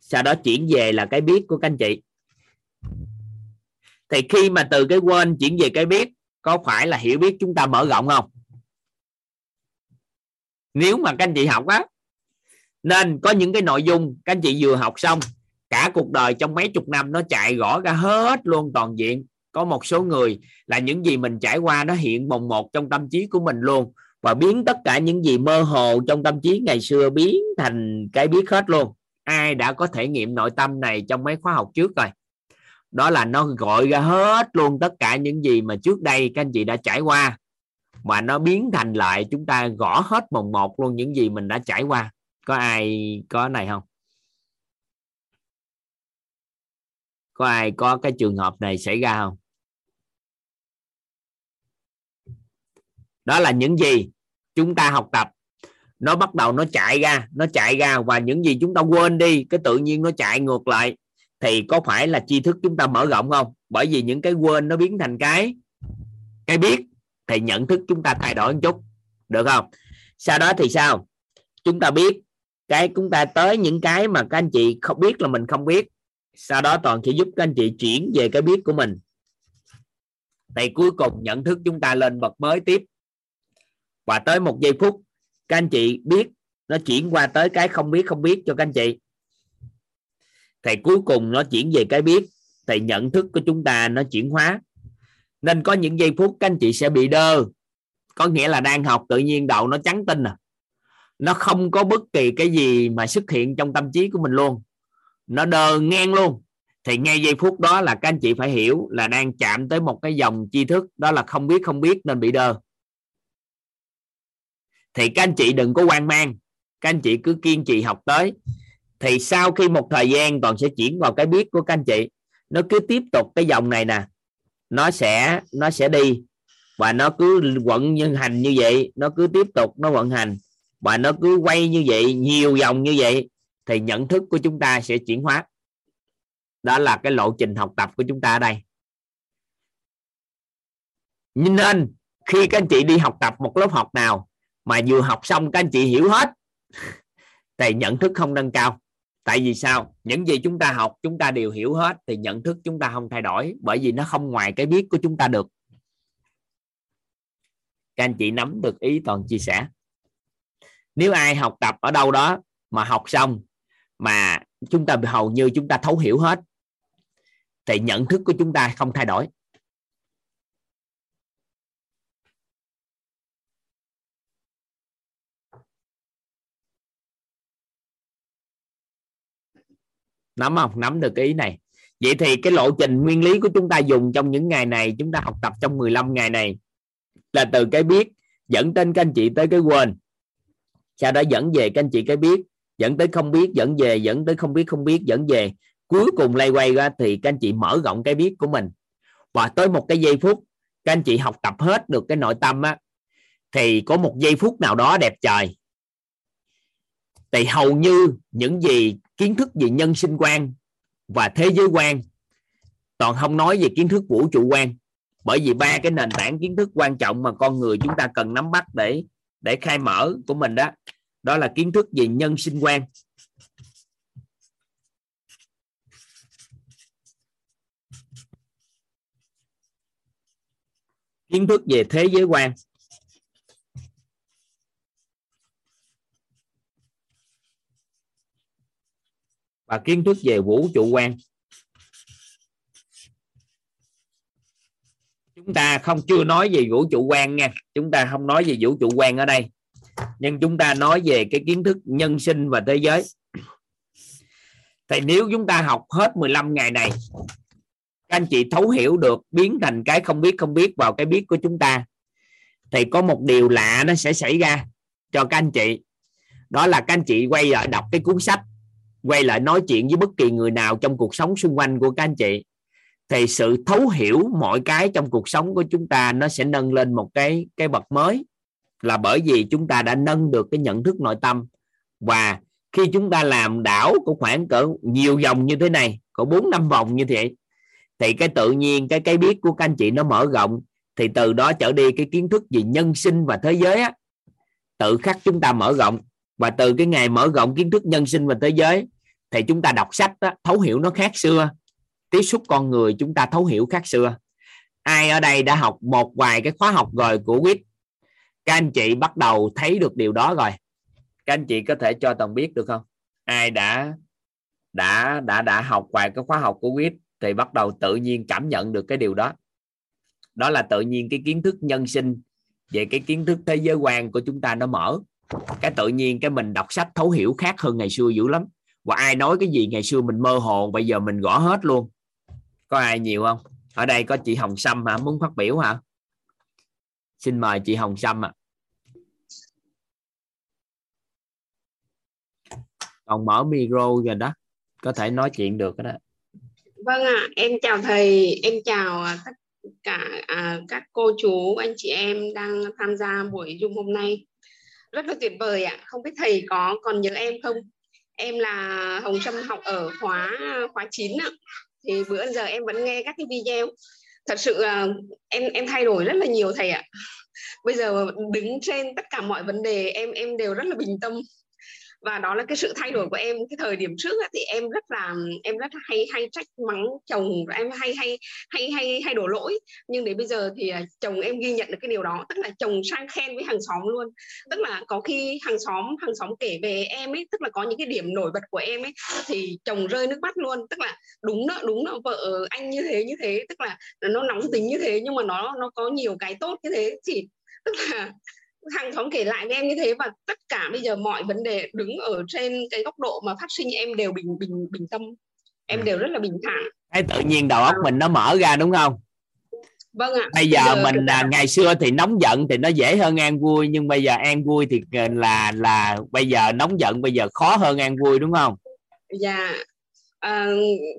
sau đó chuyển về là cái biết của các anh chị. Thì khi mà từ cái quên chuyển về cái biết, có phải là hiểu biết chúng ta mở rộng không? Nếu mà các anh chị học á, nên có những cái nội dung các anh chị vừa học xong, cả cuộc đời trong mấy chục năm nó chạy rõ ra hết luôn, toàn diện. Có một số người là những gì mình trải qua nó hiện bồng một trong tâm trí của mình luôn, và biến tất cả những gì mơ hồ trong tâm trí ngày xưa biến thành cái biết hết luôn. Ai đã có thể nghiệm nội tâm này trong mấy khóa học trước rồi? Đó là nó gọi ra hết luôn tất cả những gì mà trước đây các anh chị đã trải qua, mà nó biến thành lại chúng ta gõ hết mồng một luôn những gì mình đã trải qua. Có ai có này không? Có ai có cái trường hợp này xảy ra không? Đó là những gì chúng ta học tập, nó bắt đầu nó chạy ra, và những gì chúng ta quên đi, cái tự nhiên nó chạy ngược lại. Thì có phải là tri thức chúng ta mở rộng không? Bởi vì những cái quên nó biến thành cái biết, thì nhận thức chúng ta thay đổi một chút, được không? Sau đó thì sao? Chúng ta biết cái chúng ta tới những cái mà các anh chị không biết là mình không biết, sau đó toàn chỉ giúp các anh chị chuyển về cái biết của mình. Thì cuối cùng nhận thức chúng ta lên bậc mới tiếp, và tới một giây phút các anh chị biết nó chuyển qua tới cái không biết cho các anh chị, thì cuối cùng nó chuyển về cái biết, thì nhận thức của chúng ta nó chuyển hóa. Nên có những giây phút các anh chị sẽ bị đơ, có nghĩa là đang học tự nhiên đầu nó trắng tinh à, nó không có bất kỳ cái gì mà xuất hiện trong tâm trí của mình luôn, nó đơ ngang luôn. Thì ngay giây phút đó là các anh chị phải hiểu là đang chạm tới một cái dòng tri thức, đó là không biết nên bị đơ. Thì các anh chị đừng có hoang mang, các anh chị cứ kiên trì học tới. Thì sau khi một thời gian toàn sẽ chuyển vào cái biết của các anh chị, nó cứ tiếp tục cái dòng này nè, nó sẽ đi, và nó cứ vận hành như vậy, nó cứ tiếp tục nó vận hành, và nó cứ quay như vậy, nhiều dòng như vậy, thì nhận thức của chúng ta sẽ chuyển hóa. Đó là cái lộ trình học tập của chúng ta ở đây. Nên khi các anh chị đi học tập một lớp học nào mà vừa học xong các anh chị hiểu hết thì nhận thức không nâng cao, Tại vì sao? Những gì chúng ta học chúng ta đều hiểu hết thì nhận thức chúng ta không thay đổi, bởi vì nó không ngoài cái biết của chúng ta được. Các anh chị nắm được ý Toàn chia sẻ. Nếu ai học tập ở đâu đó mà học xong mà chúng ta hầu như chúng ta thấu hiểu hết thì nhận thức của chúng ta không thay đổi. Nắm không? Nắm được cái ý này. Vậy thì cái lộ trình nguyên lý của chúng ta dùng trong những ngày này, chúng ta học tập trong 15 ngày này là từ cái biết dẫn đến các anh chị tới cái quên, sau đó dẫn về các anh chị cái biết, dẫn tới không biết, dẫn về, dẫn tới không biết, dẫn về, cuối cùng lay quay ra thì các anh chị mở rộng cái biết của mình. Và tới một cái giây phút các anh chị học tập hết được cái nội tâm á, thì có một giây phút nào đó đẹp trời thì hầu như những gì kiến thức về nhân sinh quan và thế giới quan, Toàn không nói về kiến thức vũ trụ quan, bởi vì ba cái nền tảng kiến thức quan trọng mà con người chúng ta cần nắm bắt để khai mở của mình đó, đó là kiến thức về nhân sinh quan, kiến thức về thế giới quan và kiến thức về vũ trụ quan. Chúng ta chưa nói về vũ trụ quan nha, chúng ta không nói về vũ trụ quan ở đây, nhưng chúng ta nói về cái kiến thức nhân sinh và thế giới. Thì nếu chúng ta học hết 15 ngày này, các anh chị thấu hiểu được biến thành cái không biết vào cái biết của chúng ta, thì có một điều lạ nó sẽ xảy ra cho các anh chị, đó là các anh chị quay lại đọc cái cuốn sách, quay lại nói chuyện với bất kỳ người nào trong cuộc sống xung quanh của các anh chị, thì sự thấu hiểu mọi cái trong cuộc sống của chúng ta nó sẽ nâng lên một cái bậc mới, là bởi vì chúng ta đã nâng được cái nhận thức nội tâm. Và khi chúng ta làm đảo của khoảng cỡ nhiều vòng như thế này, có 4-5 vòng như thế, thì cái tự nhiên cái biết của các anh chị nó mở rộng. Thì từ đó trở đi cái kiến thức về nhân sinh và thế giới á, tự khắc chúng ta mở rộng. Và từ cái ngày mở rộng kiến thức nhân sinh và thế giới thì chúng ta đọc sách đó, thấu hiểu nó khác xưa, tiếp xúc con người chúng ta thấu hiểu khác xưa. Ai ở đây đã học một vài cái khóa học rồi của WIT, các anh chị bắt đầu thấy được điều đó rồi. Các anh chị có thể cho Toàn biết được không? Ai đã học vài cái khóa học của WIT thì bắt đầu tự nhiên cảm nhận được cái điều đó. Đó là tự nhiên cái kiến thức nhân sinh về cái kiến thức thế giới quan của chúng ta nó mở. Cái tự nhiên cái mình đọc sách thấu hiểu khác hơn ngày xưa dữ lắm. Và ai nói cái gì ngày xưa mình mơ hồ, bây giờ mình rõ hết luôn. Có ai nhiều không? Ở đây có chị Hồng Sâm hả? Muốn phát biểu hả? Xin mời chị Hồng Sâm ạ. Còn mở micro rồi đó, có thể nói chuyện được đó. Vâng ạ, em chào thầy, em chào tất cả các cô chú, anh chị em đang tham gia buổi Zoom hôm nay. Rất là tuyệt vời ạ. Không biết thầy có còn nhớ em không? Em là Hồng Sâm, học ở khóa 9 ạ. Thì bữa giờ em vẫn nghe các cái video. Thật sự em thay đổi rất là nhiều thầy ạ. Bây giờ đứng trên tất cả mọi vấn đề em đều rất là bình tâm. Và đó là cái sự thay đổi của em. Cái thời điểm trước thì em rất là hay trách mắng chồng, em hay đổ lỗi. Nhưng đến bây giờ thì chồng em ghi nhận được cái điều đó, tức là chồng sang khen với hàng xóm luôn. Tức là có khi hàng xóm kể về em ấy, tức là có những cái điểm nổi bật của em ấy thì chồng rơi nước mắt luôn. Tức là đúng đó vợ anh như thế, tức là nó nóng tính như thế nhưng mà nó có nhiều cái tốt như thế. Thì tức là hàng xóm kể lại với em như thế, và tất cả bây giờ mọi vấn đề đứng ở trên cái góc độ mà phát sinh em đều bình tâm, em đều rất là bình thản. Cái tự nhiên đầu óc mình nó mở ra đúng không? Vâng ạ. Bây giờ mình ngày xưa thì nóng giận thì nó dễ hơn an vui, nhưng bây giờ an vui thì là bây giờ nóng giận bây giờ khó hơn an vui đúng không? Dạ.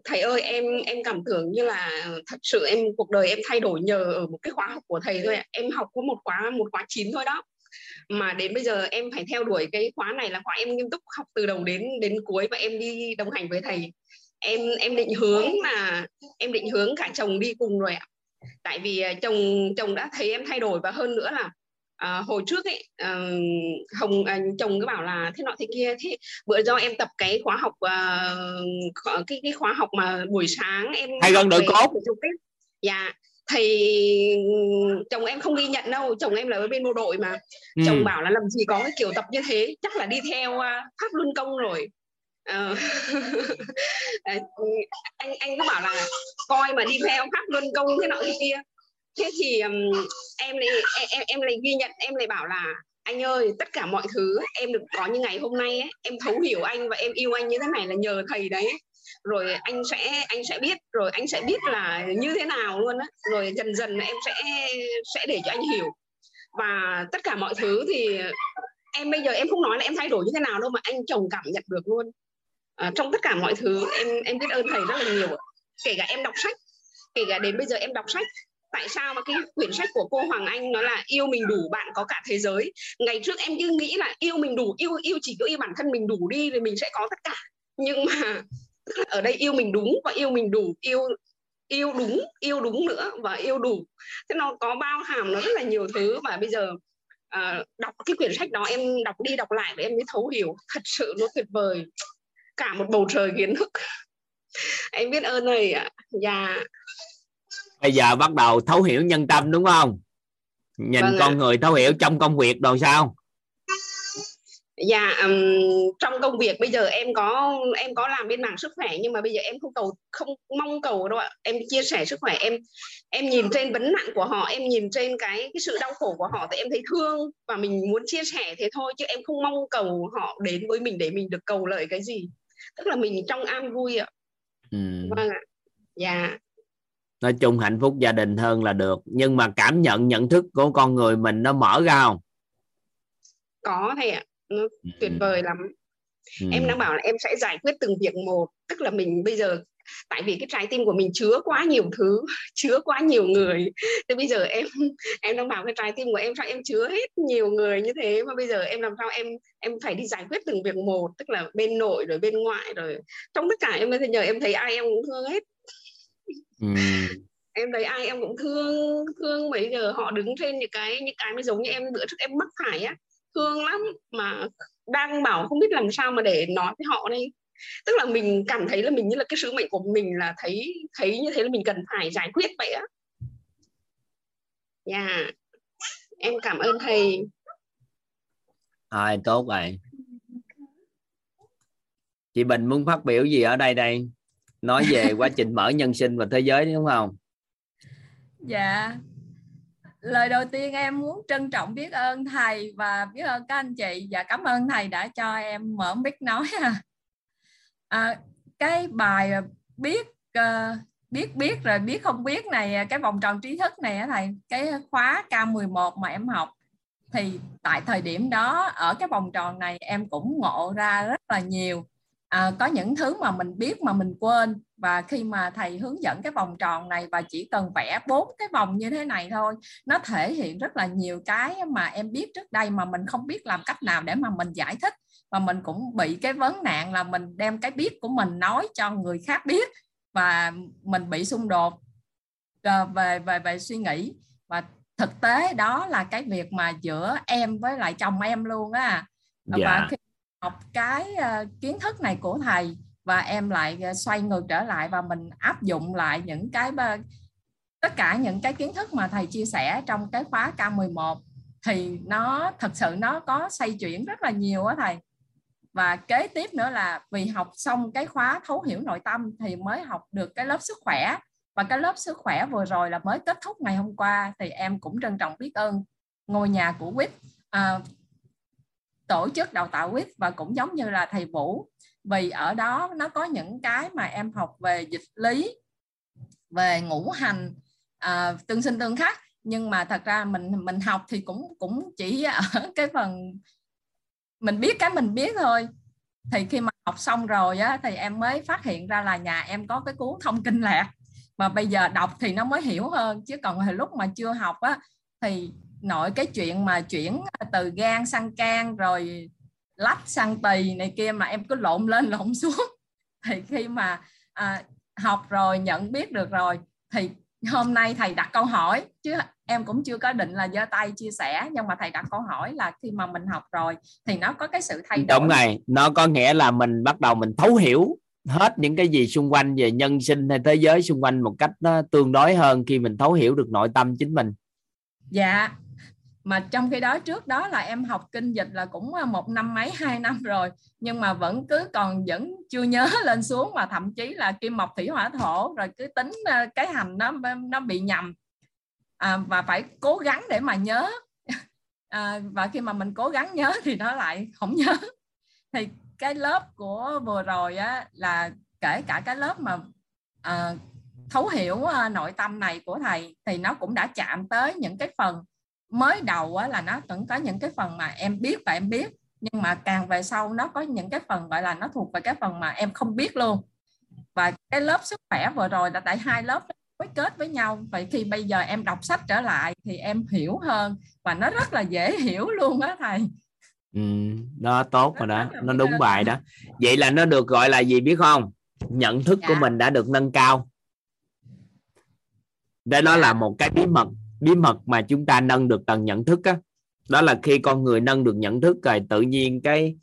Thầy ơi, em cảm tưởng như là thật sự cuộc đời em thay đổi nhờ ở một cái khóa học của thầy thôi. Em học có một khóa 9 thôi đó, mà đến bây giờ em phải theo đuổi cái khóa này, là khóa em nghiêm túc học từ đầu đến cuối, và em đi đồng hành với thầy. Em định hướng cả chồng đi cùng rồi ạ. Tại vì chồng đã thấy em thay đổi, và hơn nữa là hồi trước ấy, chồng cứ bảo là thế nọ thế kia, thế bữa do em tập cái khóa học cái khóa học mà buổi sáng em hay gần đội cốt. Dạ, thầy chồng em không ghi nhận đâu, chồng em là ở bên bộ đội mà. Chồng bảo là làm gì có cái kiểu tập như thế, chắc là đi theo Pháp Luân Công rồi. Anh cứ bảo là coi mà đi theo Pháp Luân Công thế nọ thế kia. Thế thì em lại ghi nhận, em lại bảo là anh ơi, tất cả mọi thứ em được có như ngày hôm nay ấy, em thấu hiểu anh và em yêu anh như thế này là nhờ thầy đấy. Rồi anh sẽ biết, rồi anh sẽ biết là như thế nào luôn á. Rồi dần dần em sẽ để cho anh hiểu. Và tất cả mọi thứ thì em bây giờ em không nói là em thay đổi như thế nào đâu, mà anh chồng cảm nhận được luôn. Trong tất cả mọi thứ em biết ơn thầy rất là nhiều. Kể cả em đọc sách, kể cả đến bây giờ em đọc sách. Tại sao mà cái quyển sách của cô Hoàng Anh nó là yêu mình đủ, bạn có cả thế giới. Ngày trước em cứ nghĩ là yêu mình đủ, yêu chỉ có yêu bản thân mình đủ đi thì mình sẽ có tất cả. Nhưng mà ở đây yêu mình đúng và yêu mình đủ, yêu đúng nữa và yêu đủ. Thế nó có bao hàm nó rất là nhiều thứ. Và bây giờ đọc cái quyển sách đó, em đọc đi đọc lại và em mới thấu hiểu. Thật sự nó tuyệt vời, cả một bầu trời kiến thức. Em biết ơn thầy ạ. Dạ. Bây giờ bắt đầu thấu hiểu nhân tâm đúng không? Nhìn vâng con người thấu hiểu trong công việc đồ sao? Dạ, trong công việc bây giờ em có làm bên mảng sức khỏe, nhưng mà bây giờ em không mong cầu đâu ạ. Em chia sẻ sức khỏe, em nhìn trên vấn nạn của họ, em nhìn trên cái sự đau khổ của họ thì em thấy thương và mình muốn chia sẻ thế thôi, chứ em không mong cầu họ đến với mình để mình được cầu lợi cái gì. Tức là mình trong an vui ạ. Vâng ạ. Dạ. Nói chung hạnh phúc gia đình hơn là được. Nhưng mà cảm nhận, nhận thức của con người mình nó mở ra không? Có thầy ạ. Nó tuyệt vời lắm. Em đang bảo là em sẽ giải quyết từng việc một. Tức là mình bây giờ, tại vì cái trái tim của mình chứa quá nhiều thứ, chứa quá nhiều người. Thế bây giờ em đang bảo cái trái tim của em sao em chứa hết nhiều người như thế, mà bây giờ em làm sao em phải đi giải quyết từng việc một. Tức là bên nội rồi bên ngoại rồi, trong tất cả em bây giờ em thấy ai em cũng thương hết. Em thấy ai em cũng thương. Bây giờ họ đứng trên những cái mới giống như em bữa trước em mắc phải á, thương lắm mà đang bảo không biết làm sao mà để nói với họ đây. Tức là mình cảm thấy là mình như là cái sứ mệnh của mình là thấy như thế là mình cần phải giải quyết vậy á. Dạ, em cảm ơn thầy. Thôi tốt rồi. Chị Bình muốn phát biểu gì ở đây đây? Nói về quá trình mở nhân sinh và thế giới đúng không? Dạ. Lời đầu tiên em muốn trân trọng biết ơn thầy và biết ơn các anh chị. Và cảm ơn thầy đã cho em mở mic nói. Cái bài biết rồi biết không biết này, cái vòng tròn trí thức này thầy, cái khóa K11 mà em học, thì tại thời điểm đó ở cái vòng tròn này em cũng ngộ ra rất là nhiều. Có những thứ mà mình biết mà mình quên, và khi mà thầy hướng dẫn cái vòng tròn này và chỉ cần vẽ 4 cái vòng như thế này thôi, nó thể hiện rất là nhiều cái mà em biết trước đây mà mình không biết làm cách nào để mà mình giải thích, và mình cũng bị cái vấn nạn là mình đem cái biết của mình nói cho người khác biết và mình bị xung đột về suy nghĩ. Và thực tế đó là cái việc mà giữa em với lại chồng em luôn á. Và khi học cái kiến thức này của thầy và em lại xoay ngược trở lại và mình áp dụng lại những cái tất cả những cái kiến thức mà thầy chia sẻ trong cái khóa K11 thì nó thật sự nó có xoay chuyển rất là nhiều á thầy. Và kế tiếp nữa là vì học xong cái khóa thấu hiểu nội tâm thì mới học được cái lớp sức khỏe, và cái lớp sức khỏe vừa rồi là mới kết thúc ngày hôm qua. Thì em cũng trân trọng biết ơn ngôi nhà của WIT, tổ chức đào tạo WIT, và cũng giống như là thầy Vũ, vì ở đó nó có những cái mà em học về dịch lý, về ngũ hành, tương sinh tương khắc, nhưng mà thật ra mình học thì cũng chỉ ở cái phần mình biết, cái mình biết thôi. Thì khi mà học xong rồi á, thì em mới phát hiện ra là nhà em có cái cuốn Thông Kinh Lạc, mà bây giờ đọc thì nó mới hiểu hơn. Chứ còn hồi lúc mà chưa học á, thì nội cái chuyện mà chuyển từ gan sang can rồi lách sang tỳ này kia mà em cứ lộn lên lộn xuống. Thì khi mà học rồi, nhận biết được rồi, thì Hôm nay thầy đặt câu hỏi, chứ em cũng chưa có định là giơ tay chia sẻ, nhưng mà thầy đặt câu hỏi là khi mà mình học rồi thì nó có cái sự thay đổi. Đúng rồi, nó có nghĩa là mình bắt đầu mình thấu hiểu hết những cái gì xung quanh về nhân sinh hay thế giới xung quanh một cách nó tương đối hơn khi mình thấu hiểu được nội tâm chính mình. Dạ, mà trong khi đó trước đó là em học kinh dịch là cũng 1 năm mấy 2 năm rồi, nhưng mà vẫn cứ còn vẫn chưa nhớ lên xuống, mà thậm chí là kim mộc thủy hỏa thổ rồi cứ tính cái hành nó bị nhầm, và phải cố gắng để mà nhớ, và khi mà mình cố gắng nhớ thì nó lại không nhớ. Thì cái lớp của vừa rồi á, là kể cả cái lớp mà thấu hiểu nội tâm này của thầy thì nó cũng đã chạm tới những cái phần mới đầu á, là nó vẫn có những cái phần mà em biết và em biết, nhưng mà càng về sau nó có những cái phần gọi là nó thuộc về cái phần mà em không biết luôn. Và cái lớp sức khỏe vừa rồi là tại hai lớp phối kết với nhau, vậy khi bây giờ em đọc sách trở lại thì em hiểu hơn và nó rất là dễ hiểu luôn á thầy. Nó tốt rồi đó, nó đúng bài đó. Vậy là nó được gọi là gì biết không? Nhận thức của mình đã được nâng cao. Đó là một cái bí mật mà chúng ta nâng được tầng nhận thức á. Đó là khi con người nâng được nhận thức rồi tự nhiên cái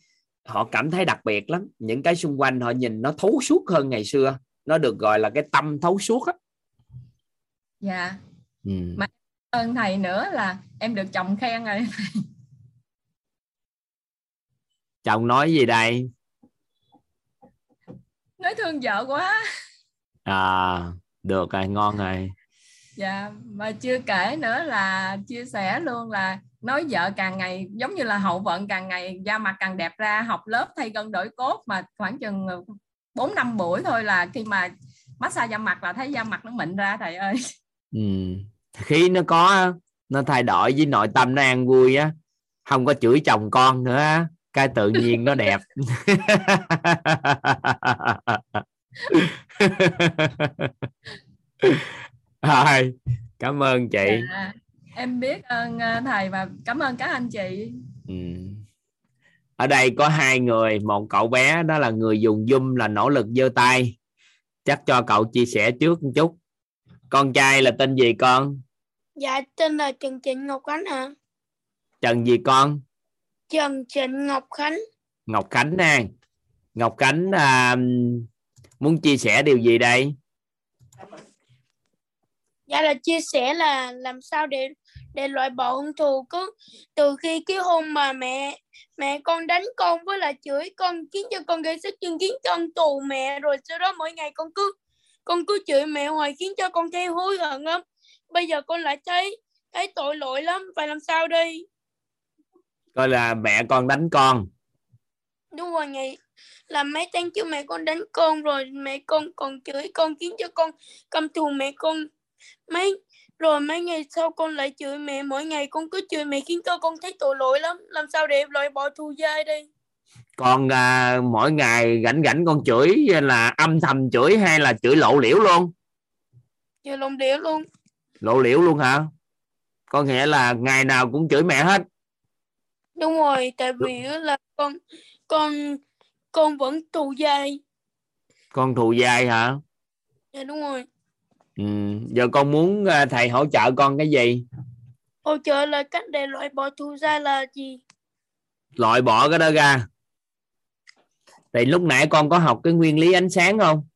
họ cảm thấy đặc biệt lắm, những cái xung quanh họ nhìn nó thấu suốt hơn ngày xưa, nó được gọi là cái tâm thấu suốt á. Dạ. Mà ơn thầy nữa là em được chồng khen rồi. Chồng nói gì đây? Nói thương vợ quá. À, được rồi, ngon rồi. Dạ, mà chưa kể nữa là chia sẻ luôn là nói vợ càng ngày giống như là hậu vận, càng ngày da mặt càng đẹp ra, học lớp thay gân đổi cốt mà khoảng chừng 4-5 buổi thôi là khi mà massage da mặt là thấy da mặt nó mịn ra thầy ơi. Khi nó có, nó thay đổi với nội tâm nó an vui á, không có chửi chồng con nữa á, cái tự nhiên nó đẹp. Rồi, cảm ơn chị. Dạ, em biết ơn thầy và cảm ơn các anh chị. Ở đây có 2 người, một cậu bé đó là người dùng Zoom là nỗ lực giơ tay, chắc cho cậu chia sẻ trước một chút. Con trai là tên gì con? Dạ, tên là Trần Trịnh Ngọc Khánh ạ. Trần gì con? Trần Trịnh Ngọc Khánh. Ngọc Khánh nè. Ngọc Khánh muốn chia sẻ điều gì đây? Dạ là chia sẻ là làm sao để loại bỏ hung thù. Cứ từ khi cái hôm mà mẹ con đánh con với là chửi con khiến cho con gây sức chứng kiến con tù mẹ, rồi sau đó mỗi ngày con cứ chửi mẹ hoài khiến cho con thấy hối hận lắm. Bây giờ con lại thấy tội lỗi lắm, phải làm sao đây? Coi là mẹ con đánh con. Đúng rồi, ngày là mấy tháng trước mẹ con đánh con rồi mẹ con còn chửi con khiến cho con căm thù mẹ con. Mấy ngày sau con lại chửi mẹ, mỗi ngày con cứ chửi mẹ khiến cho con thấy tội lỗi lắm. Làm sao để loại bỏ thù dai đây? Con mỗi ngày rảnh con chửi là âm thầm chửi hay là chửi lộ liễu luôn? Chửi lộ liễu luôn. Lộ liễu luôn hả? Có nghĩa là ngày nào cũng chửi mẹ hết. Đúng rồi, tại vì là con vẫn thù dai. Con thù dai hả? Dạ đúng rồi. Giờ con muốn thầy hỗ trợ con cái gì? Hỗ trợ là cách để loại bỏ thù dai là gì? Loại bỏ cái đó ra. Thì lúc nãy con có học cái nguyên lý ánh sáng không?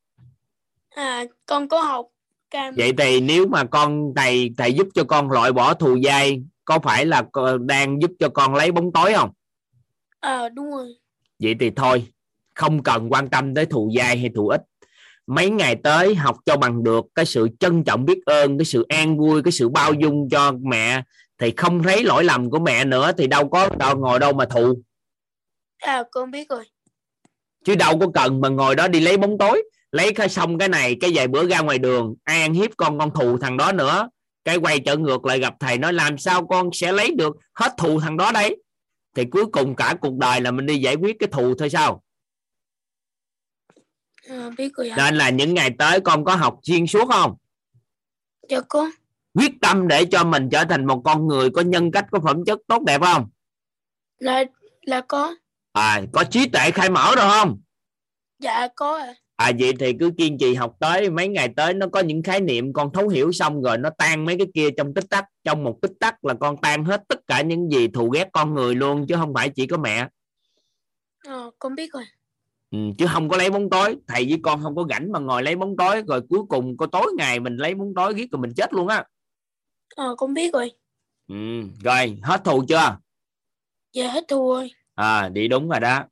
À, con có học. Vậy thì nếu mà thầy giúp cho con loại bỏ thù dai, có phải là đang giúp cho con lấy bóng tối không? Ờ, đúng rồi. Vậy thì thôi, không cần quan tâm tới thù dai hay thù ích. Mấy ngày tới học cho bằng được cái sự trân trọng biết ơn, cái sự an vui, cái sự bao dung cho mẹ, thì không thấy lỗi lầm của mẹ nữa thì đâu ngồi mà thù. À, con biết rồi. Chứ đâu có cần mà ngồi đó đi lấy bóng tối, lấy xong cái này cái vài bữa ra ngoài đường ai ăn hiếp con thù thằng đó nữa, cái quay trở ngược lại gặp thầy nói làm sao con sẽ lấy được hết thù thằng đó đấy, thì cuối cùng cả cuộc đời là mình đi giải quyết cái thù thôi sao? Nên là những ngày tới con có học xuyên suốt không? Dạ con. Quyết tâm để cho mình trở thành một con người có nhân cách, có phẩm chất tốt đẹp không? Là có. À, có trí tuệ khai mở rồi không? Dạ có ạ. Vậy thì cứ kiên trì học tới mấy ngày tới nó có những khái niệm con thấu hiểu xong rồi nó tan mấy cái kia trong tích tắc, trong một tích tắc là con tan hết tất cả những gì thù ghét con người luôn, chứ không phải chỉ có mẹ. Con biết rồi. Chứ không có lấy bóng tối, thầy với con không có rảnh mà ngồi lấy bóng tối rồi cuối cùng có tối ngày mình lấy bóng tối giết rồi mình chết luôn á. Con biết rồi. Rồi hết thù chưa? Dạ hết thù rồi. Đi đúng rồi đó.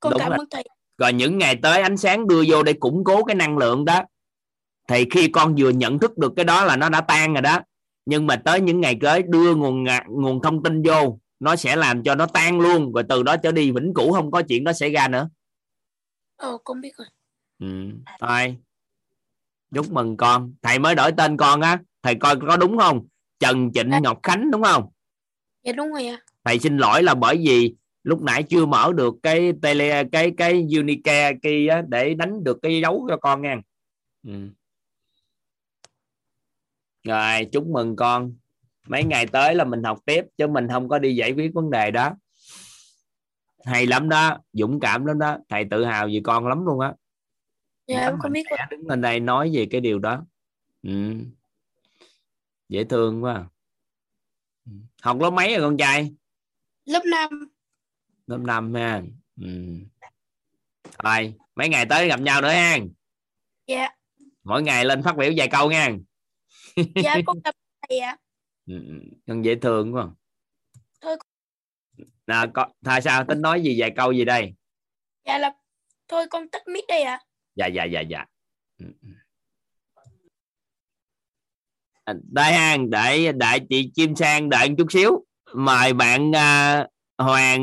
Con đúng cảm ơn thầy. Rồi những ngày tới ánh sáng đưa vô để củng cố cái năng lượng đó. Thì khi con vừa nhận thức được cái đó là nó đã tan rồi đó. Nhưng mà tới những ngày tới đưa nguồn thông tin vô, nó sẽ làm cho nó tan luôn. Rồi từ đó trở đi vĩnh cửu không có chuyện đó xảy ra nữa. Con biết rồi. Thôi. Chúc mừng con. Thầy mới đổi tên con á. Thầy coi có đúng không? Trần Trịnh Ngọc Khánh đúng không? Dạ đúng rồi ạ. Thầy xin lỗi là bởi vì lúc nãy chưa mở được cái tele cái Unicare kia để đánh được cái dấu cho con nha. Rồi chúc mừng con. Mấy ngày tới là mình học tiếp chứ mình không có đi giải quyết vấn đề đó. Hay lắm đó, dũng cảm lắm đó, thầy tự hào vì con lắm luôn á. Dạ con biết rồi. Đứng lên đây nói về cái điều đó. Dễ thương quá. Học lớp mấy rồi con trai? Lớp 5. Lớp 5 ha. Rồi mấy ngày tới gặp nhau nữa ha. Dạ. Mỗi ngày lên phát biểu vài câu nha. Dạ con gặp thầy ạ. Con dễ thương quá. Thôi thà sao tính nói gì vài câu gì đây? Dạ là thôi con tắt mic đây ạ. Dạ. Đại An, đại chị Chim Sang đợi chút xíu. Mời bạn Hoàng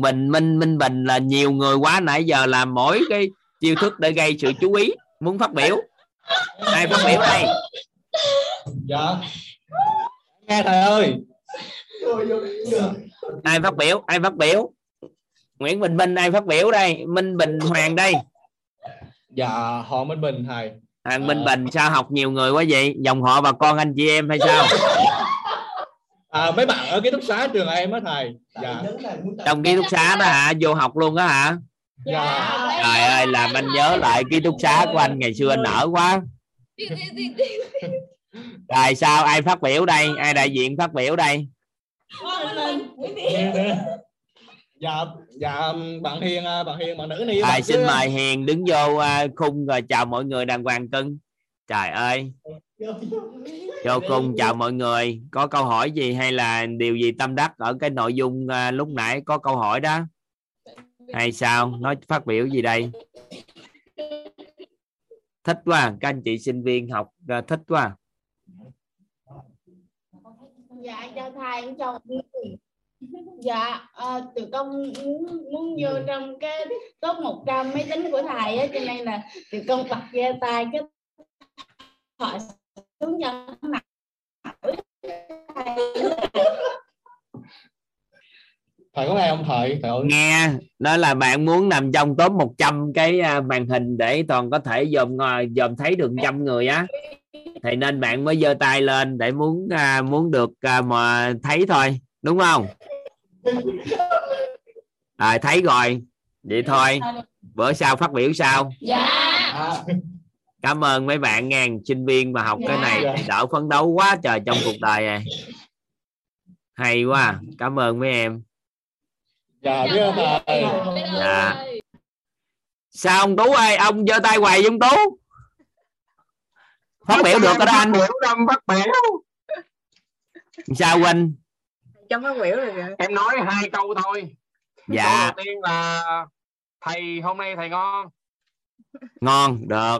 Bình Minh Bình là nhiều người quá nãy giờ làm mỗi cái chiêu thức để gây sự chú ý. Muốn phát biểu? Ai phát biểu đây? Dạ. Nghe thầy ơi. Ai phát biểu? Ai phát biểu? Nguyễn Bình Minh ai phát biểu đây? Minh Bình Hoàng đây. Dạ, họ Minh Bình thầy. Minh Bình sao học nhiều người quá vậy? Dòng họ bà con anh chị em hay sao? Mấy bạn ở ký túc xá trường em á thầy. Dạ. Trong ký túc xá đó hả? Vô học luôn đó hả? Dạ. Trời ơi làm anh nhớ lại ký túc xá của anh ngày xưa, anh nở quá. Tại sao ai phát biểu đây? Ai đại diện phát biểu đây? Dạ bạn Hiền bạn nữ này. Thầy xin mời Hiền đứng vô khung rồi chào mọi người đàng hoàng cưng. Trời ơi. Vô khung chào mọi người. Có câu hỏi gì hay là điều gì tâm đắc ở cái nội dung lúc nãy có câu hỏi đó? Hay sao? Nói phát biểu gì đây? Thích quá. Các anh chị sinh viên học thích quá. Dạ chào thầy, chào dạ tụi con muốn vô trong cái top 100 máy tính của thầy á, cho nên là tụi con bật ra tay cái hỏi xuống cho mặt thầy có nghe không thầy? Nghe đó là bạn muốn nằm trong top 100 cái màn hình để toàn có thể dòm thấy được 100 người á, thì nên bạn mới giơ tay lên để muốn được mà thấy thôi đúng không? Thấy rồi vậy thôi, bữa sau phát biểu sau. Dạ. Cảm ơn mấy bạn ngàn sinh viên mà học cái này đỡ phấn đấu quá trời trong cuộc đời này. Hay quá, cảm ơn mấy em. Dạ biết thầy. Dạ. Sao ông Tú ơi, ông giơ tay hoài ông Tú. Phát biểu được rồi đó anh. Phát biểu. Sao Quỳnh? Chấm phát biểu rồi kìa. Em nói 2 câu thôi. Dạ. Câu đầu tiên là thầy hôm nay thầy ngon. Ngon được.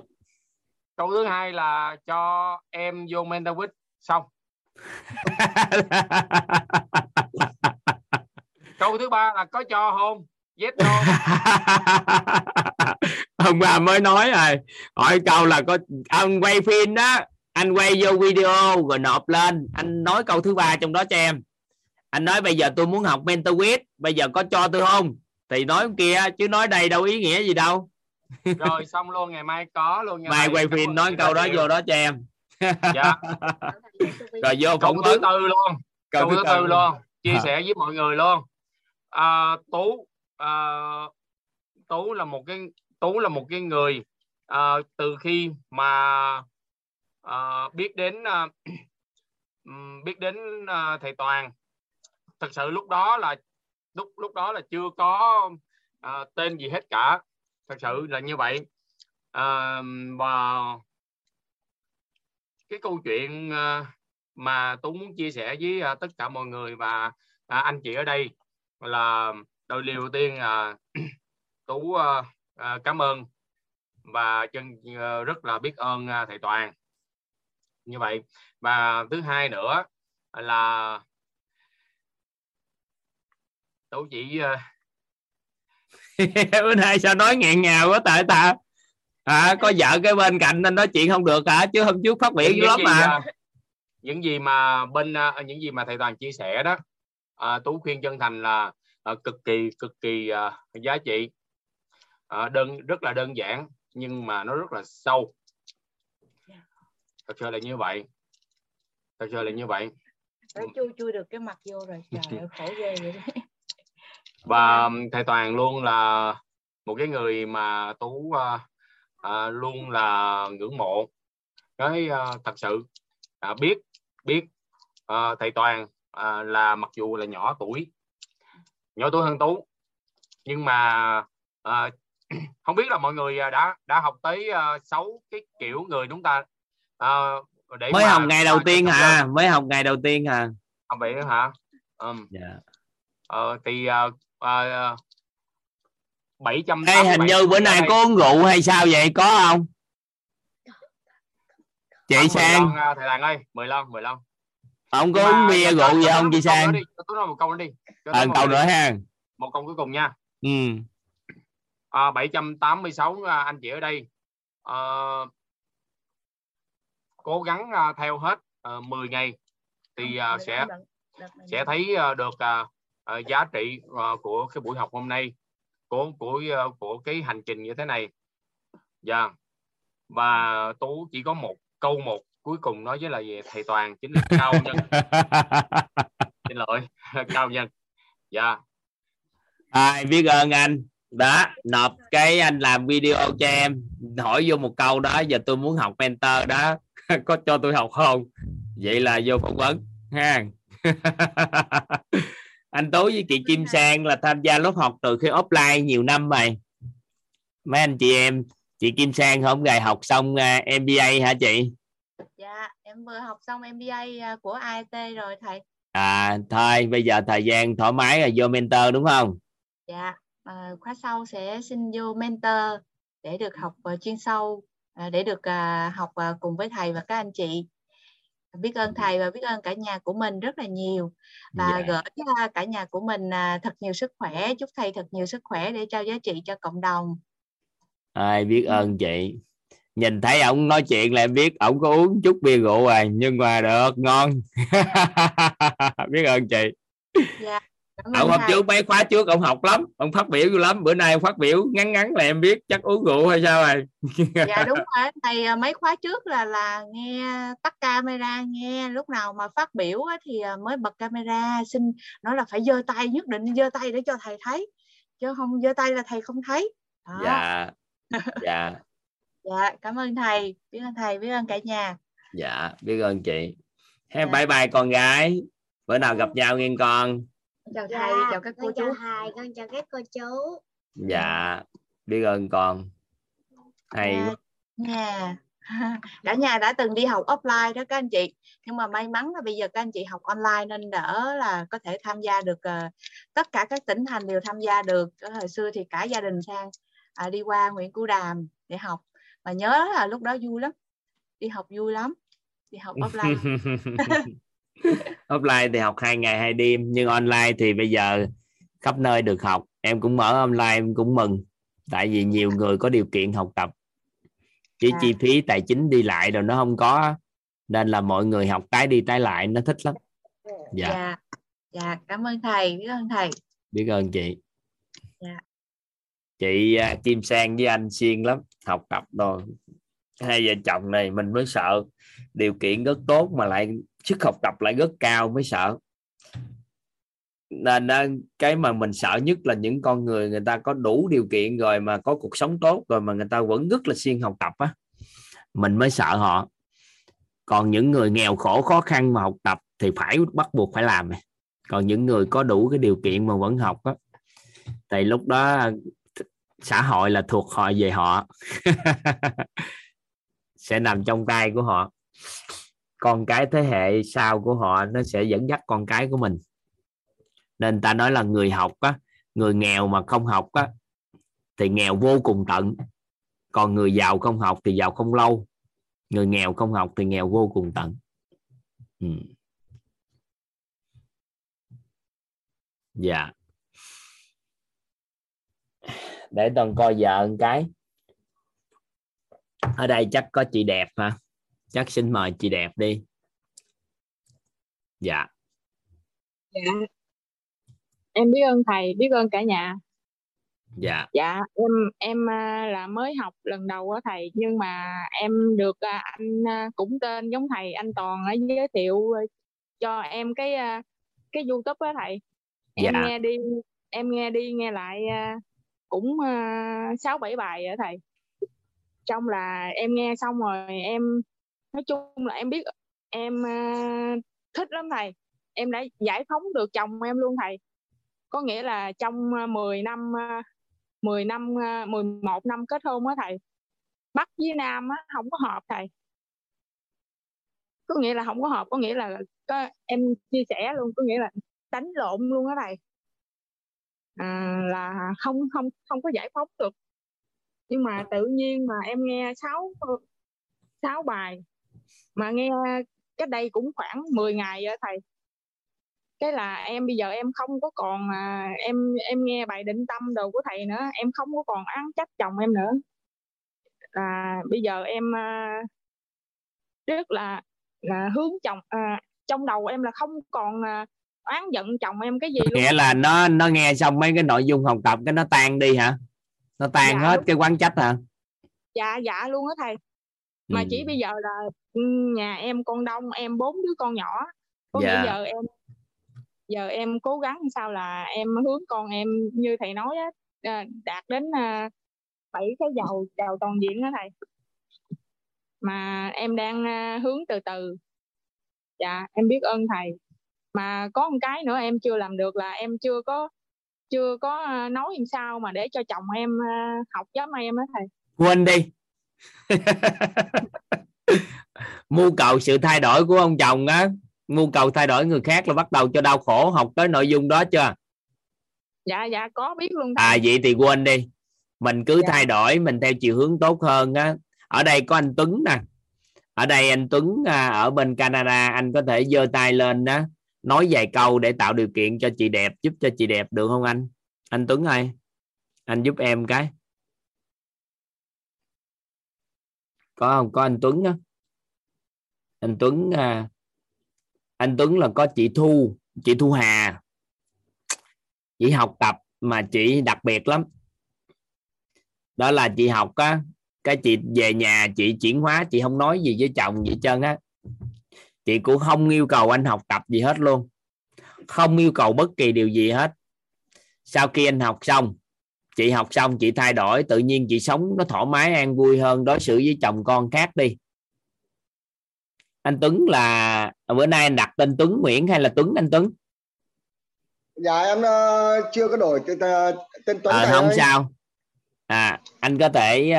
Câu thứ hai là cho em vô Mendeleev xong. Câu thứ ba là có cho hôn. Yes no. Hôm qua mới nói rồi. Hỏi câu là có anh quay phim đó, anh quay vô video rồi nộp lên, anh nói câu thứ ba trong đó cho em. Anh nói bây giờ tôi muốn học Mendeleev, bây giờ có cho tôi không? Thì nói kia chứ nói đây đâu ý nghĩa gì đâu. Rồi xong luôn, ngày mai có luôn. Mai quay phim nói câu đó vô đó cho em. Dạ. Rồi vô câu thứ tư luôn. Câu thứ tư luôn. Chia sẻ với mọi người luôn. Tú là một cái người từ khi mà biết đến thầy Toàn, thật sự lúc đó là chưa có tên gì hết cả, thật sự là như vậy. Và cái câu chuyện mà tôi muốn chia sẻ với tất cả mọi người và anh chị ở đây là đầu tiên là Tú cảm ơn và chân rất là biết ơn thầy Toàn như vậy. Và thứ hai nữa là Tú chỉ bữa nay sao nói nghẹn ngào quá tại ta có vợ cái bên cạnh nên nói chuyện không được hả, chứ hôm trước phát biểu dữ lắm mà. Những gì mà thầy Toàn chia sẻ đó, Tú khuyên chân thành là cực kỳ giá trị, rất là đơn giản nhưng mà nó rất là sâu, thật sự là như vậy, thật sự là như vậy. Chui được cái mặt vô rồi, trời ơi, khổ ghê vậy đấy. Và thầy Toàn luôn là một cái người mà Tú luôn là ngưỡng mộ. Cái thật sự biết thầy Toàn là mặc dù là nhỏ tuổi hơn Tú, nhưng mà không biết là mọi người đã học tới 6 cái kiểu người đúng ta. Để mới học ngày đầu tiên hả? Mới học ngày đầu tiên hả? Không vậy hả? Yeah. Thì 700. Ê, hình như bữa nay có uống rượu hay sao vậy, có không? Chị ông Sang lon, thầy Đàn ơi, 10 lon. Ông có uống bia rượu gì không chị Sang? Tôi nói một câu nữa đi. Một câu nữa ha. Một câu cuối cùng nha. 786 anh chị ở đây cố gắng theo hết 10 ngày thì sẽ thấy được giá trị của cái buổi học hôm nay, của cái hành trình như thế này. Dạ. Và Tú chỉ có một câu một cuối cùng nói với là về thầy Toàn chính là cao nhân. Xin lỗi, cao nhân. Dạ. Ai biết ơn anh đó, nộp cái anh làm video cho em, hỏi vô một câu đó, giờ tôi muốn học mentor đó, có cho tôi học không? Vậy là vô phỏng vấn ha. Anh Tú với chị Kim Sang là tham gia lớp học từ khi offline nhiều năm rồi. Mấy anh chị em, chị Kim Sang hôm nay học xong MBA hả chị? Dạ, em vừa học xong MBA của IT rồi thầy. Thôi bây giờ thời gian thoải mái là vô mentor đúng không? Dạ, khóa sau sẽ xin vô mentor để được học chuyên sâu, để được học cùng với thầy và các anh chị. Biết ơn thầy và biết ơn cả nhà của mình rất là nhiều. Và gửi cả nhà của mình thật nhiều sức khỏe. Chúc thầy thật nhiều sức khỏe để trao giá trị cho cộng đồng. Ai biết ơn chị. Nhìn thấy ổng nói chuyện là em biết ổng có uống chút bia rượu rồi, nhưng mà được ngon. Biết ơn chị. Dạ, ổng học trước mấy khóa trước ổng học lắm, ổng phát biểu dữ lắm, bữa nay ông phát biểu ngắn là em biết chắc uống rượu hay sao rồi. Dạ đúng rồi, thầy mấy khóa trước là nghe tắt camera, nghe lúc nào mà phát biểu thì mới bật camera, xin nói là phải giơ tay, nhất định giơ tay để cho thầy thấy, chứ không giơ tay là thầy không thấy. Đó. Dạ. Dạ. Dạ, cảm ơn thầy, biết ơn thầy, biết ơn cả nhà. Dạ, biết ơn chị. Dạ. Bye bye con gái. Bữa nào gặp nhau nghe con. Chào thầy, dạ, chào các cô chú. Con chào các cô chú. Dạ, biết ơn con. Thầy. Dạ. Cả nhà đã từng đi học offline đó các anh chị. Nhưng mà may mắn là bây giờ các anh chị học online nên đỡ là có thể tham gia được, tất cả các tỉnh thành đều tham gia được. Hồi xưa thì cả gia đình Sang đi qua Nguyễn Cửu Đàm để học. Mà nhớ là lúc đó vui lắm. Đi học vui lắm. Đi học offline. Offline thì học 2 ngày 2 đêm, nhưng online thì bây giờ khắp nơi được học. Em cũng mở online, em cũng mừng, tại vì nhiều người có điều kiện học tập, chỉ chi phí tài chính đi lại rồi nó không có, nên là mọi người học tái đi tái lại, nó thích lắm. Dạ. Dạ, cảm ơn thầy, biết ơn thầy, biết ơn chị. Dạ. Chị Kim Sang với anh siêng lắm học tập rồi, hai vợ chồng này mình mới sợ, điều kiện rất tốt mà lại sức học tập lại rất cao mới sợ. là cái mà mình sợ nhất là những con người người ta có đủ điều kiện rồi mà có cuộc sống tốt rồi mà người ta vẫn rất là siêng học tập á, mình mới sợ họ. Còn những người nghèo khổ khó khăn mà học tập thì phải bắt buộc phải làm. Còn những người có đủ cái điều kiện mà vẫn học á, thì lúc đó xã hội là thuộc họ về họ sẽ nằm trong tay của họ. Con cái thế hệ sau của họ nó sẽ dẫn dắt con cái của mình. Nên ta nói là người học á, người nghèo mà không học á thì nghèo vô cùng tận. Còn người giàu không học thì giàu không lâu. Người nghèo không học thì nghèo vô cùng tận. Dạ. Để Toàn coi vợ một cái. Ở đây chắc có chị Đẹp hả? Chắc xin mời chị Đẹp đi. Dạ. Dạ. Em biết ơn thầy, biết ơn cả nhà. Dạ. Dạ, em là mới học lần đầu á thầy, nhưng mà em được anh cũng tên giống thầy, anh Toàn ấy, giới thiệu cho em cái YouTube á thầy. Em dạ. nghe đi nghe lại cũng 6-7 bài á thầy. Trong là em nghe xong rồi em nói chung là em biết em thích lắm thầy. Em đã giải phóng được chồng em luôn thầy. Có nghĩa là trong 11 năm kết hôn á thầy, Bắc với Nam á không có hợp thầy. Có nghĩa là không có hợp, có nghĩa là em chia sẻ luôn, có nghĩa là đánh lộn luôn á thầy. Là không có giải phóng được. Nhưng mà tự nhiên mà em nghe 6 bài mà nghe cách đây cũng khoảng 10 ngày á thầy. Cái là em bây giờ em không có còn em nghe bài định tâm đồ của thầy nữa, em không có còn án trách chồng em nữa. Là bây giờ em rất là hướng chồng, trong đầu em là không còn oán giận chồng em cái gì luôn. Nghĩa là nó nghe xong mấy cái nội dung học tập cái nó tan đi hả? Nó tan dạ, hết đúng. Cái oán trách hả? Dạ dạ luôn á thầy. Mà chỉ bây giờ là nhà em con đông, em 4 đứa con nhỏ. Có dạ. Bây giờ em cố gắng sao là em hướng con em như thầy nói á, đạt đến 7 cái giàu toàn diện đó thầy, mà em đang hướng từ từ. Dạ em biết ơn thầy. Mà có một cái nữa em chưa làm được là em chưa có nói làm sao mà để cho chồng em học giống em đó thầy. Quên đi mưu cầu sự thay đổi của ông chồng á. Nhu cầu thay đổi người khác là bắt đầu cho đau khổ. Học tới nội dung đó chưa? Dạ dạ có biết luôn thầy. À vậy thì quên đi. Mình cứ dạ. Thay đổi mình theo chiều hướng tốt hơn á. Ở đây có anh Tuấn nè. Ở đây anh Tuấn ở bên Canada. Anh có thể giơ tay lên đó, nói vài câu để tạo điều kiện cho chị Đẹp, giúp cho chị Đẹp được không anh? Anh Tuấn ơi, anh giúp em cái. Có không? Có anh Tuấn đó. Anh Tuấn anh Tuấn là có chị Thu Hà. Chị học tập mà chị đặc biệt lắm. Đó là chị học á, cái chị về nhà chị chuyển hóa, chị không nói gì với chồng gì hết trơn á. Chị cũng không yêu cầu anh học tập gì hết luôn. Không yêu cầu bất kỳ điều gì hết. Sau khi anh học xong, chị học xong chị thay đổi, tự nhiên chị sống nó thoải mái an vui hơn, đối xử với chồng con khác đi. Anh Tuấn là bữa nay anh đặt tên Tuấn Nguyễn hay là Tuấn anh Tuấn? Dạ em chưa có đổi tên Tuấn. Không ơi. Sao anh có thể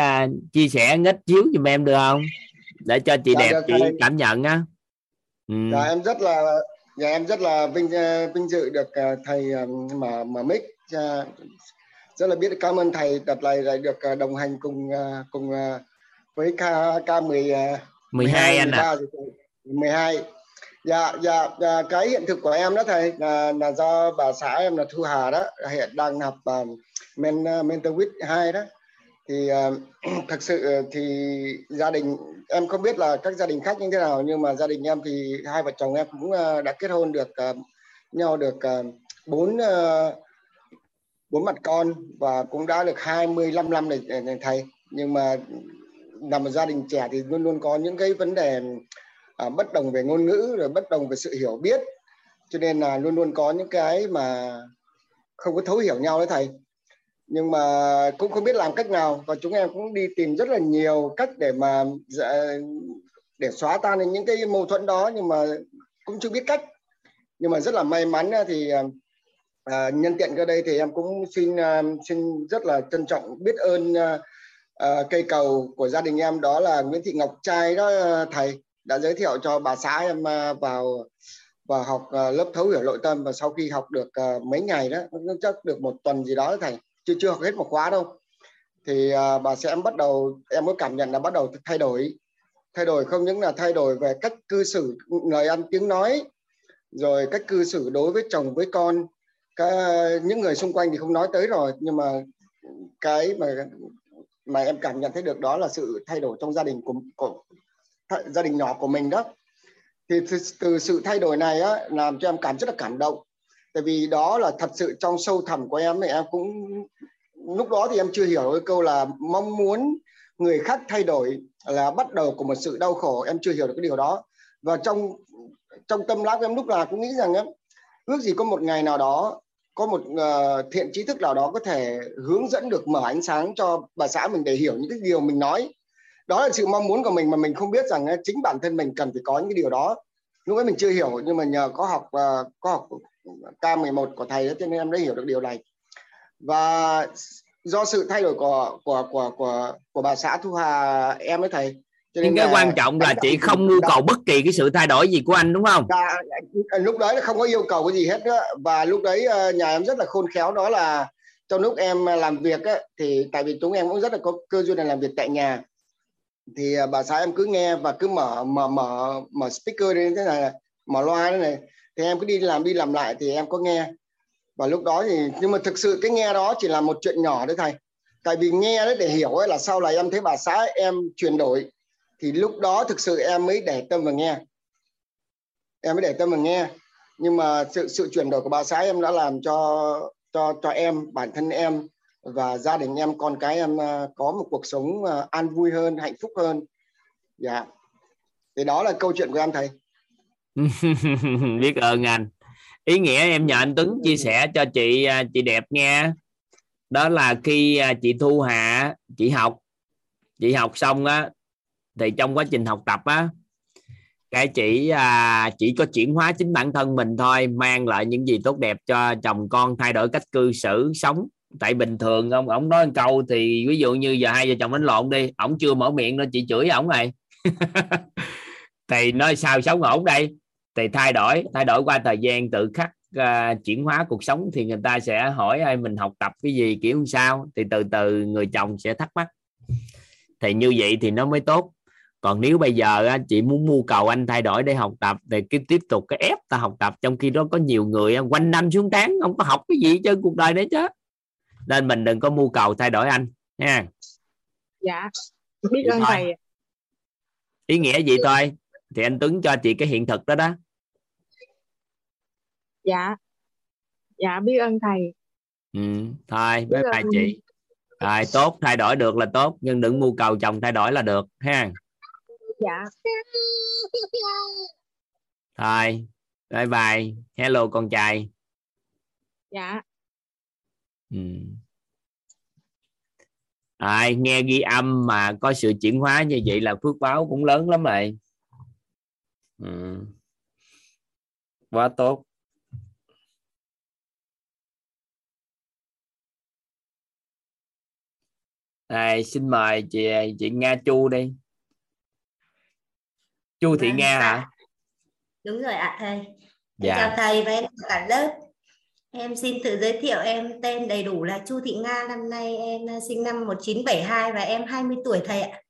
chia sẻ ít xíu giùm em được không, để cho chị dạ, Đẹp chị thầy. Cảm nhận á. Dạ em rất là vinh dự được thầy mở mic, rất là biết cảm ơn thầy đợt này lại được đồng hành cùng với K12 anh ạ. 12. Dạ, cái hiện thực của em đó thầy là do bà xã em là Thu Hà đó, hiện đang học Mendeleev 2 đó. Thì thực sự thì gia đình em không biết là các gia đình khác như thế nào, nhưng mà gia đình em thì hai vợ chồng em cũng đã kết hôn được nhau được 4 mặt con và cũng đã được 25 năm rồi thầy. Nhưng mà là một gia đình trẻ thì luôn luôn có những cái vấn đề bất đồng về ngôn ngữ, rồi bất đồng về sự hiểu biết, Cho nên là luôn luôn có những cái mà không có thấu hiểu nhau đấy thầy. Nhưng mà cũng không biết làm cách nào, và chúng em cũng đi tìm rất là nhiều cách để mà để xóa tan những cái mâu thuẫn đó, nhưng mà cũng chưa biết cách. Nhưng mà rất là may mắn thì nhân tiện ra đây thì em cũng xin rất là trân trọng biết ơn cây cầu của gia đình em, đó là Nguyễn Thị Ngọc Trai đó thầy, đã giới thiệu cho bà xã em vào học lớp thấu hiểu nội tâm. Và sau khi học được mấy ngày đó, chắc được một tuần gì đó thầy, chưa học hết một khóa đâu, thì bà sẽ em mới cảm nhận là bắt đầu thay đổi, không những là thay đổi về cách cư xử, lời ăn tiếng nói, rồi cách cư xử đối với chồng với con. Những người xung quanh thì không nói tới rồi, nhưng mà cái mà em cảm nhận thấy được đó là sự thay đổi trong gia đình của gia đình nhỏ của mình đó. Thì từ sự thay đổi này á, làm cho em rất là cảm động. Tại vì đó là thật sự trong sâu thẳm của em, thì em cũng lúc đó thì em chưa hiểu cái câu là mong muốn người khác thay đổi là bắt đầu của một sự đau khổ. Em chưa hiểu được cái điều đó. Và trong tâm lão của em lúc nào cũng nghĩ rằng á, ước gì có một ngày nào đó có một thiện trí thức nào đó có thể hướng dẫn được, mở ánh sáng cho bà xã mình để hiểu những cái điều mình nói. Đó là sự mong muốn của mình mà mình không biết rằng chính bản thân mình cần phải có những cái điều đó. Lúc ấy mình chưa hiểu, nhưng mà nhờ có học K11 của thầy đó, cho nên em đã hiểu được điều này. Và do sự thay đổi của bà xã Thu Hà em ấy thầy, nhưng cái quan trọng là chị không yêu cầu bất kỳ cái sự thay đổi gì của anh, đúng không? Lúc đấy là không có yêu cầu cái gì hết đó. Và lúc đấy nhà em rất là khôn khéo, đó là trong lúc em làm việc ấy, thì tại vì chúng em cũng rất là có cơ duyên là làm việc tại nhà, thì bà xã em cứ nghe và cứ mở speaker lên thế này, mở loa thế này, thì em cứ đi làm lại thì em có nghe. Và lúc đó thì nhưng mà thực sự cái nghe đó chỉ là một chuyện nhỏ đấy thầy. Tại vì nghe đấy để hiểu ấy, là sau này em thấy bà xã em chuyển đổi, thì lúc đó thực sự em mới để tâm và nghe. Nhưng mà sự chuyển đổi của bà xã em đã làm cho em, bản thân em và gia đình em, con cái em có một cuộc sống an vui hơn, hạnh phúc hơn. Dạ. Thì đó là câu chuyện của em thầy. Biết ơn anh. Ý nghĩa em nhờ anh Tuấn chia sẻ cho chị đẹp nghe. Đó là khi chị Thu Hà chị học xong á, thì trong quá trình học tập á, cái chỉ có chuyển hóa chính bản thân mình thôi, mang lại những gì tốt đẹp cho chồng con, thay đổi cách cư xử sống. Tại bình thường ổng nói một câu thì ví dụ như giờ hai vợ chồng đánh lộn đi, ổng chưa mở miệng nên chị chửi ổng này thì nói sao sống ổn đây. Thì thay đổi qua thời gian tự khắc chuyển hóa cuộc sống, thì người ta sẽ hỏi ai mình học tập cái gì kiểu sao, thì từ từ người chồng sẽ thắc mắc, thì như vậy thì nó mới tốt. Còn nếu bây giờ chị muốn mưu cầu anh thay đổi để học tập thì cứ tiếp tục cái ép ta học tập, trong khi đó có nhiều người quanh năm xuống tháng không có học cái gì trên cuộc đời đấy chứ. Nên mình đừng có mưu cầu thay đổi anh nha. Dạ, biết ơn thầy. Ý nghĩa vậy thôi. Thì anh Tuấn cho chị cái hiện thực đó đó. Dạ, biết ơn thầy. Thôi, bye bye chị. Rồi, tốt, thay đổi được là tốt, nhưng đừng mưu cầu chồng thay đổi là được ha. Dạ. Rồi, bye bye. Hello con trai. Dạ. Rồi, nghe ghi âm mà có sự chuyển hóa như vậy là phước báo cũng lớn lắm rồi. Quá tốt. Đây, xin mời chị Nga Chu đi. Chu Thị Nga hả? Đúng rồi ạ thầy. Dạ. Chào thầy và em cả lớp. Em xin tự giới thiệu, em tên đầy đủ là Chu Thị Nga, năm nay em sinh năm 1972 và em 20 tuổi thầy ạ.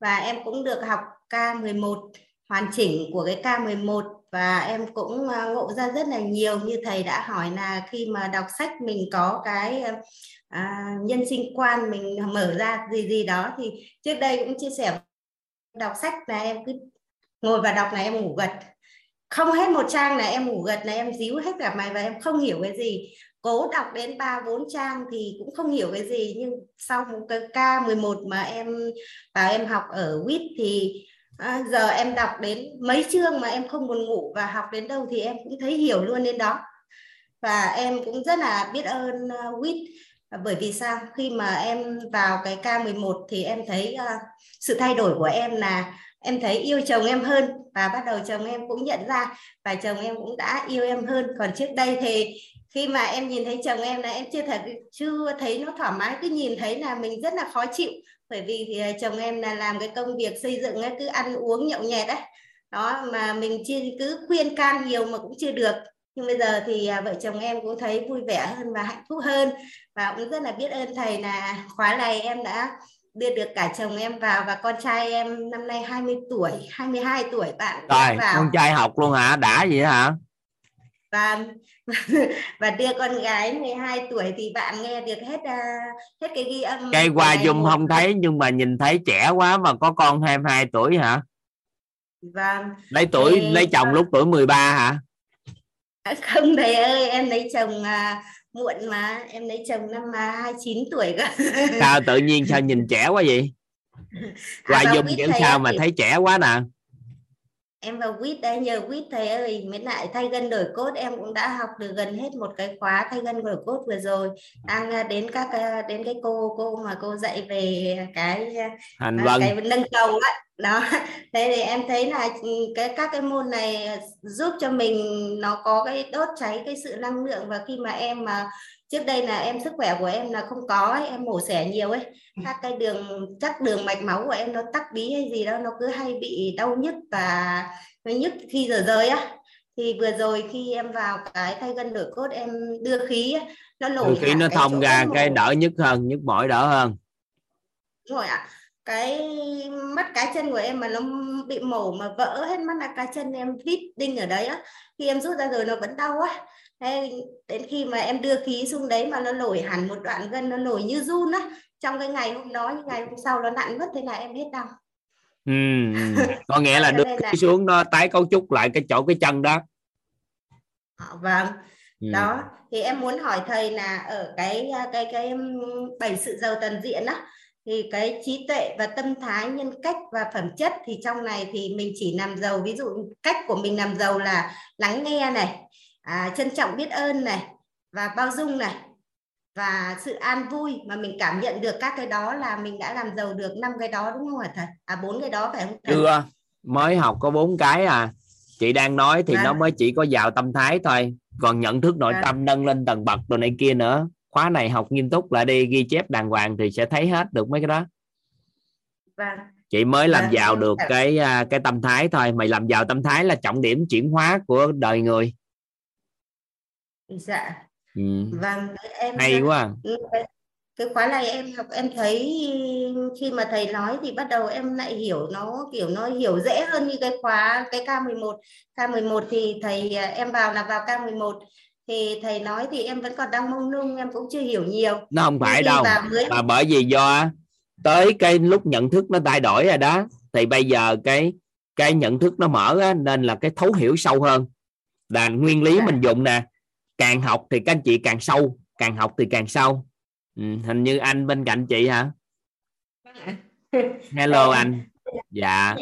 Và em cũng được học K11 hoàn chỉnh của cái K11, và em cũng ngộ ra rất là nhiều, như thầy đã hỏi là khi mà đọc sách mình có cái nhân sinh quan mình mở ra gì đó. Thì trước đây cũng chia sẻ, đọc sách là em cứ ngồi và đọc là em ngủ gật, không hết một trang là em ngủ gật, là em díu hết cả mày và em không hiểu cái gì. Cố đọc đến 3-4 trang thì cũng không hiểu cái gì. Nhưng sau một cái K11 mà em vào em học ở WIT thì Giờ em đọc đến mấy chương mà em không buồn ngủ, và học đến đâu thì em cũng thấy hiểu luôn đến đó. Và em cũng rất là biết ơn WIT. Bởi vì sao? Khi mà em vào cái K11 thì em thấy sự thay đổi của em là em thấy yêu chồng em hơn, và bắt đầu chồng em cũng nhận ra và chồng em cũng đã yêu em hơn. Còn trước đây thì khi mà em nhìn thấy chồng em là em chưa thấy nó thoải mái, cứ nhìn thấy là mình rất là khó chịu. Bởi vì thì chồng em là làm cái công việc xây dựng ấy, cứ ăn uống nhậu nhẹt đấy. Đó, mà mình cứ khuyên can nhiều mà cũng chưa được. Nhưng bây giờ thì vợ chồng em cũng thấy vui vẻ hơn và hạnh phúc hơn. Và cũng rất là biết ơn thầy là khóa này em đã đưa được cả chồng em vào, và con trai em năm nay 20 tuổi, 22 tuổi bạn rồi, vào. Con trai học luôn hả? Đã vậy hả? Và đưa con gái 12 tuổi thì bạn nghe được hết cái ghi âm. Cây qua Dung không thấy nhưng mà nhìn thấy trẻ quá, mà có con 22 tuổi hả? Vâng. Lấy chồng lúc tuổi 13 hả? Không thầy ơi, em lấy chồng muộn mà, em lấy chồng năm 29 tuổi cơ. Sao tự nhiên sao nhìn trẻ quá vậy? Qua Dung kiểu sao mà thấy trẻ quá nè. Em vào WIT đấy, nhờ WIT thầy ơi, mới lại thay gân đổi cốt. Em cũng đã học được gần hết một cái khóa thay gân đổi cốt vừa rồi. Đang đến cái cô mà cô dạy về cái nâng cầu ấy. Đó. Thế thì em thấy là các cái môn này giúp cho mình nó có cái đốt cháy cái sự năng lượng. Và khi mà em mà trước đây là em sức khỏe của em là không có ấy, em mổ xẻ nhiều ấy, các cái đường mạch máu của em nó tắc bí hay gì đó, nó cứ hay bị đau nhức và nhức khi giờ rơi á. Thì vừa rồi khi em vào cái thay gân đổi cốt, em đưa khí ấy, nó nổi khí nó thông ra cái đỡ nhức hơn, nhức mỏi đỡ hơn. Đúng rồi ạ. Cái mắt cá chân của em mà nó bị mổ mà vỡ hết mắt là cá chân em vít đinh ở đấy á, khi em rút ra rồi nó vẫn đau á. Đến khi mà em đưa khí xuống đấy mà nó nổi hẳn một đoạn gân, nó nổi như run á, trong cái ngày hôm đó, những ngày hôm sau nó nặng mất, thế là em hết đau. Có nghĩa là đưa khí xuống nó tái cấu trúc lại cái chỗ cái chân đó. Vâng. Đó, thì em muốn hỏi thầy là ở cái 7 sự giàu toàn diện á, thì cái trí tuệ và tâm thái, nhân cách và phẩm chất, thì trong này thì mình chỉ làm giàu, ví dụ cách của mình làm giàu là lắng nghe này, trân trọng biết ơn này, và bao dung này, và sự an vui. Mà mình cảm nhận được các cái đó là mình đã làm giàu được 5 cái đó, đúng không hả thầy? 4 cái đó phải không thầy? Chưa, mới học có 4 cái à. Chị đang nói thì nó mới chỉ có giàu tâm thái thôi, còn nhận thức nội tâm nâng lên tầng bậc đồ này kia nữa. Khóa này học nghiêm túc lại đi, ghi chép đàng hoàng thì sẽ thấy hết được mấy cái đó. Chị mới làm giàu được cái tâm thái thôi. Mày làm giàu tâm thái là trọng điểm chuyển hóa của đời người. Dạ. Vâng, em hay quá. Cái khóa này em học, em thấy khi mà thầy nói thì bắt đầu em lại hiểu, nó kiểu nó hiểu dễ hơn. Như cái khóa cái K11 thì thầy em vào là vào K11 thì thầy nói thì em vẫn còn đang mông lung, em cũng chưa hiểu nhiều. Nó không phải đâu, mà bởi vì do tới cái lúc nhận thức nó thay đổi rồi đó, thì bây giờ cái nhận thức nó mở á, nên là cái thấu hiểu sâu hơn là nguyên lý mình dùng nè. Càng học thì các anh chị càng sâu, càng học thì càng sâu. Hình như anh bên cạnh chị hả? Hello anh. Dạ.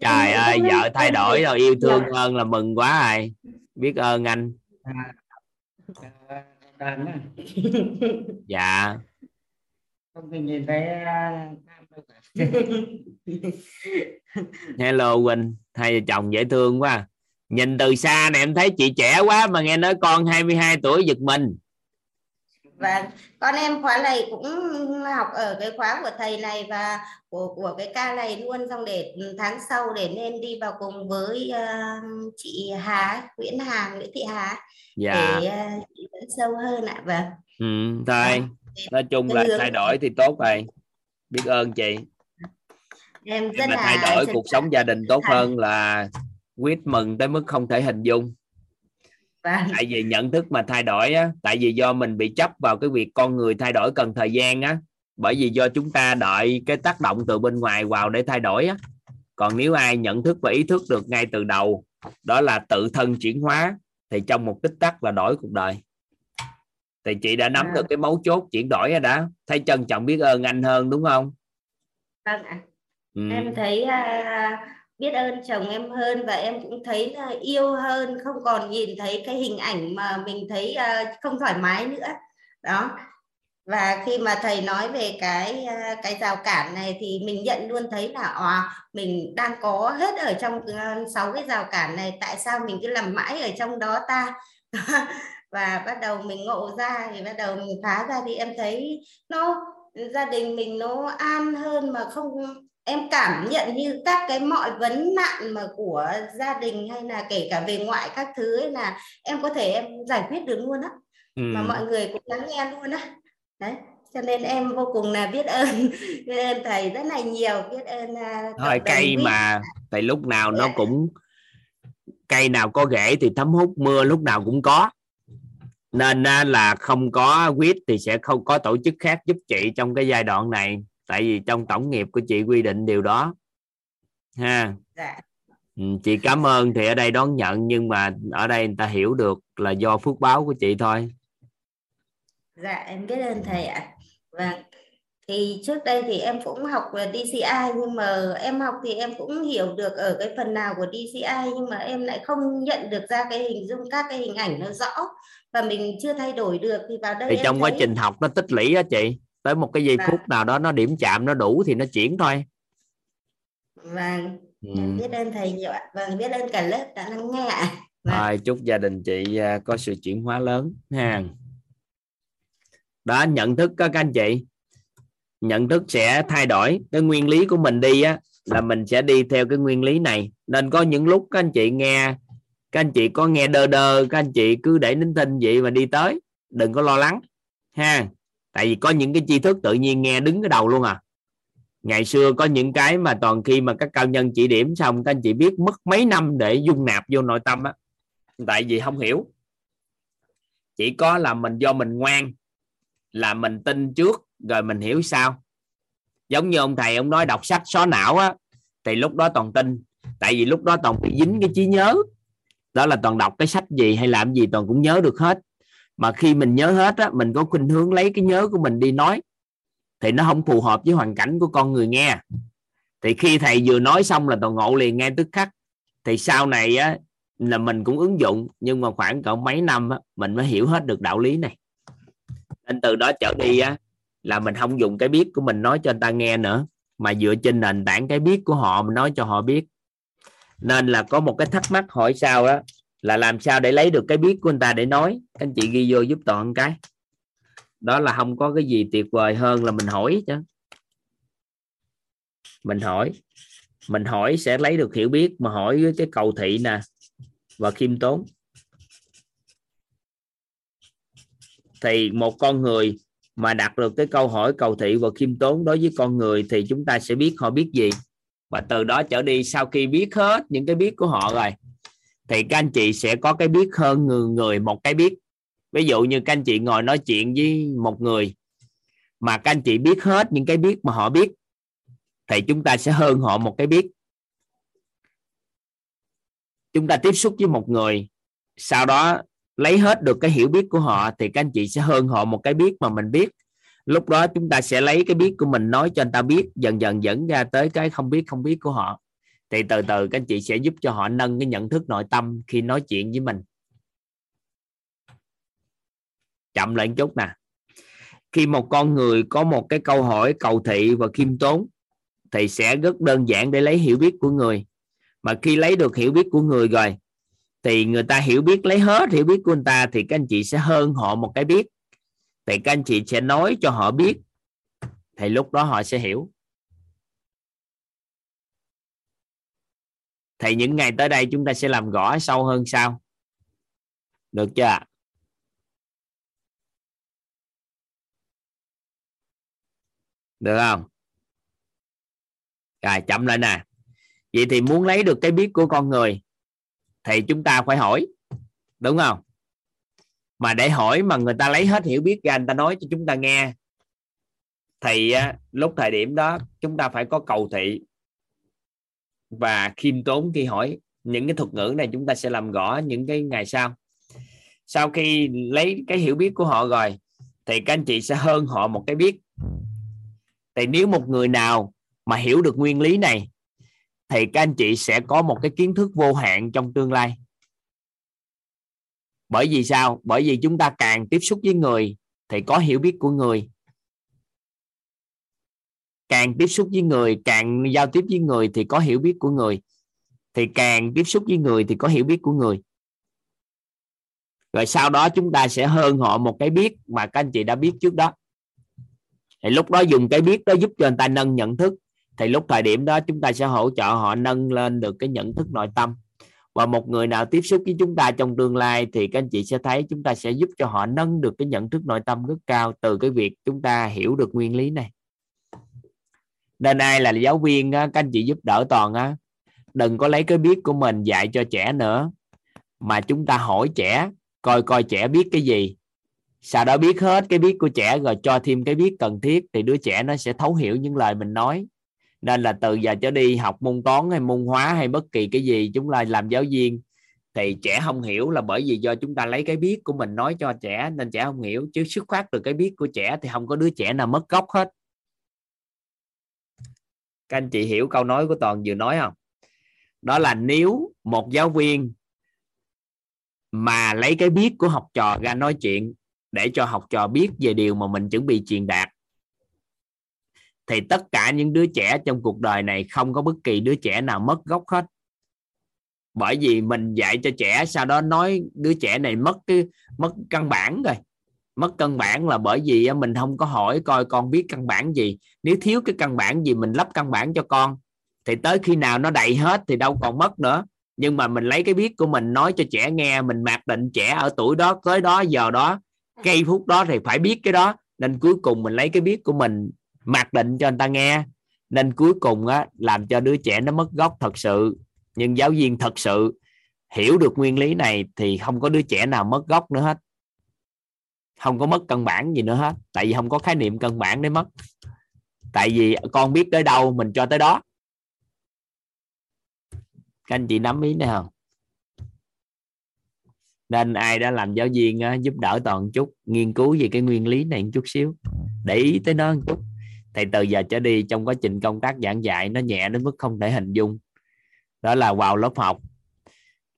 Trời ơi, vợ thay đổi rồi, yêu thương hơn là mừng quá rồi. Biết ơn anh. Dạ. Không thì nhìn thấy. Hello Quỳnh, hai vợ chồng dễ thương quá. Nhìn từ xa này em thấy chị trẻ quá, mà nghe nói con 22 tuổi giật mình. Vâng, con em khóa này cũng học ở cái khóa của thầy này và của cái ca này luôn, xong để tháng sau để nên đi vào cùng với chị Hà, Nguyễn Thị Hà. Dạ. Để chị vẫn sâu hơn ạ. Vâng. Thôi, nói chung là thay đổi thì tốt rồi. Biết ơn chị. Em rất là thay đổi cuộc sống gia đình tốt hơn là quyết mừng tới mức không thể hình dung. Tại vì nhận thức mà thay đổi á, tại vì do mình bị chấp vào cái việc con người thay đổi cần thời gian á, bởi vì do chúng ta đợi cái tác động từ bên ngoài vào để thay đổi á. Còn nếu ai nhận thức và ý thức được ngay từ đầu, đó là tự thân chuyển hóa, thì trong một tích tắc là đổi cuộc đời. Thì chị đã nắm được cái mấu chốt chuyển đổi rồi đó. Thấy trân trọng biết ơn anh hơn đúng không? Em thấy biết ơn chồng em hơn, và em cũng thấy yêu hơn, không còn nhìn thấy cái hình ảnh mà mình thấy không thoải mái nữa đó. Và khi mà thầy nói về cái rào cản này thì mình nhận luôn thấy là mình đang có hết ở trong 6 cái rào cản này, tại sao mình cứ làm mãi ở trong đó ta. Và bắt đầu mình ngộ ra, thì bắt đầu mình phá ra thì em thấy nó gia đình mình nó an hơn, mà không, em cảm nhận như các cái mọi vấn nạn mà của gia đình hay là kể cả về ngoại các thứ ấy là em có thể em giải quyết được luôn á, mà mọi người cũng lắng nghe luôn á. Đấy, cho nên em vô cùng là biết ơn, biết ơn thầy rất là nhiều, biết ơn thôi cây mà tại lúc nào nó cũng, cây nào có rễ thì thấm hút mưa lúc nào cũng có, nên là không có WIT thì sẽ không có tổ chức khác giúp chị trong cái giai đoạn này, tại vì trong tổng nghiệp của chị quy định điều đó ha. Dạ. Chị cảm ơn thì ở đây đón nhận, nhưng mà ở đây người ta hiểu được là do phước báo của chị thôi. Dạ em biết ơn thầy ạ. Vâng, thì trước đây thì em cũng học DCI, nhưng mà em học thì em cũng hiểu được ở cái phần nào của DCI, nhưng mà em lại không nhận được ra cái hình dung, các cái hình ảnh nó rõ, và mình chưa thay đổi được. Thì vào đây thì trong quá trình học nó tích lũy á chị, tới một cái giây phút nào đó nó điểm chạm nó đủ thì nó chuyển thôi. Vâng, biết ơn thầy nhiều ạ. Vâng, biết ơn cả lớp đã lắng nghe ạ. Rồi, chúc gia đình chị có sự chuyển hóa lớn ha. Đó, nhận thức các anh chị, nhận thức sẽ thay đổi cái nguyên lý của mình đi á, là mình sẽ đi theo cái nguyên lý này. Nên có những lúc các anh chị nghe, các anh chị có nghe đơ đơ, các anh chị cứ để nín thinh vậy mà đi tới, đừng có lo lắng ha. Tại vì có những cái tri thức tự nhiên nghe đứng cái đầu luôn à. Ngày xưa có những cái mà toàn khi mà các cao nhân chỉ điểm xong, các anh chị biết mất mấy năm để dung nạp vô nội tâm á, tại vì không hiểu. Chỉ có là mình do mình ngoan, là mình tin trước rồi mình hiểu sau. Giống như ông thầy ông nói đọc sách xóa não á, thì lúc đó toàn tin, tại vì lúc đó toàn bị dính cái trí nhớ. Đó là toàn đọc cái sách gì hay làm gì toàn cũng nhớ được hết. Mà khi mình nhớ hết á, mình có khuynh hướng lấy cái nhớ của mình đi nói, thì nó không phù hợp với hoàn cảnh của con người nghe. Thì khi thầy vừa nói xong là toàn ngộ liền ngay tức khắc. Thì sau này á, là mình cũng ứng dụng, nhưng mà khoảng cỡ mấy năm á, mình mới hiểu hết được đạo lý này. Nên từ đó trở đi á, là mình không dùng cái biết của mình nói cho người ta nghe nữa, mà dựa trên nền tảng cái biết của họ mình nói cho họ biết. Nên là có một cái thắc mắc hỏi sao đó là làm sao để lấy được cái biết của người ta để nói. Anh chị ghi vô giúp toàn cái đó, là không có cái gì tuyệt vời hơn là mình hỏi chứ. Mình hỏi sẽ lấy được hiểu biết, mà hỏi với cái cầu thị nè và khiêm tốn. Thì một con người mà đặt được cái câu hỏi cầu thị và khiêm tốn đối với con người thì chúng ta sẽ biết họ biết gì. Và từ đó trở đi, sau khi biết hết những cái biết của họ rồi, thì các anh chị sẽ có cái biết hơn người một cái biết. Ví dụ như các anh chị ngồi nói chuyện với một người mà các anh chị biết hết những cái biết mà họ biết, thì chúng ta sẽ hơn họ một cái biết. Chúng ta tiếp xúc với một người, sau đó lấy hết được cái hiểu biết của họ, thì các anh chị sẽ hơn họ một cái biết mà mình biết. Lúc đó chúng ta sẽ lấy cái biết của mình nói cho người ta biết, dần dần dẫn ra tới cái không biết của họ. Thì từ từ các anh chị sẽ giúp cho họ nâng cái nhận thức nội tâm khi nói chuyện với mình. Chậm lại một chút nè. Khi một con người có một cái câu hỏi cầu thị và khiêm tốn thì sẽ rất đơn giản để lấy hiểu biết của người. Mà khi lấy được hiểu biết của người rồi thì người ta hiểu biết, lấy hết hiểu biết của người ta, thì các anh chị sẽ hơn họ một cái biết. Thì các anh chị sẽ nói cho họ biết, thì lúc đó họ sẽ hiểu. Thì những ngày tới đây chúng ta sẽ làm rõ sâu hơn sau, được chưa ạ? Được không? Rồi, chậm lại nè. Vậy thì muốn lấy được cái biết của con người thì chúng ta phải hỏi, đúng không? Mà để hỏi mà người ta lấy hết hiểu biết ra, người ta nói cho chúng ta nghe, thì lúc thời điểm đó chúng ta phải có cầu thị và khiêm tốn khi hỏi. Những cái thuật ngữ này chúng ta sẽ làm rõ những cái ngày sau. Sau khi lấy cái hiểu biết của họ rồi thì các anh chị sẽ hơn họ một cái biết. Thì nếu một người nào mà hiểu được nguyên lý này thì các anh chị sẽ có một cái kiến thức vô hạn trong tương lai. Bởi vì sao? Bởi vì chúng ta càng tiếp xúc với người thì có hiểu biết của người. Càng tiếp xúc với người, càng giao tiếp với người thì có hiểu biết của người. Thì càng tiếp xúc với người thì có hiểu biết của người. Rồi sau đó chúng ta sẽ hơn họ một cái biết mà các anh chị đã biết trước đó. Thì lúc đó dùng cái biết đó giúp cho người ta nâng nhận thức. Thì lúc thời điểm đó chúng ta sẽ hỗ trợ họ nâng lên được cái nhận thức nội tâm. Và một người nào tiếp xúc với chúng ta trong tương lai thì các anh chị sẽ thấy chúng ta sẽ giúp cho họ nâng được cái nhận thức nội tâm rất cao từ cái việc chúng ta hiểu được nguyên lý này. Nên ai là giáo viên, các anh chị giúp đỡ Toàn, đừng có lấy cái biết của mình dạy cho trẻ nữa. Mà chúng ta hỏi trẻ, coi trẻ biết cái gì. Sau đó biết hết cái biết của trẻ rồi cho thêm cái biết cần thiết thì đứa trẻ nó sẽ thấu hiểu những lời mình nói. Nên là từ giờ trở đi học môn toán hay môn hóa hay bất kỳ cái gì chúng ta làm giáo viên thì trẻ không hiểu là bởi vì do chúng ta lấy cái biết của mình nói cho trẻ nên trẻ không hiểu, chứ xuất phát từ cái biết của trẻ thì không có đứa trẻ nào mất gốc hết. Các anh chị hiểu câu nói của Toàn vừa nói không? Đó là nếu một giáo viên mà lấy cái biết của học trò ra nói chuyện để cho học trò biết về điều mà mình chuẩn bị truyền đạt thì tất cả những đứa trẻ trong cuộc đời này không có bất kỳ đứa trẻ nào mất gốc hết. Bởi vì mình dạy cho trẻ, sau đó nói đứa trẻ này mất căn bản rồi. Mất căn bản là bởi vì mình không có hỏi coi con biết căn bản gì. Nếu thiếu cái căn bản gì mình lắp căn bản cho con thì tới khi nào nó đầy hết thì đâu còn mất nữa. Nhưng mà mình lấy cái biết của mình nói cho trẻ nghe, mình mặc định trẻ ở tuổi đó, tới đó, giờ đó, cây phút đó thì phải biết cái đó. Nên cuối cùng mình lấy cái biết của mình mặc định cho người ta nghe. Nên cuối cùng làm cho đứa trẻ nó mất gốc thật sự. Nhưng giáo viên thật sự hiểu được nguyên lý này thì không có đứa trẻ nào mất gốc nữa hết. Không có mất căn bản gì nữa hết. Tại vì không có khái niệm căn bản để mất. Tại vì con biết tới đâu mình cho tới đó. Các anh chị nắm ý này không? Nên ai đã làm giáo viên giúp đỡ Toàn chút, nghiên cứu về cái nguyên lý này một chút xíu, để ý tới nó một chút. Thì từ giờ trở đi trong quá trình công tác giảng dạy nó nhẹ đến mức không thể hình dung. Đó là vào lớp học,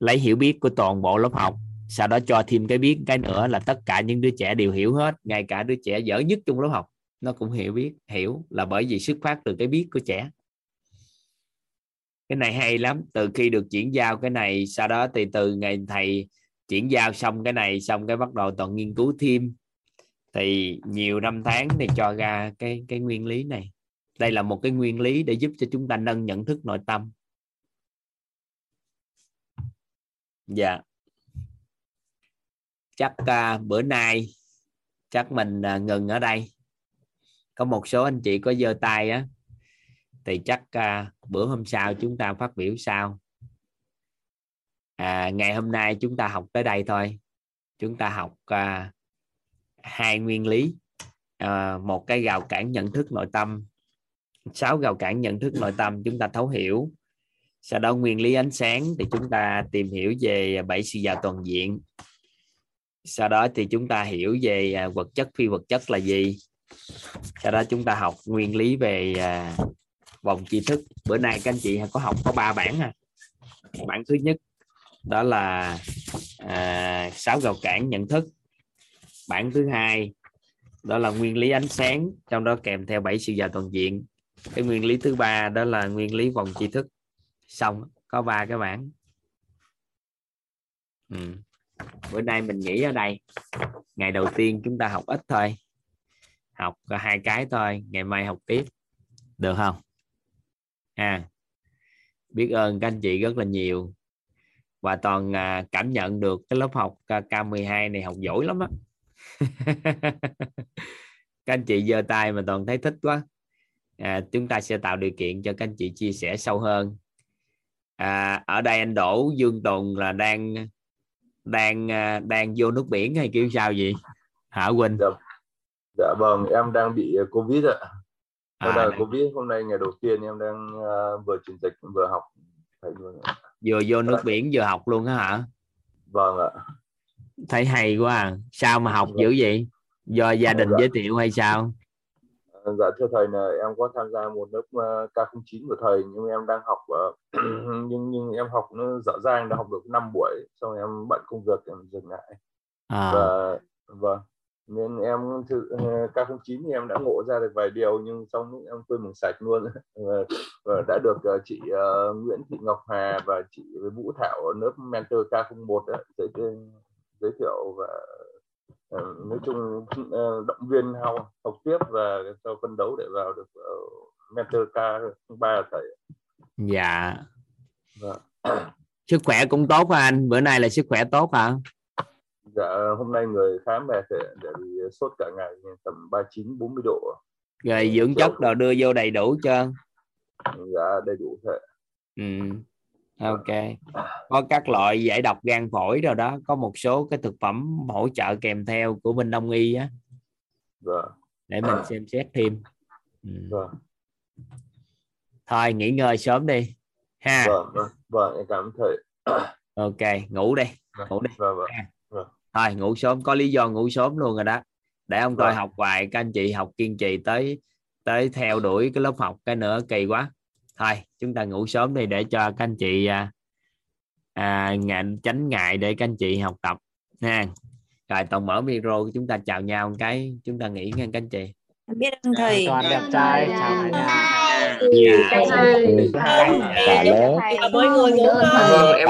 lấy hiểu biết của toàn bộ lớp học, sau đó cho thêm cái biết cái nữa là tất cả những đứa trẻ đều hiểu hết. Ngay cả đứa trẻ dở nhất trong lớp học nó cũng hiểu là bởi vì xuất phát từ cái biết của trẻ. Cái này hay lắm. Từ khi được chuyển giao cái này, sau đó thì từ ngày thầy chuyển giao xong cái này, xong cái bắt đầu Toàn nghiên cứu thêm. Thì nhiều năm tháng thì cho ra cái nguyên lý này. Đây là một cái nguyên lý để giúp cho chúng ta nâng nhận thức nội tâm. Dạ. Chắc bữa nay chắc mình ngừng ở đây. Có một số anh chị có giơ tay á thì chắc bữa hôm sau chúng ta phát biểu sau. Ngày hôm nay chúng ta học tới đây thôi. Chúng ta học hai nguyên lý, một cái rào cản nhận thức nội tâm, 6 rào cản nhận thức nội tâm chúng ta thấu hiểu. Sau đó nguyên lý ánh sáng thì chúng ta tìm hiểu về 7 sự giàu toàn diện. Sau đó thì chúng ta hiểu về vật chất phi vật chất là gì. Sau đó chúng ta học nguyên lý về vòng tri thức. Bữa nay các anh chị có học có 3 bản ha. Bản thứ nhất đó là 6 rào cản nhận thức. Bản thứ hai đó là nguyên lý ánh sáng, trong đó kèm theo 7 sự giàu toàn diện. Cái nguyên lý thứ ba đó là nguyên lý vòng tri thức. Xong có 3 cái bản. Bữa nay mình nghỉ ở đây. Ngày đầu tiên chúng ta học ít thôi, học 2 cái thôi, ngày mai học tiếp được không? Biết ơn các anh chị rất là nhiều. Và Toàn cảm nhận được cái lớp học K12 này học giỏi lắm á. Các anh chị giơ tay mà Toàn thấy thích quá. Chúng ta sẽ tạo điều kiện cho các anh chị chia sẻ sâu hơn. Ở đây anh Đỗ Dương Tùng là đang vô nước biển hay kiểu sao vậy hả Quỳnh? Dạ vâng, em đang bị Covid ạ. Covid hôm nay ngày đầu tiên em đang vừa chuyển dịch vừa học. Vừa vô nước biển vừa học luôn á hả? Vâng ạ. Thấy hay quá. Sao mà học dữ vậy? Do gia đình giới thiệu hay sao? Dạ thưa thầy, em có tham gia một lớp K09 của thầy, nhưng em đang học nhưng em học nó dở dang, đã học được 5 buổi xong em bận công việc em dừng lại. Và nên em K09 thì em đã ngộ ra được vài điều, nhưng xong em quên mừng sạch luôn. Và đã được chị Nguyễn Thị Ngọc Hà và chị Vũ Thảo lớp mentor K01 giới thiệu và nói chung động viên học tiếp và cho phân đấu để vào được mentor K03 thầy. Dạ. Sức khỏe cũng tốt hả anh? Bữa nay là sức khỏe tốt hả? Dạ, hôm nay người khám về để bị sốt cả ngày tầm 39-40 độ. Rồi dưỡng chất đồ đưa vô đầy đủ chưa? Dạ, đầy đủ thế. Ok, có các loại giải độc gan phổi rồi đó, có một số cái thực phẩm hỗ trợ kèm theo của Minh Đông Y á, để mình xem xét thêm. Thôi nghỉ ngơi sớm đi ha. Vâng, cảm ơn thầy. Ok, ngủ đi, ngủ đi. Thôi ngủ sớm, có lý do ngủ sớm luôn rồi đó, để ông coi học hoài, các anh chị học kiên trì tới theo đuổi cái lớp học cái nữa, kỳ quá. Thôi chúng ta ngủ sớm đi để cho các anh chị tránh ngại để các anh chị học tập nha. Rồi Toàn mở micro, chúng ta chào nhau một cái, chúng ta nghỉ nha các anh chị. Biết ơn thầy. Toàn đẹp trai, chào thầy. Em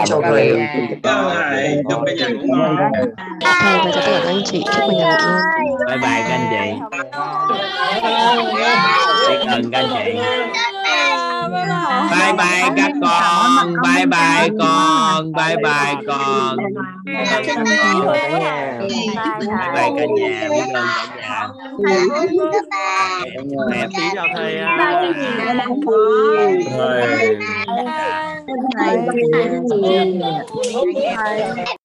chào thầy. Chúc cả nhà ngủ ngon. Thầy và chào tất cả các anh chị, chúc cả nhà ngủ ngon. Bye bye các anh chị. Biết ơn các anh chị. Bye bye các con, bye bye con, bye bye con, bye bye cả nhà, biết ơn cả nhà. Mẹ tí chào thầy. Thầy.